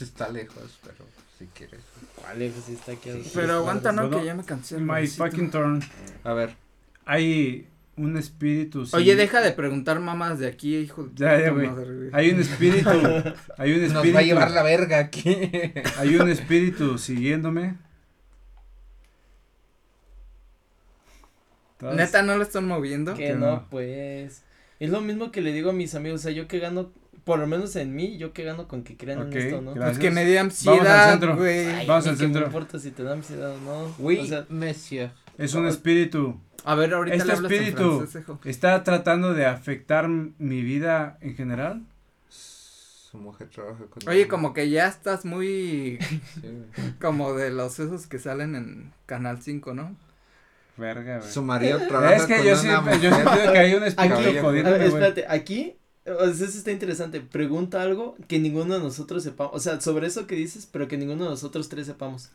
Está lejos, pero si quieres. ¿Cuál lejos? Está aquí. Sí, pero aguanta, no, que ya me cansé. My fucking turn. A ver. Hay un espíritu. Oye, deja de preguntar mamás de aquí, hijo. Ya, güey. Hay un espíritu. Nos va a llevar la verga aquí. Hay un espíritu siguiéndome. ¿Neta no lo están moviendo? Que no, pues. Es lo mismo que le digo a mis amigos, o sea, yo que gano. Por lo menos en mí, yo que gano con que crean en esto, ¿no? Gracias. Es que me dé ansiedad, güey. Vamos al centro. No importa si te da ansiedad o no. Güey, o sea, monsieur. Es un espíritu. A ver, ahorita le hablas en francés, hijo. ¿Está tratando de afectar mi vida en general? Su mujer trabaja con... Oye, como que ya estás muy... Sí, como de los esos que salen en Canal 5, ¿no? Verga, güey. Su marido trabaja con una... Es que yo siempre digo que hay un espíritu jodido. A ver, espérate, aquí... O sea, eso está interesante, pregunta algo que ninguno de nosotros sepamos, o sea, sobre eso que dices, pero que ninguno de nosotros tres sepamos.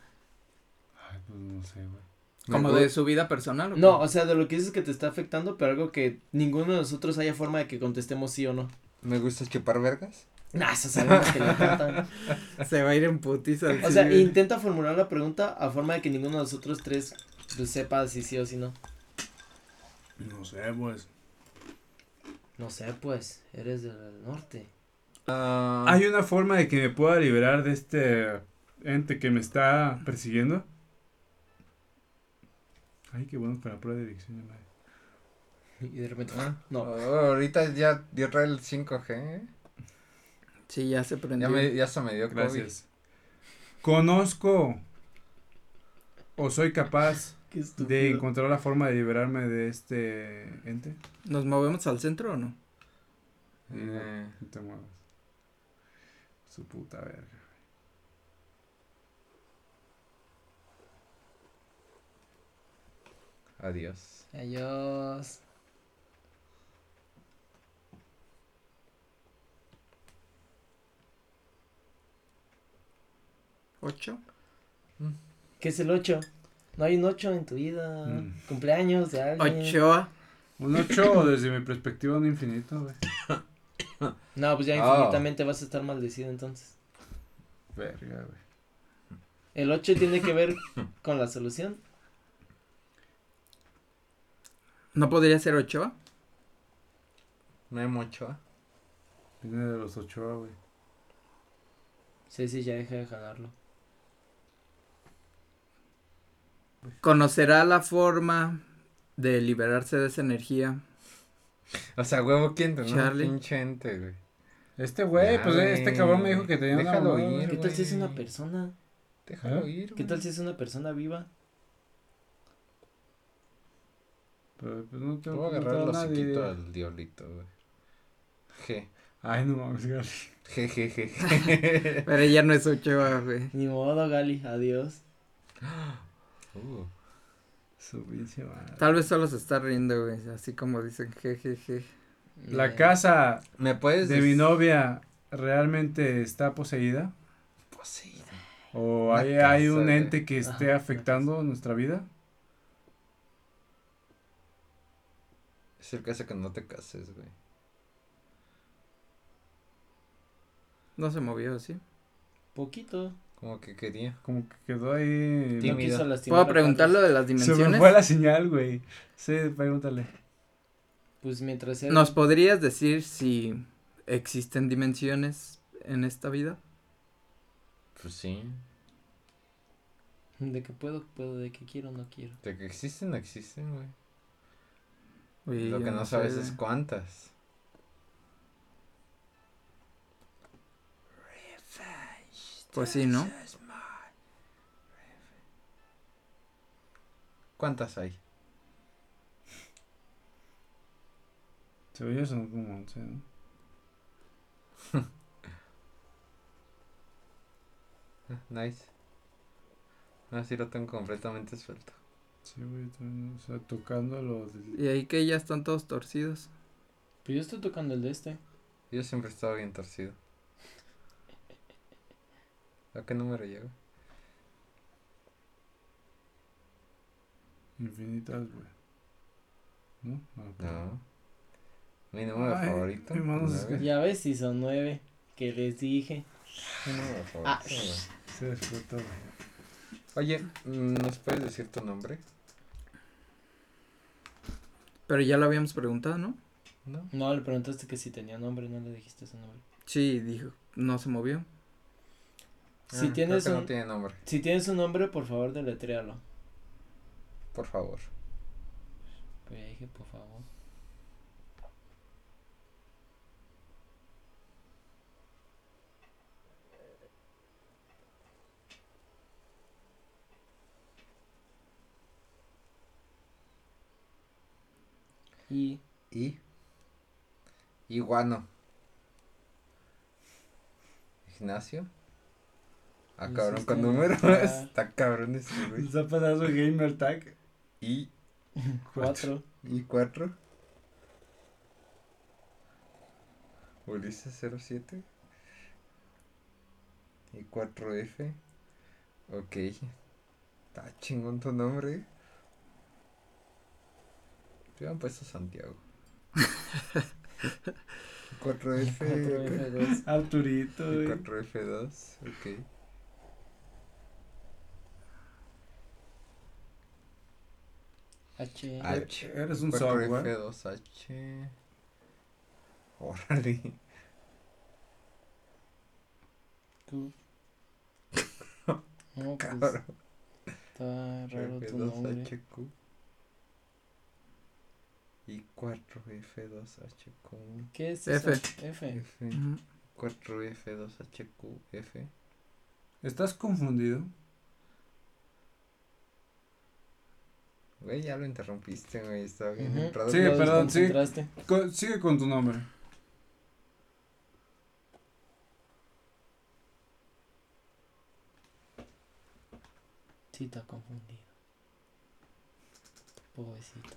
Ay, pues no sé, güey. ¿Como de su vida personal? ¿O no, cómo? O sea, de lo que dices que te está afectando, pero algo que ninguno de nosotros haya forma de que contestemos sí o no. ¿Me gusta chupar vergas? Nah, eso sabemos que le encantan. Se va a ir en putiza. O sea, intenta formular la pregunta a forma de que ninguno de nosotros tres sepa si sí o si no. No sé, pues. No sé, pues, eres del norte. ¿Hay una forma de que me pueda liberar de este ente que me está persiguiendo? Ay, qué bueno para la prueba de dicción, madre. Y de repente, no. Ahorita ya dio el 5G, Sí, ya se prendió. Ya se me dio COVID. Gracias. Conozco o soy capaz de encontrar la forma de liberarme de este ente. ¿Nos movemos al centro o no? No te muevas. Su puta verga. Adiós. Adiós. ¿8? ¿Qué es el 8? No hay un 8 en tu vida. Cumpleaños de alguien. ¿8? Un 8 desde mi perspectiva, un infinito, güey. No, pues ya infinitamente vas a estar maldecido entonces. Verga, güey. ¿El 8 tiene que ver con la solución? ¿No podría ser 8? No hay 8. Viene de los 8, güey. Sí, sí, ya deja de jalarlo. Conocerá la forma de liberarse de esa energía. O sea, huevo, ¿quién te pinche ente, güey? Este güey, pues este cabrón me dijo que tenía una... Déjalo ir, ¿qué tal si es una persona? Déjalo ir, güey. ¿Qué tal si es una persona viva? Pero pues no te voy a agarrar el hociquito al diablito, güey. ¿Qué? Ay, no mames, Gali. Jejeje. Pero ya no es 8, güey. Ni modo, Gali, adiós. Su pinche madre. Tal vez solo se está riendo, güey, así como dicen jejeje. La casa de mi novia realmente está poseída. Poseída. ¿O hay un ente que esté afectando nuestra vida? Es el caso que no te cases, güey. No se movió, ¿sí? Poquito. Como que quería. Como que quedó ahí. Tímido. No ¿puedo preguntar lo de las dimensiones? Se me fue la señal, güey. Sí, pregúntale. Pues mientras... ¿Nos podrías decir si existen dimensiones en esta vida? Pues sí. De que puedo, de que quiero, no quiero. De que existen, no existen, güey. Uy, lo que no sabes es cuántas. Pues sí, ¿no? ¿Cuántas hay? Se veía son como 11, ¿no? Nice. Así lo tengo completamente suelto. Sí, güey, también, o sea, tocándolo. Y ahí que ya están todos torcidos. Pero yo estoy tocando el de este. Yo siempre he estado bien torcido. ¿A qué número llego? Infinitas, güey. ¿No? No. Mi número favorito. Ya ves si son 9. Que les dije. Mi número favorito. Se disfruta, güey. Oye, ¿nos puedes decir tu nombre? Pero ya lo habíamos preguntado, ¿no? No, le preguntaste que si tenía nombre, no le dijiste su nombre. Sí, dijo. No se movió. Si tienes un... no tiene nombre. Si tienes un nombre, por favor, deletréalo. Por favor. Pero ya dije, por favor. Iguano. Ignacio. Ah, cabrón, con números. Está cabrón ese, güey. Está pasando gamer tag. Y 4. Y 4. Ulises 07. Y 4F. Ok. Está chingón tu nombre. Te hubieran puesto Santiago. 4F2. Arturito, güey. 4F2. Ok. H. Eres un software. F2H. Órale. Tú. No, cabrón. Pues, está raro tu nombre. F2HQ. Y 4F2HQ. ¿Qué es eso? F. Uh-huh. 4F2HQ. F. ¿Estás confundido? Güey, ya lo interrumpiste, güey, estaba bien. Uh-huh. Sí, perdón, sí. Sigue con tu nombre. Sí, está confundido. Pobrecito.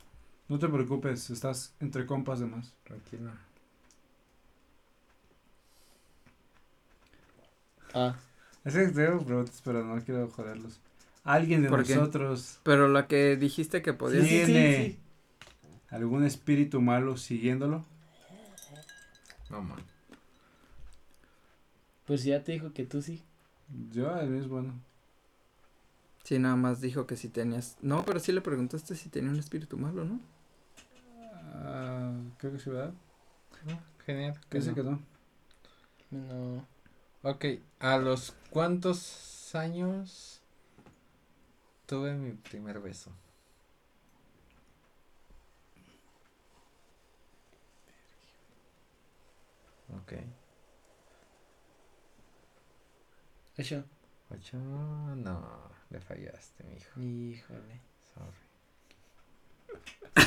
No te preocupes, estás entre compas de más. Tranquilo. Ah. Es que tengo preguntas, pero no quiero joderlos. Alguien de nosotros. ¿Qué? Pero la que dijiste que podía. ¿Tiene algún espíritu malo siguiéndolo? No, man. Pues ya te dijo que tú sí. Yo, a mí es bueno. Sí, nada más dijo que si tenías. No, pero sí le preguntaste si tenía un espíritu malo, ¿no? Creo que sí, ¿verdad? No, genial. ¿Qué se quedó? No. Ok, ¿a los cuántos años tuve mi primer beso? Ok. 8. 8, no, le fallaste, mijo. Híjole. Sorry.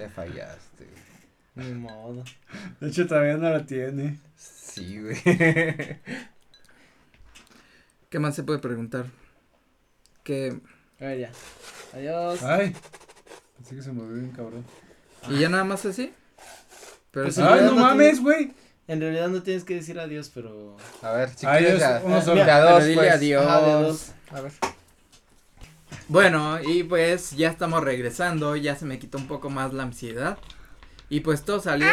Le fallaste. Ni modo. De hecho, todavía no la tiene. Sí, güey. ¿Qué más se puede preguntar? Que. A ver, ya. Adiós. Ay. Así que se movió bien, cabrón. ¿Y ya nada más así? Pero pues si ay, no mames, güey. En realidad no tienes que decir adiós, pero. A ver, si adiós, quieres. Unos olvidados, pues. Dile adiós. Adiós. A ver. Bueno, y pues ya estamos regresando. Ya se me quitó un poco más la ansiedad. Y pues todo salió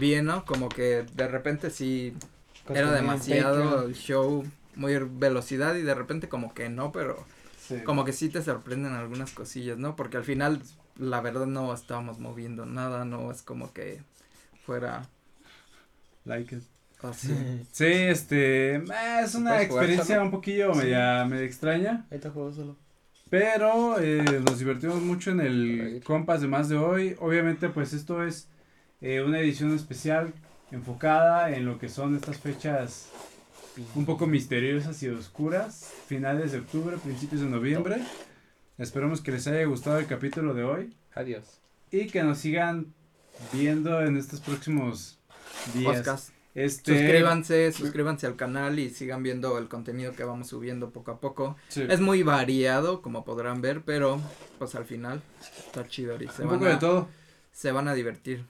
bien, ¿no? Como que de repente sí era demasiado el show, muy velocidad y de repente como que no, pero sí. Como que sí te sorprenden algunas cosillas, ¿no? Porque al final la verdad no estábamos moviendo nada, no es como que fuera. Like it. Así. Sí, es una experiencia jugar, un poquillo sí. media extraña. Ahí te juego solo. Pero nos divertimos mucho en el Compas de Más de hoy. Obviamente, pues esto es una edición especial enfocada en lo que son estas fechas un poco misteriosas y oscuras. Finales de octubre, principios de noviembre. No. Esperamos que les haya gustado el capítulo de hoy. Adiós. Y que nos sigan viendo en estos próximos días. Podcast. Suscríbanse al canal y sigan viendo el contenido que vamos subiendo poco a poco. Sí. Es muy variado, como podrán ver, pero pues al final está chido y se van a divertir.